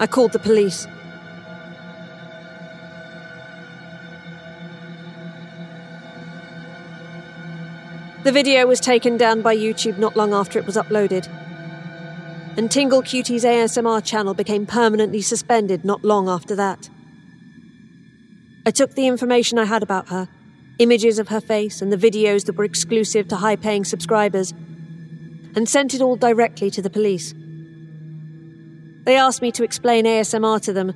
I called the police. The video was taken down by YouTube not long after it was uploaded, and Tingle Cutie's A S M R channel became permanently suspended not long after that. I took the information I had about her, images of her face and the videos that were exclusive to high-paying subscribers, and sent it all directly to the police. They asked me to explain A S M R to them,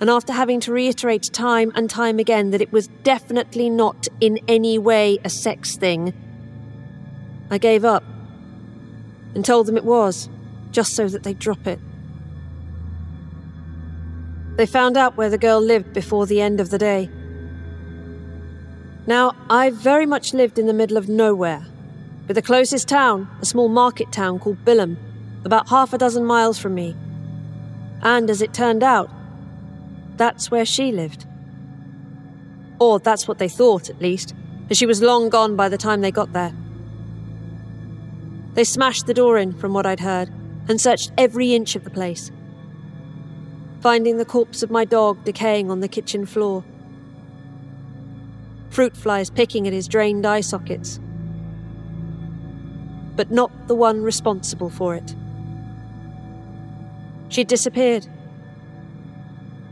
and after having to reiterate time and time again that it was definitely not in any way a sex thing, I gave up and told them it was, just so that they'd drop it. They found out where the girl lived before the end of the day. Now, I very much lived in the middle of nowhere, with the closest town, a small market town called Bilham, about half a dozen miles from me. And as it turned out, that's where she lived. Or that's what they thought, at least, as she was long gone by the time they got there. They smashed the door in, from what I'd heard, and searched every inch of the place, finding the corpse of my dog decaying on the kitchen floor, fruit flies picking at his drained eye sockets, but not the one responsible for it. She disappeared.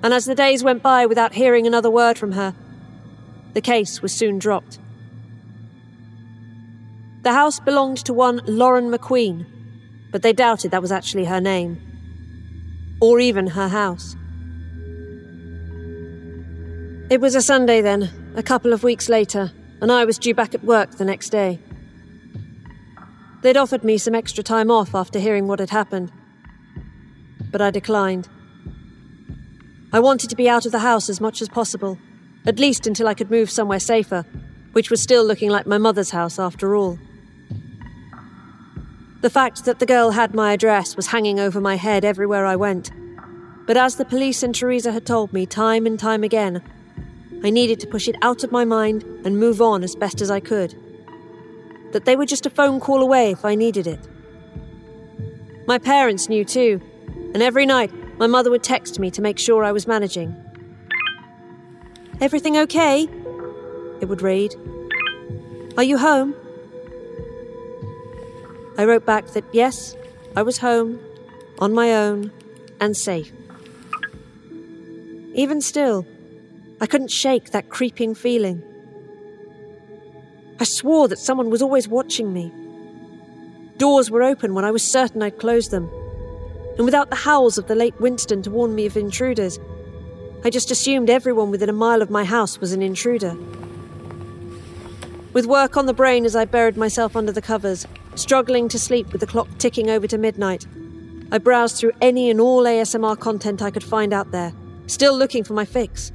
And as the days went by without hearing another word from her, the case was soon dropped. The house belonged to one Lauren McQueen, but they doubted that was actually her name, or even her house. It was a Sunday then, a couple of weeks later, and I was due back at work the next day. They'd offered me some extra time off after hearing what had happened, but I declined. I wanted to be out of the house as much as possible, at least until I could move somewhere safer, which was still looking like my mother's house after all. The fact that the girl had my address was hanging over my head everywhere I went, but as the police and Teresa had told me time and time again, I needed to push it out of my mind and move on as best as I could. That they were just a phone call away if I needed it. My parents knew too, and every night my mother would text me to make sure I was managing. "Everything okay?" it would read. "Are you home?" I wrote back that yes, I was home, on my own, and safe. Even still, I couldn't shake that creeping feeling. I swore that someone was always watching me. Doors were open when I was certain I'd closed them. And without the howls of the late Winston to warn me of intruders, I just assumed everyone within a mile of my house was an intruder. with work on the brain as I buried myself under the covers, struggling to sleep with the clock ticking over to midnight. I browsed through any and all A S M R content I could find out there, still looking for my fix.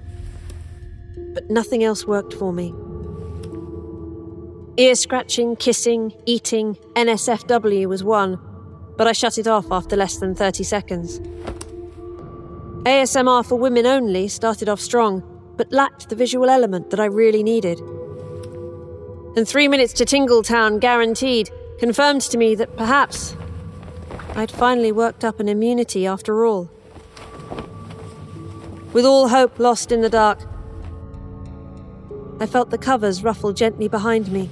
But nothing else worked for me. Ear-scratching, kissing, eating, N S F W was one, but I shut it off after less than thirty seconds. A S M R for women only started off strong, but lacked the visual element that I really needed. And three minutes to Tingletown guaranteed confirmed to me that perhaps I'd finally worked up an immunity after all. With all hope lost in the dark, I felt the covers ruffle gently behind me,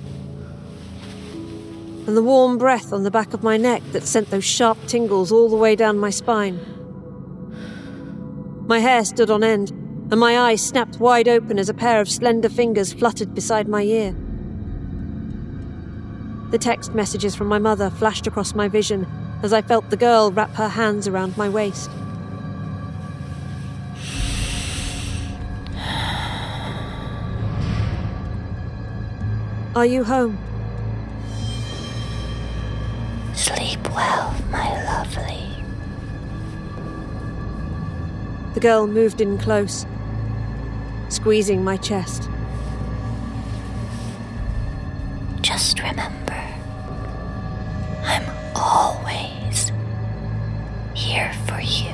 and the warm breath on the back of my neck that sent those sharp tingles all the way down my spine. My hair stood on end, and my eyes snapped wide open as a pair of slender fingers fluttered beside my ear. The text messages from my mother flashed across my vision as I felt the girl wrap her hands around my waist. Are you home? Sleep well, my lovely. The girl moved in close, squeezing my chest. Just remember, I'm always here for you.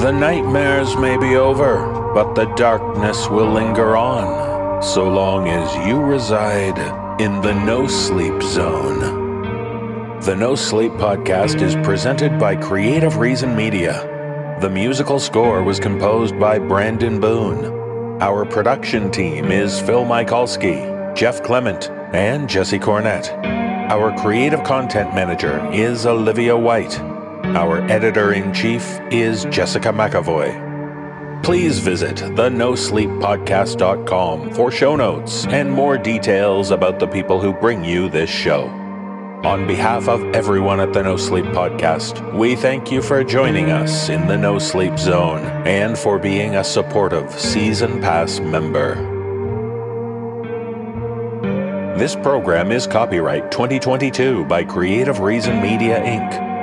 The nightmares may be over, but the darkness will linger on, so long as you reside in the No Sleep Zone. The No Sleep Podcast is presented by Creative Reason Media. The musical score was composed by Brandon Boone. Our production team is Phil Michalski, Jeff Clement, and Jesse Cornett. Our creative content manager is Olivia White. Our editor-in-chief is Jessica McAvoy. Please visit the no sleep podcast dot com for show notes and more details about the people who bring you this show. On behalf of everyone at the No Sleep Podcast, we thank you for joining us in the No Sleep Zone and for being a supportive Season Pass member. This program is copyright twenty twenty-two by Creative Reason Media Incorporated,